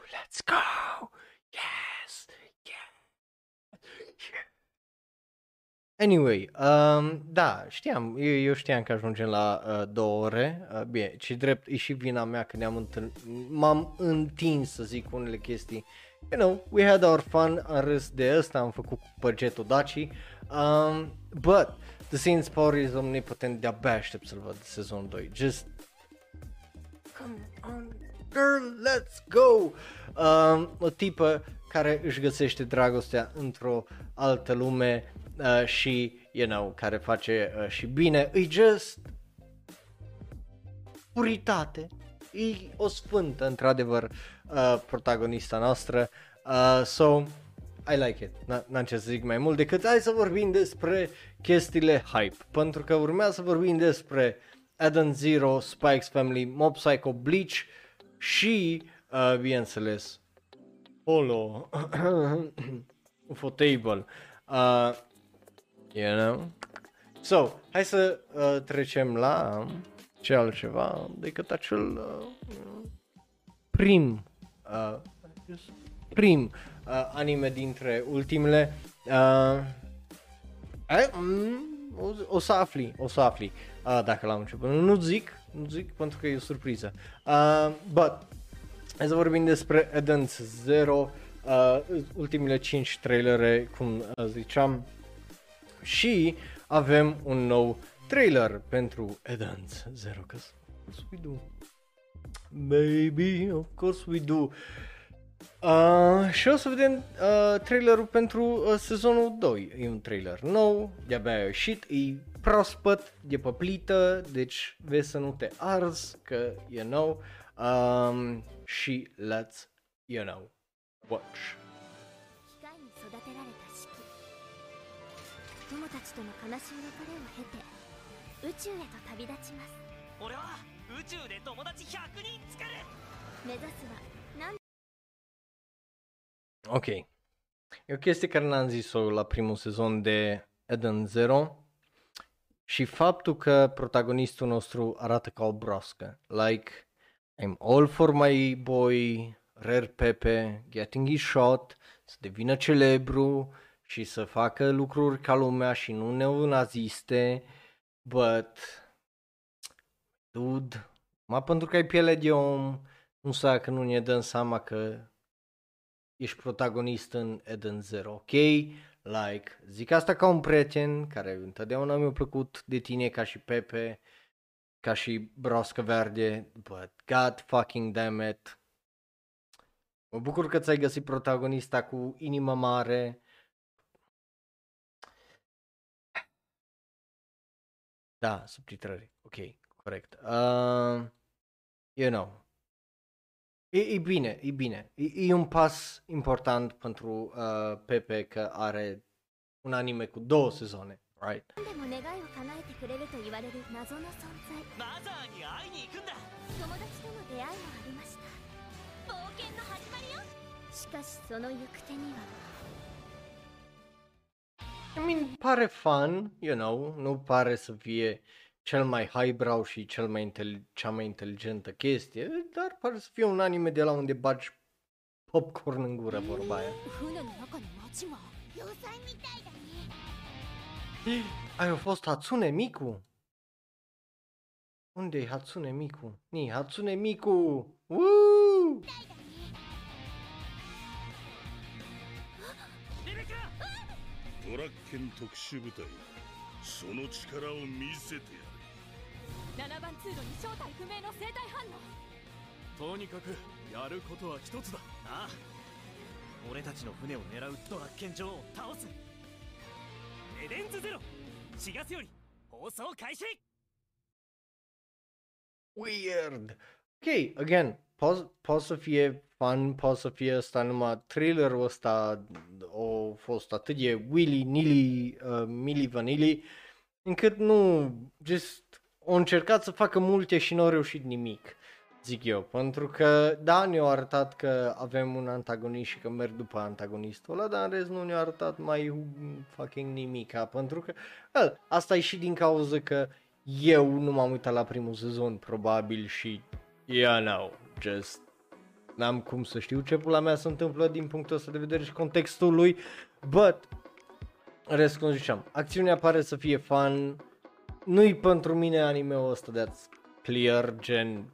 Let's go! Yes! Yeah! Anyway, um, da, știam, eu, eu știam că ajungem la uh, două ore. Uh, bine, ci drept e și vina mea că ne-am întâlnit, m-am întins să zic unele chestii. You know, we had our fun, am râs de ăsta, am făcut cu băgetul dacii, um, but the Saints Power is omnipotent, de-abia aștept să-l văd sezonul doi, just come on girl, let's go! Um, o tipă care își găsește dragostea într-o altă lume uh, și, you know, care face uh, și bine, e just puritate. E o sfântă, într-adevăr, uh, protagonista noastră, uh, so, I like it, n-am ce să zic mai mult decât hai să vorbim despre chestiile hype, pentru că urmează să vorbim despre Eden Zero, Spikes Family, Mob Psycho, Bleach și, uh, bineînțeles, Holo, Ufotable, uh, you know, so, hai să uh, trecem la... ce altceva decât acel uh, prim uh, prim uh, anime dintre ultimele uh, eh, mm, o, o să afli, o să afli uh, dacă l-am început, nu zic, nu zic pentru că e o surpriză, uh, but hai să vorbim despre Eden Zero, uh, ultimele cinci trailere cum ziceam și avem un nou trailer pentru Eden Zero, cause of course we do, baby, of course we do. Uh, și o să vedem uh, trailerul pentru uh, sezonul doi, e un trailer nou, de-abia a ieșit, e proaspăt, e pe plită, deci vezi să nu te arzi, că you know, um, și let's, you know, watch. 宇宙へと旅立ちます。俺は宇宙で友達one hundred人作る。目指すはなん OK. E o chestie care n-am zis-o la primul sezon de Eden Zero și faptul că protagonistul nostru arată ca o broască. Like I'm all for my boy, Rare Pepe, getting his shot, să devină celebru și să facă lucruri ca lumea și nu neonaziste. But, dude, ma pentru că ai piele de om, nu sa că nu ne dăm seama că ești protagonist în Eden Zero, ok? Like, zic asta ca un prieten care întotdeauna mi-a plăcut de tine ca și Pepe, ca și broască verde, but god fucking damn it. Mă bucur că ți-ai găsit protagonista cu inima mare. Da, subtitrări, ok, corect. Uh, you know, e, e bine, e bine, e, e un pas important pentru uh, Pepe că are un anime cu două sezoane, right? I mean, pare fun, you know, nu pare să fie cel mai highbrow și cel mai inteli- cea mai inteligentă chestie, dar pare să fie un anime de la unde bagi popcorn în gură, vorba aia. Ai fost Hatsune Miku? Unde-i Hatsune Miku? Ni, Hatsune Miku! Woo! Weird. Ok, again, po- poate să fie fun, poate să fie ăsta numai thrillerul ăsta o fost atât de willy nilly, uh, milly vanilly, încât nu, just, au încercat să facă multe și n-au reușit nimic, zic eu, pentru că, da, ne-au arătat că avem un antagonist și că merg după antagonistul ăla, dar în rest nu ne-au arătat mai fucking nimica, pentru că, well, asta e și din cauza că eu nu m-am uitat la primul sezon, probabil, și, yeah, no, just, n-am cum să știu ce pula mea se întâmplă din punctul ăsta de vedere și contextul lui, but, rest, cum ziceam, acțiunea pare să fie fun, nu-i pentru mine anime-ul ăsta, that's clear, gen,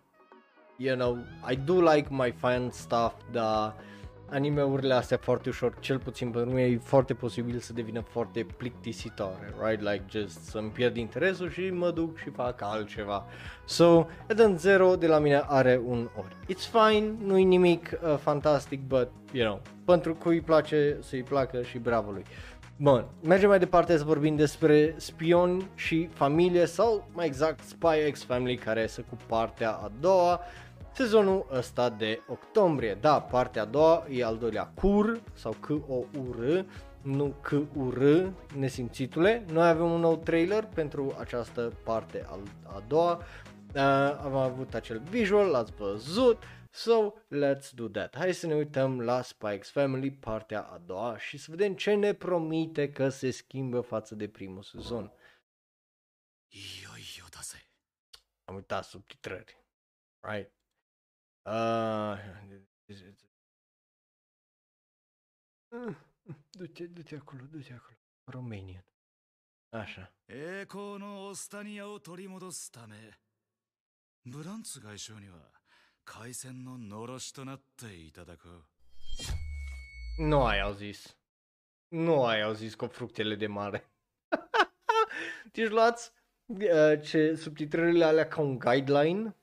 you know, I do like my fan stuff, dar anime-urile astea foarte ușor, cel puțin pentru mine, e foarte posibil să devină foarte plictisitoare, right? Like, just să-mi pierd interesul și mă duc și fac altceva. So, Eden Zero de la mine are un ori. It's fine, nu-i nimic uh, fantastic, but, you know, pentru cui place să-i placă și bravo lui. Bun, mergem mai departe să vorbim despre spioni și familie, sau mai exact Spikes Family, care este cu partea a doua, sezonul ăsta de octombrie. Da, partea a doua e al doilea cur, sau K O U R, nu K U R, nesimțitule. Noi avem un nou trailer pentru această parte a doua, uh, am avut acel visual, l-ați văzut. So, let's do that. Hai să ne uităm la Spikes Family, partea a doua, și să vedem ce ne promite că se schimbă față de primul sezon. Am uitat subtitrări. Right? Uh, du-te, du-te acolo, du-te acolo. Romanian. Așa. 海戦ののろしとなっていただく。Nu ai auzis. Nu ai auzis cu fructele de mare. Deci luați uh, ce subtitrările alea ca un guideline.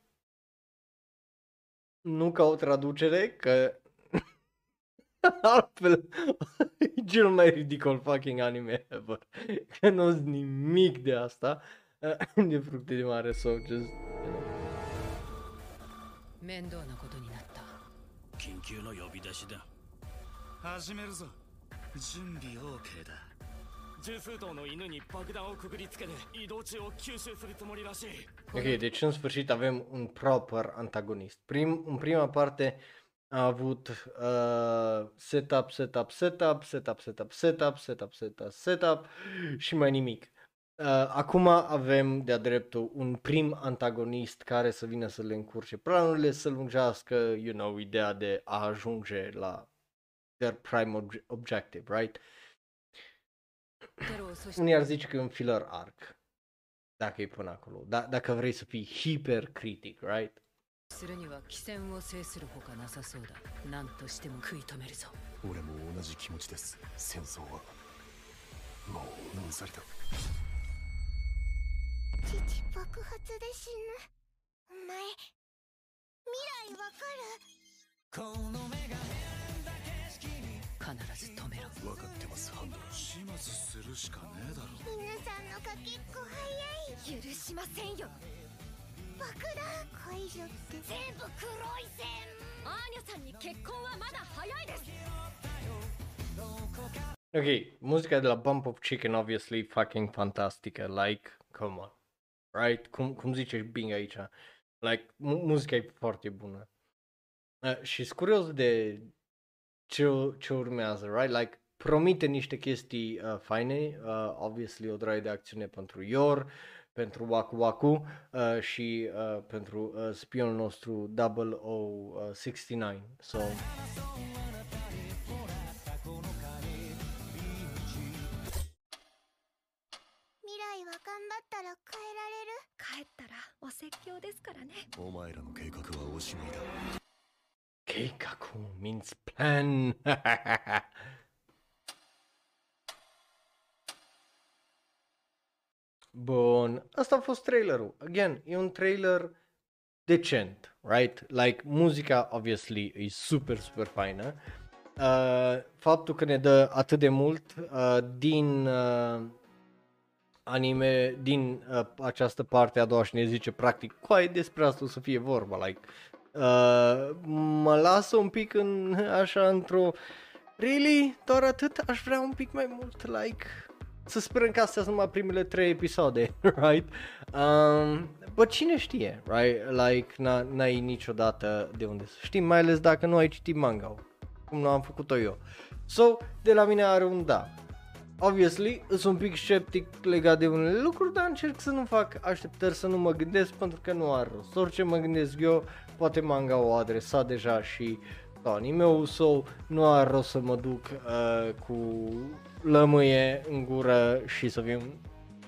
Nu ca o traducere, că altfel e cel mai ridicol fucking anime ever. Că nu-s nimic de asta. Uh, de fructe de mare sau so just... 面倒なことになった。緊急の呼び出しだ。始めるぞ。準備 OK だ。十数頭の犬に爆弾をくぐりつけて移動中を吸収するつもりらしい。Okay, deci în sfârșit avem un proper antagonist. Prim, în prima parte a avut uh, setup, setup, setup, setup, setup, setup, setup, setup, setup și mai nimic. Uh, acum avem de-a dreptul un prim antagonist care să vină să le încurce planurile, să lungească, you know, ideea de a ajunge la their prime ob- objective, right? Unii ar zice că e un filler arc, dacă e până acolo, da- dacă vrei să fii hipercritic, right? Ok, muzica de la Bump of Chicken, obviously, fucking fantastică, like, come on. Right? Cum, cum zice Bing aici, like, mu- muzica e foarte bună. Uh, și-s curios de ce, ce urmează, right? Like, promite niște chestii uh, faine, uh, obviously o draie de acțiune pentru Yor, pentru Waku Waku uh, și uh, pentru uh, spionul nostru double oh sixty-nine. So... Keikaku means plan. Bun, asta a fost trailerul. Again, e un trailer decent, right? Like, muzica, obviously, e super, super faină. Uh, faptul că ne dă atât de mult uh, din... Uh, anime din uh, această parte a doua și ne zice practic coai, despre asta o să fie vorba, like, uh, mă lasă un pic în, așa într-o really? Doar atât? Aș vrea un pic mai mult, like, să sperăm că astea sunt numai primele trei episoade, right? Um, bă, cine știe, right? Like, n-ai niciodată de unde să știi, mai ales dacă nu ai citit manga-ul, cum nu am făcut-o eu. So, de la mine are un da. Obviously, sunt un pic sceptic legat de unele lucruri, dar încerc să nu fac așteptări, să nu mă gândesc, pentru că nu are rost. Orice mă gândesc eu, poate manga o adresa deja și anime-ul, sau nu are rost să mă duc uh, cu lămâie în gură și să fiu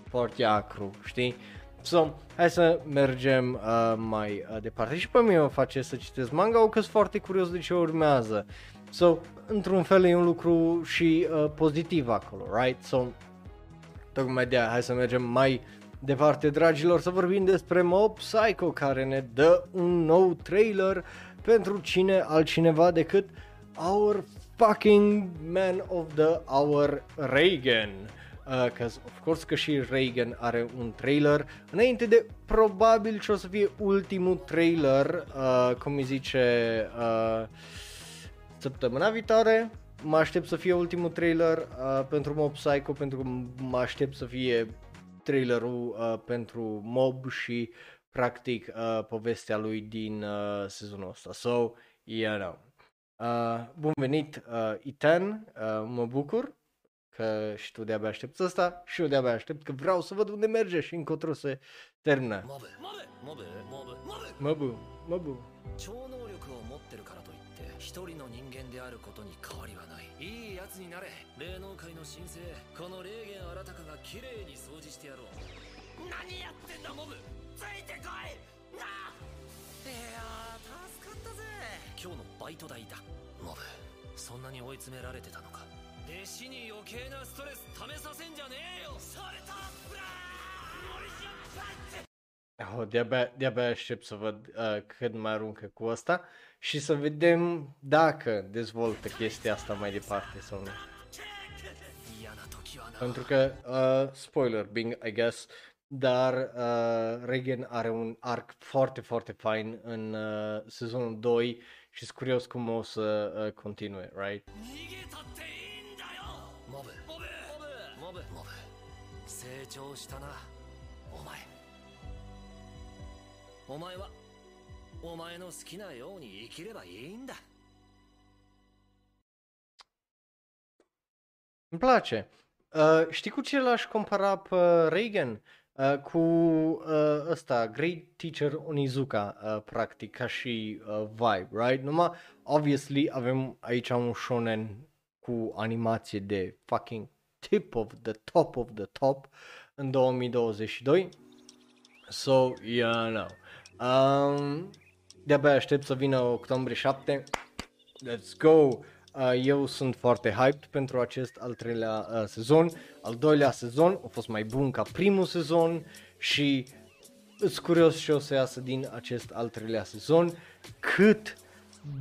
foarte acru, știi? So, hai să mergem uh, mai uh, departe și pe mine mă face să citesc manga-ul, că sunt foarte curios de ce urmează. So, într-un fel e un lucru și uh, pozitiv acolo, right? So, tocmai de-aia, hai să mergem mai departe, dragilor, să vorbim despre Mob Psycho, care ne dă un nou trailer pentru cine altcineva decât our fucking man of the hour, Reigen. Uh, că, of course, că și Reigen are un trailer, înainte de probabil ce o să fie ultimul trailer, uh, cum îi zice... Uh, săptămâna viitoare, mă aștept să fie ultimul trailer uh, pentru Mob Psycho, pentru că mă aștept să fie trailerul uh, pentru Mob și practic uh, povestea lui din uh, sezonul ăsta. So, yeah, no. Uh, bun venit, uh, Eden, uh, mă bucur că și tu de-abia aștepți asta și eu de-abia aștept că vreau să văd unde merge și încotro se termină. Mobe, mobe, mobe, mobe, mobe, mobe. 一人の人間であることに変わりはない。いいやつになれ。霊能界の神聖、この霊源新たかが綺麗に掃除してやろう。何やってんだモブ。ついてこい。なあ。いやー、助かったぜ。今日のバイト代だ。モブ、そんなに追い詰められてたのか。弟子に余計なストレス溜めさせんじゃねえよ。それとブラー。森島さん。 Oh, de-abia, de-abia aștept să văd uh, cât mai aruncă cu asta și să vedem dacă dezvoltă chestia asta mai departe sau nu. Pentru că, uh, spoiler being, I guess, dar uh, Reigen are un arc foarte, foarte fain în uh, sezonul doi și sunt curios cum o să uh, continue, right? Mobe. Mobe. Mobe. Mobe. お前はお前の好きなように生きればいいんだ。Îmi place. Uh, știi cu ce l-aș compara pe Reigen? Uh, cu uh, ăsta, Great Teacher Onizuka, uh, practic, ca și uh, vibe, right? Numai, obviously, avem aici un shonen cu animație de fucking tip of the top of the top în două mii douăzeci și doi. So, yeah, no. Um, de-abia aștept să vină octombrie șapte. Let's go! Uh, eu sunt foarte hyped pentru acest al treilea uh, sezon. Al doilea sezon a fost mai bun ca primul sezon și sunt curios și o să iasă din acest al treilea sezon. Cât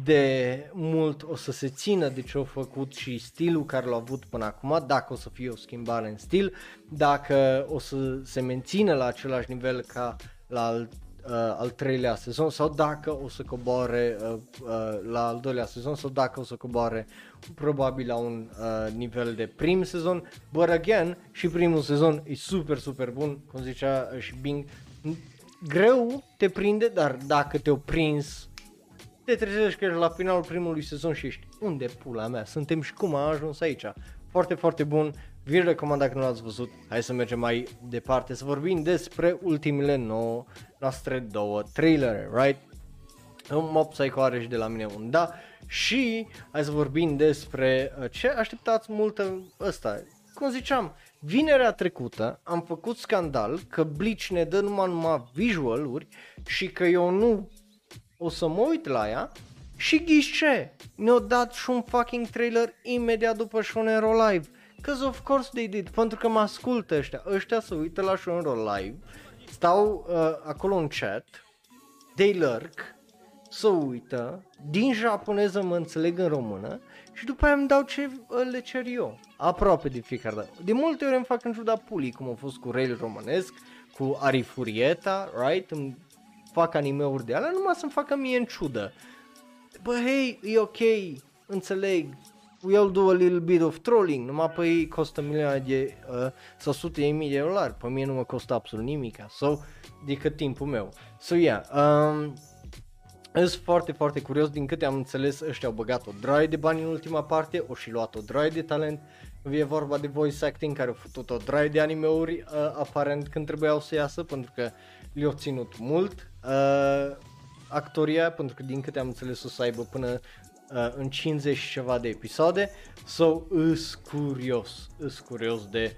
de mult o să se țină de ce au făcut și stilul care l-au avut până acum, dacă o să fie o schimbare în stil, dacă o să se mențină la același nivel ca la al Uh, al treilea sezon sau dacă o să coboare uh, uh, la al doilea sezon sau dacă o să coboare probabil la un uh, nivel de prim sezon, but again și primul sezon e super super bun, cum zicea și Bing, greu te prinde, dar dacă te-o prins te trezești că ești la finalul primului sezon și ești, unde pula mea suntem și cum a ajuns aici? Foarte, foarte bun, vi-l recomand dacă nu l-ați văzut. Hai să mergem mai departe să vorbim despre ultimile nouă noastre două trailere, right? Un Mob Psycho are și de la mine un da. Și hai să vorbim despre ce așteptați multă ăsta. Cum ziceam, vinerea trecută am făcut scandal că Bleach ne dă numai numai visualuri și că eu nu o să mă uit la ea. Și ghișe, ne-au dat și un fucking trailer imediat după Shonero Live. Cause of course they did, pentru că mă ascultă ăștia. Ăștia se uită la Shonero Live, stau uh, acolo în chat, they lurk, se uită, din japoneză mă înțeleg în română și după aia îmi dau ce le cer eu. Aproape de fiecare dată. De multe ori îmi fac în ciuda pulii, cum a fost cu Rail Românesc, cu Arifurieta, right? Îmi fac anime-uri de alea, numai să-mi facă mie în ciudă. Bă, hei, e ok, înțeleg, eu do a little bit of trolling, numai pe ei costă milioane de, uh, sau sute de mii de dolari, pe mine nu mă costă absolut nimica, sau decât timpul meu. So, yeah, um, sunt foarte, foarte curios, din câte am înțeles, ăștia au băgat o draie de bani în ultima parte, o și luat o draie de talent, e vorba de voice acting care au făcut o draie de anime-uri, uh, aparent când trebuiau să iasă, pentru că le-au ținut mult, uh, actoria, pentru că din câte am înțeles o să aibă până uh, în cincizeci și ceva de episoade. So, îs curios, îs curios de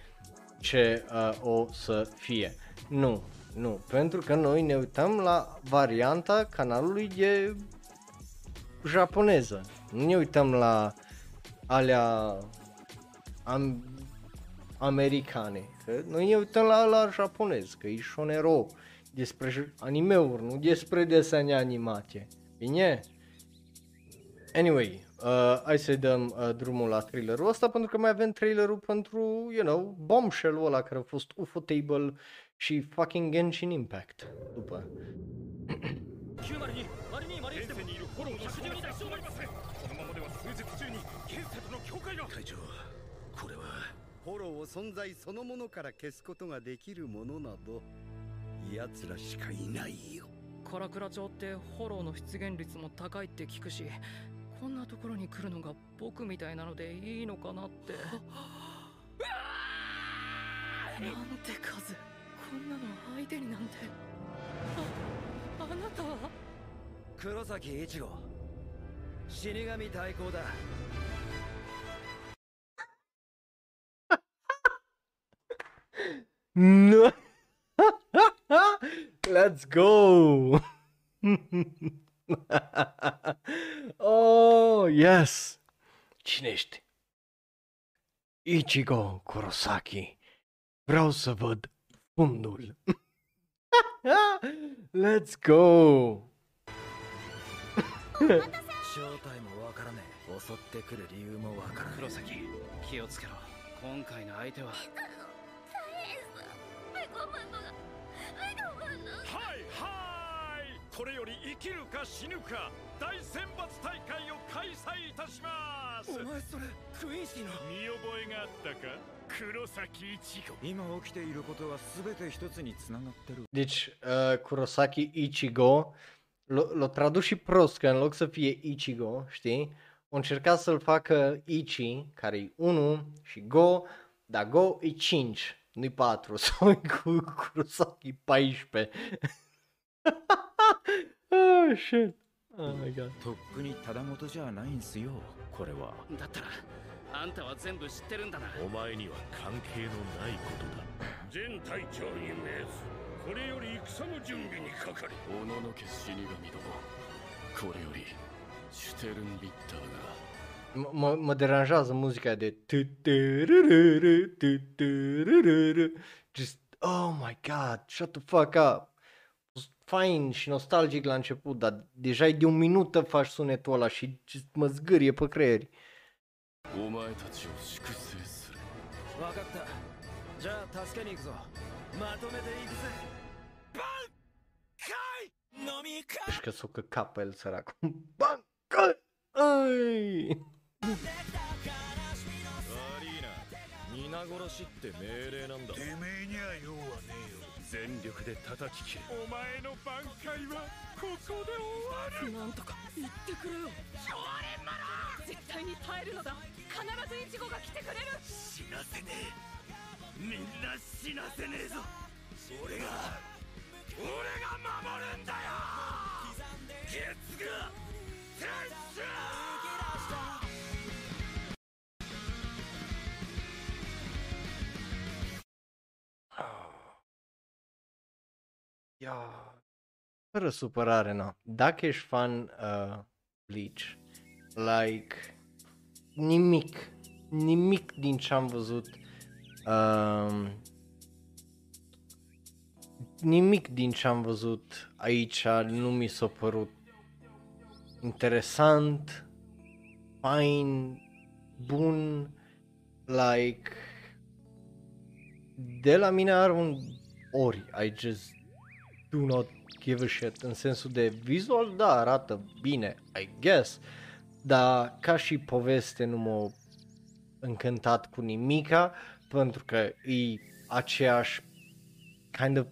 ce uh, o să fie. Nu, nu, pentru că noi ne uităm la varianta canalului de japoneză. Nu ne uităm la alea am, americane, că noi ne uităm la la japonez, că e shonero. Despre anime-uri, nu despre desene animate. Bine? Anyway, uh, hai să-i dăm uh, drumul la trailerul ăsta, pentru că mai avem trailerul pentru, you know, bombshell-ul ăla care a fost Ufotable și fucking Genshin Impact. După.奴らしかいないよ。カラクラ町ってホローの出現率も高いって聞くし、こんなところに来るのが僕みたいなのでいいのかなって。なんて数、こんなの相手になんて。あ、あなたは黒崎一護。死神対抗だ。な。Let's go! Oh, yes! Cine ești? Ichigo Kurosaki. Vreau să văd fundul. Let's go! Deci, uh, Kurosaki Ichigo l-a tradus și prost, că în loc să fie Ichigo, știi? O încercat să-l facă Ichi, care e unu, și Go, dar Go e cinci, nu-i patru, sau e cu Kurosaki paisprezece. Oh shit. Oh my god. とっくにただ事じゃないんすよ。これは。だったらあんたは全部知ってるんだな。お前には関係のないことだ。全隊長に命ず。これより戦の準備にかかれ。おののけ死神殿。これよりシュテルンビッターが。Mă, mă deranjează muzica de just, oh my god, shut the fuck up. Fain și nostalgic la început, dar deja de o minută faci sunetul ăla și mă zgârie pe creieri. Și că s-o căca pe el săracul. Bankai! Ai! Ia, fără supărare, na. Dacă ești fan uh, Bleach, like, nimic, nimic din ce am văzut, uh, nimic din ce am văzut aici nu mi s-a părut interesant, fain, bun, like, de la mine are un ori, I just do not give a shit, în sensul de vizual, da, arată bine, I guess, dar ca și poveste nu m-a încântat cu nimica, pentru că e aceeași kind of,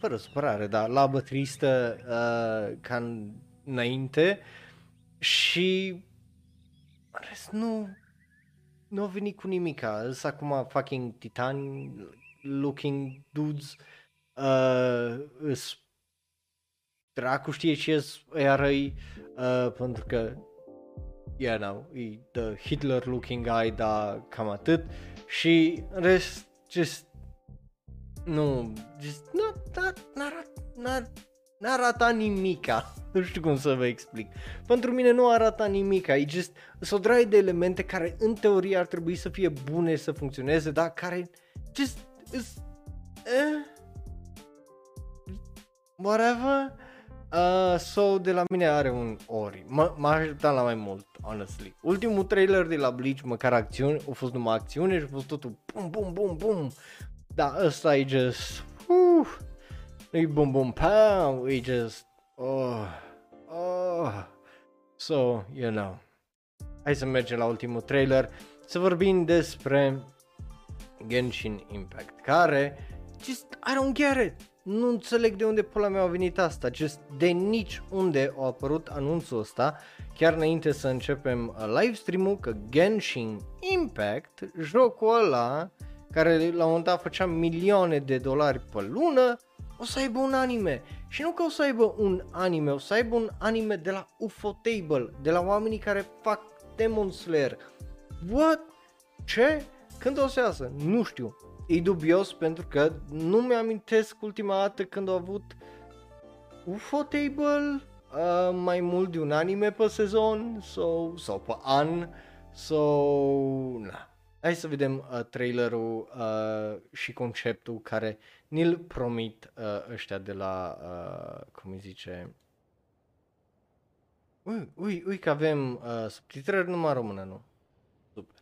fără supărare, dar labă tristă uh, ca înainte și în rest nu, nu a venit cu nimica, sunt acum fucking titani looking dudes, uh, is, dracu știe ce-s ăia răi, uh, pentru că, yeah, no, e the Hitler looking guy, dar cam atât, și în rest, just, nu, just, n-a arătat nimica, nu știu cum să vă explic, pentru mine nu arăta nimica, e just, s-o draie de elemente care în teorie ar trebui să fie bune, să funcționeze, dar care, just, is, eh, whatever. Uh, so, de la mine are un ori. M-a așteptat la mai mult, honestly. Ultimul trailer de la Bleach, măcar acțiune, a fost numai acțiune și a fost totul bum bum bum bum. Dar ăsta e just, uh, e bum bum pow, e just, oh, oh. So, you know. Hai să mergem la ultimul trailer, să vorbim despre Genshin Impact, care, just, I don't get it. Nu înțeleg de unde pula mea a venit asta, just de nici unde a apărut anunțul ăsta, chiar înainte să începem live stream-ul, că Genshin Impact, jocul ăla, care la un moment dat făcea milioane de dolari pe lună, o să aibă un anime. Și nu că o să aibă un anime, o să aibă un anime de la Ufotable, de la oamenii care fac Demon Slayer. What? Ce? Când o să iasă? Nu știu. E dubios pentru că nu mi-amintesc ultima dată când a avut Ufotable uh, mai mult de un anime pe sezon sau, sau pe an sau... na. Hai să vedem uh, trailerul uh, și conceptul care ni-l promit uh, ăștia de la, uh, cum îi zice... Ui, ui, ui că avem uh, subtitrări numai română, nu? Super.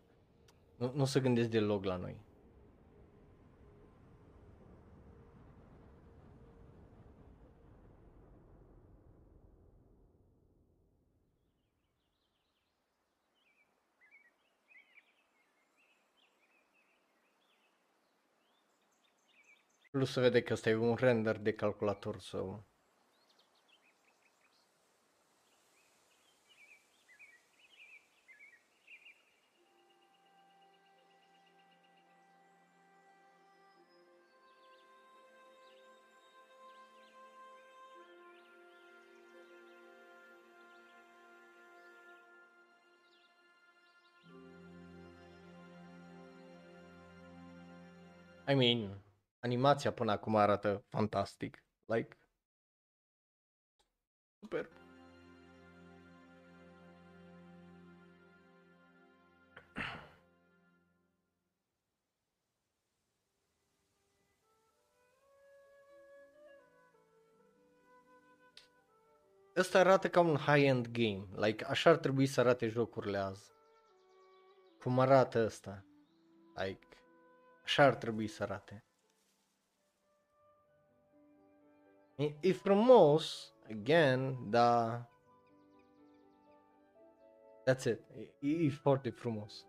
Nu, nu se gândesc deloc la noi. Plus se vede că ăsta e un render de calculator sau... I mean... Animația până acum arată fantastic, like, super. Ăsta arată ca un high-end game, like, așa ar trebui să arate jocurile azi. Cum arată ăsta, like, așa ar trebui să arate. E frumos, again, dar that's it, e, e foarte frumos.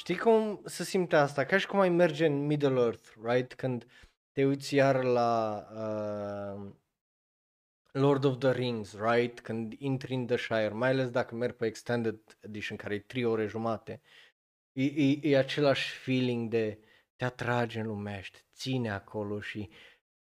Știi cum se simte asta? Ca și cum ai merge în Middle Earth, right? Când te uiți iar la uh, Lord of the Rings, right? Când intri în The Shire, mai ales dacă mergi pe Extended Edition, care e trei ore jumate. E, e, e același feeling de te atrage în lumește, ține acolo și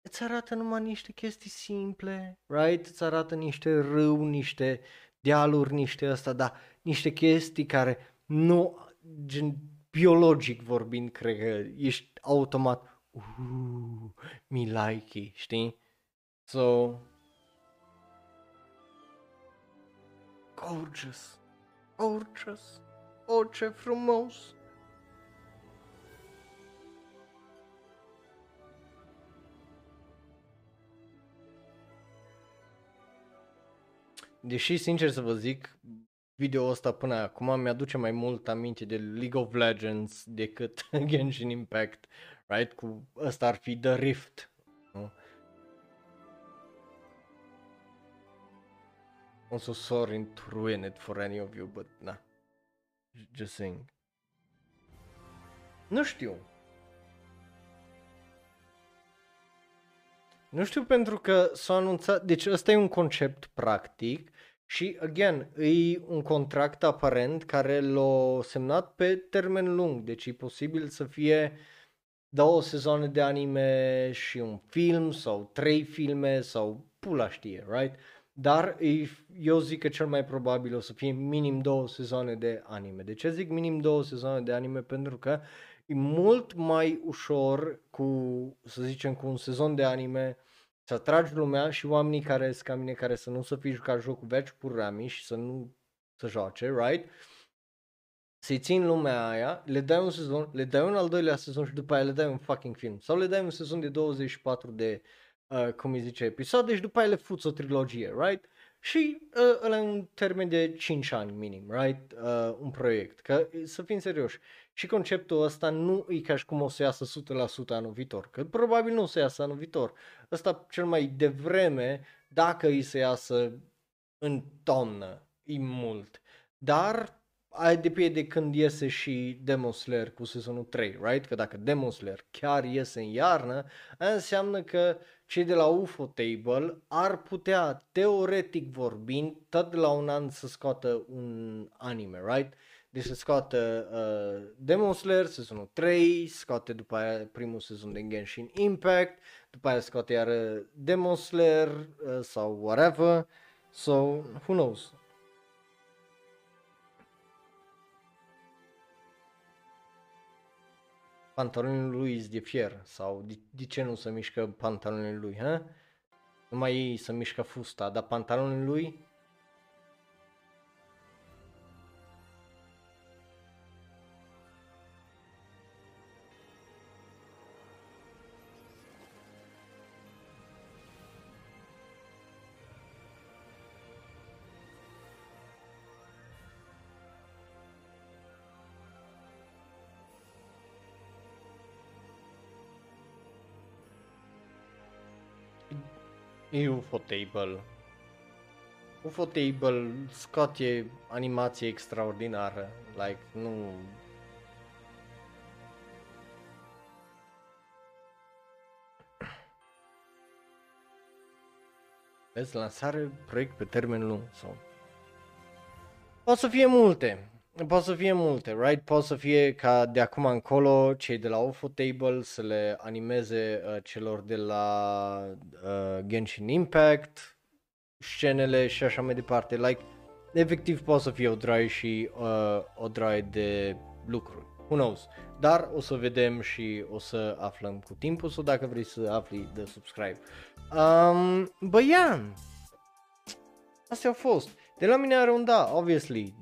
îți arată numai niște chestii simple, right? Îți arată niște râuri, niște dealuri, niște asta, dar niște chestii care nu, gen, biologic vorbind, cred că ești automat, uuuu, mi like-i, știi? So, gorgeous, gorgeous, oh ce frumos! Deși, sincer să vă zic, video-ul ăsta până acum mi-aduce mai mult aminte de League of Legends decât Genshin Impact, right? Cu ăsta ar fi The Rift, nu? I'm so sorry to ruin it for any of you, but nah, just saying. Nu știu. Nu știu pentru că s-a anunțat, deci ăsta e un concept practic și, again, e un contract aparent care l-a semnat pe termen lung, deci e posibil să fie două sezoane de anime și un film sau trei filme sau pula știe, right? Dar eu zic că cel mai probabil o să fie minim două sezoane de anime. De ce zic minim două sezoane de anime? Pentru că e mult mai ușor cu, să zicem, cu un sezon de anime să atragi lumea și oamenii care sunt ca mine, care să nu să fie jucat jocul veci purami și să nu să joace, right? Să-i țin lumea aia, le dai un sezon, le dai un al doilea sezon și după aia le dai un fucking film. Sau le dai un sezon de douăzeci și patru de, uh, cum îi zice, episoade și după aia le fuți o trilogie, right? Și uh, ăla e un termen de cinci ani minim, right? Uh, un proiect, că să fim serioși. Și conceptul ăsta nu e ca și cum o să iasă o sută la sută anul viitor, că probabil nu o să iasă anul viitor. Ăsta cel mai devreme, dacă îi se iasă în toamnă, e mult. Dar aia depinde de când iese și Demon Slayer cu sezonul trei, right? Că dacă Demon Slayer chiar iese în iarnă, înseamnă că cei de la Ufotable ar putea, teoretic vorbind, tot de la un an să scoată un anime, right? Deci se scoate uh, Demon Slayer, sezonul trei, scoate după aia primul sezon de Genshin Impact, după aia scoate iară Demon Slayer uh, sau whatever, so who knows. Pantalonii lui is de fier sau de, de ce nu se mișcă pantalonii lui, ha? Numai ei se mișcă fusta, dar pantalonii lui... Ufotable. Ufotable scoate animație extraordinară, like, nu... Vezi, lansare, proiect pe termen lung, sau... Poate să fie multe, poate să fie multe, right? Poate să fie ca de acum încolo cei de la Ufotable să le animeze uh, celor de la uh, Genshin Impact, scenele și așa mai departe. Like, efectiv poate să fie o draie și uh, o draie de lucruri, who knows? Dar o să vedem și o să aflăm cu timpul, sau dacă vrei să afli, de subscribe. Um, Băian! Astea au fost. De la mine are un da, obviously,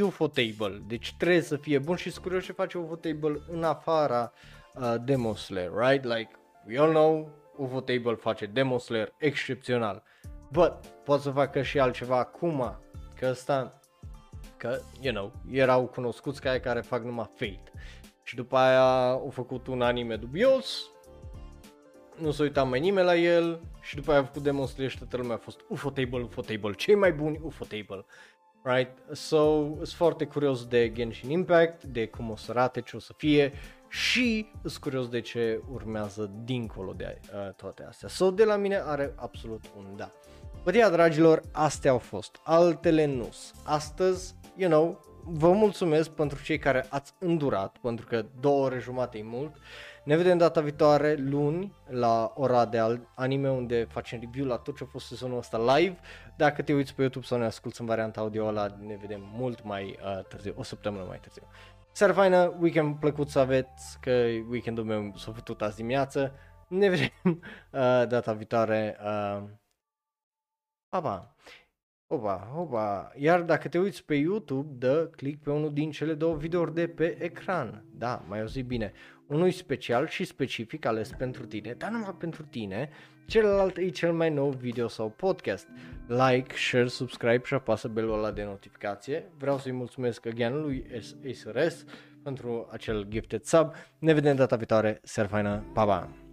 Ufotable, deci trebuie să fie bun și sunt curios ce face Ufotable în afara uh, Demon Slayer, right? Like, we all know, Ufotable face Demon Slayer excepțional, but pot să facă și altceva acum, că ăsta, că, you know, erau cunoscuți ca aia care fac numai Fate și după aia au făcut un anime dubios, nu s-a uitat mai nimeni la el și după aia a făcut Demon Slayer și toată lumea a fost Ufotable, Ufotable, cei mai buni Ufotable. right? So, sunt foarte curios de Genshin Impact, de cum o să rate, ce o să fie și sunt curios de ce urmează dincolo de uh, toate astea. So, de la mine are absolut un da. Bă, ia, dragilor, astea au fost, altele nu. Astăzi, you know, vă mulțumesc pentru cei care ați îndurat, pentru că două ore jumate e mult. Ne vedem data viitoare, luni, la ora de anime, unde facem review la tot ce a fost sezonul ăsta live. Dacă te uiți pe YouTube sau ne asculti în varianta audio ăla, ne vedem mult mai uh, târziu, o săptămână mai târziu. Seară faină, weekend plăcut să aveți, că weekendul meu s-a făcut azi dimineață. Ne vedem uh, data viitoare. Uh, pa, pa! Opa, opa, iar dacă te uiți pe YouTube, dă click pe unul din cele două videouri de pe ecran. Da, mai o zi bine. Unul e special și specific ales pentru tine, dar numai pentru tine. Celălalt e cel mai nou video sau podcast. Like, share, subscribe și apasă belul ăla de notificație. Vreau să-i mulțumesc again lui S R S pentru acel gifted sub. Ne vedem data viitoare, seară faină, pa, pa!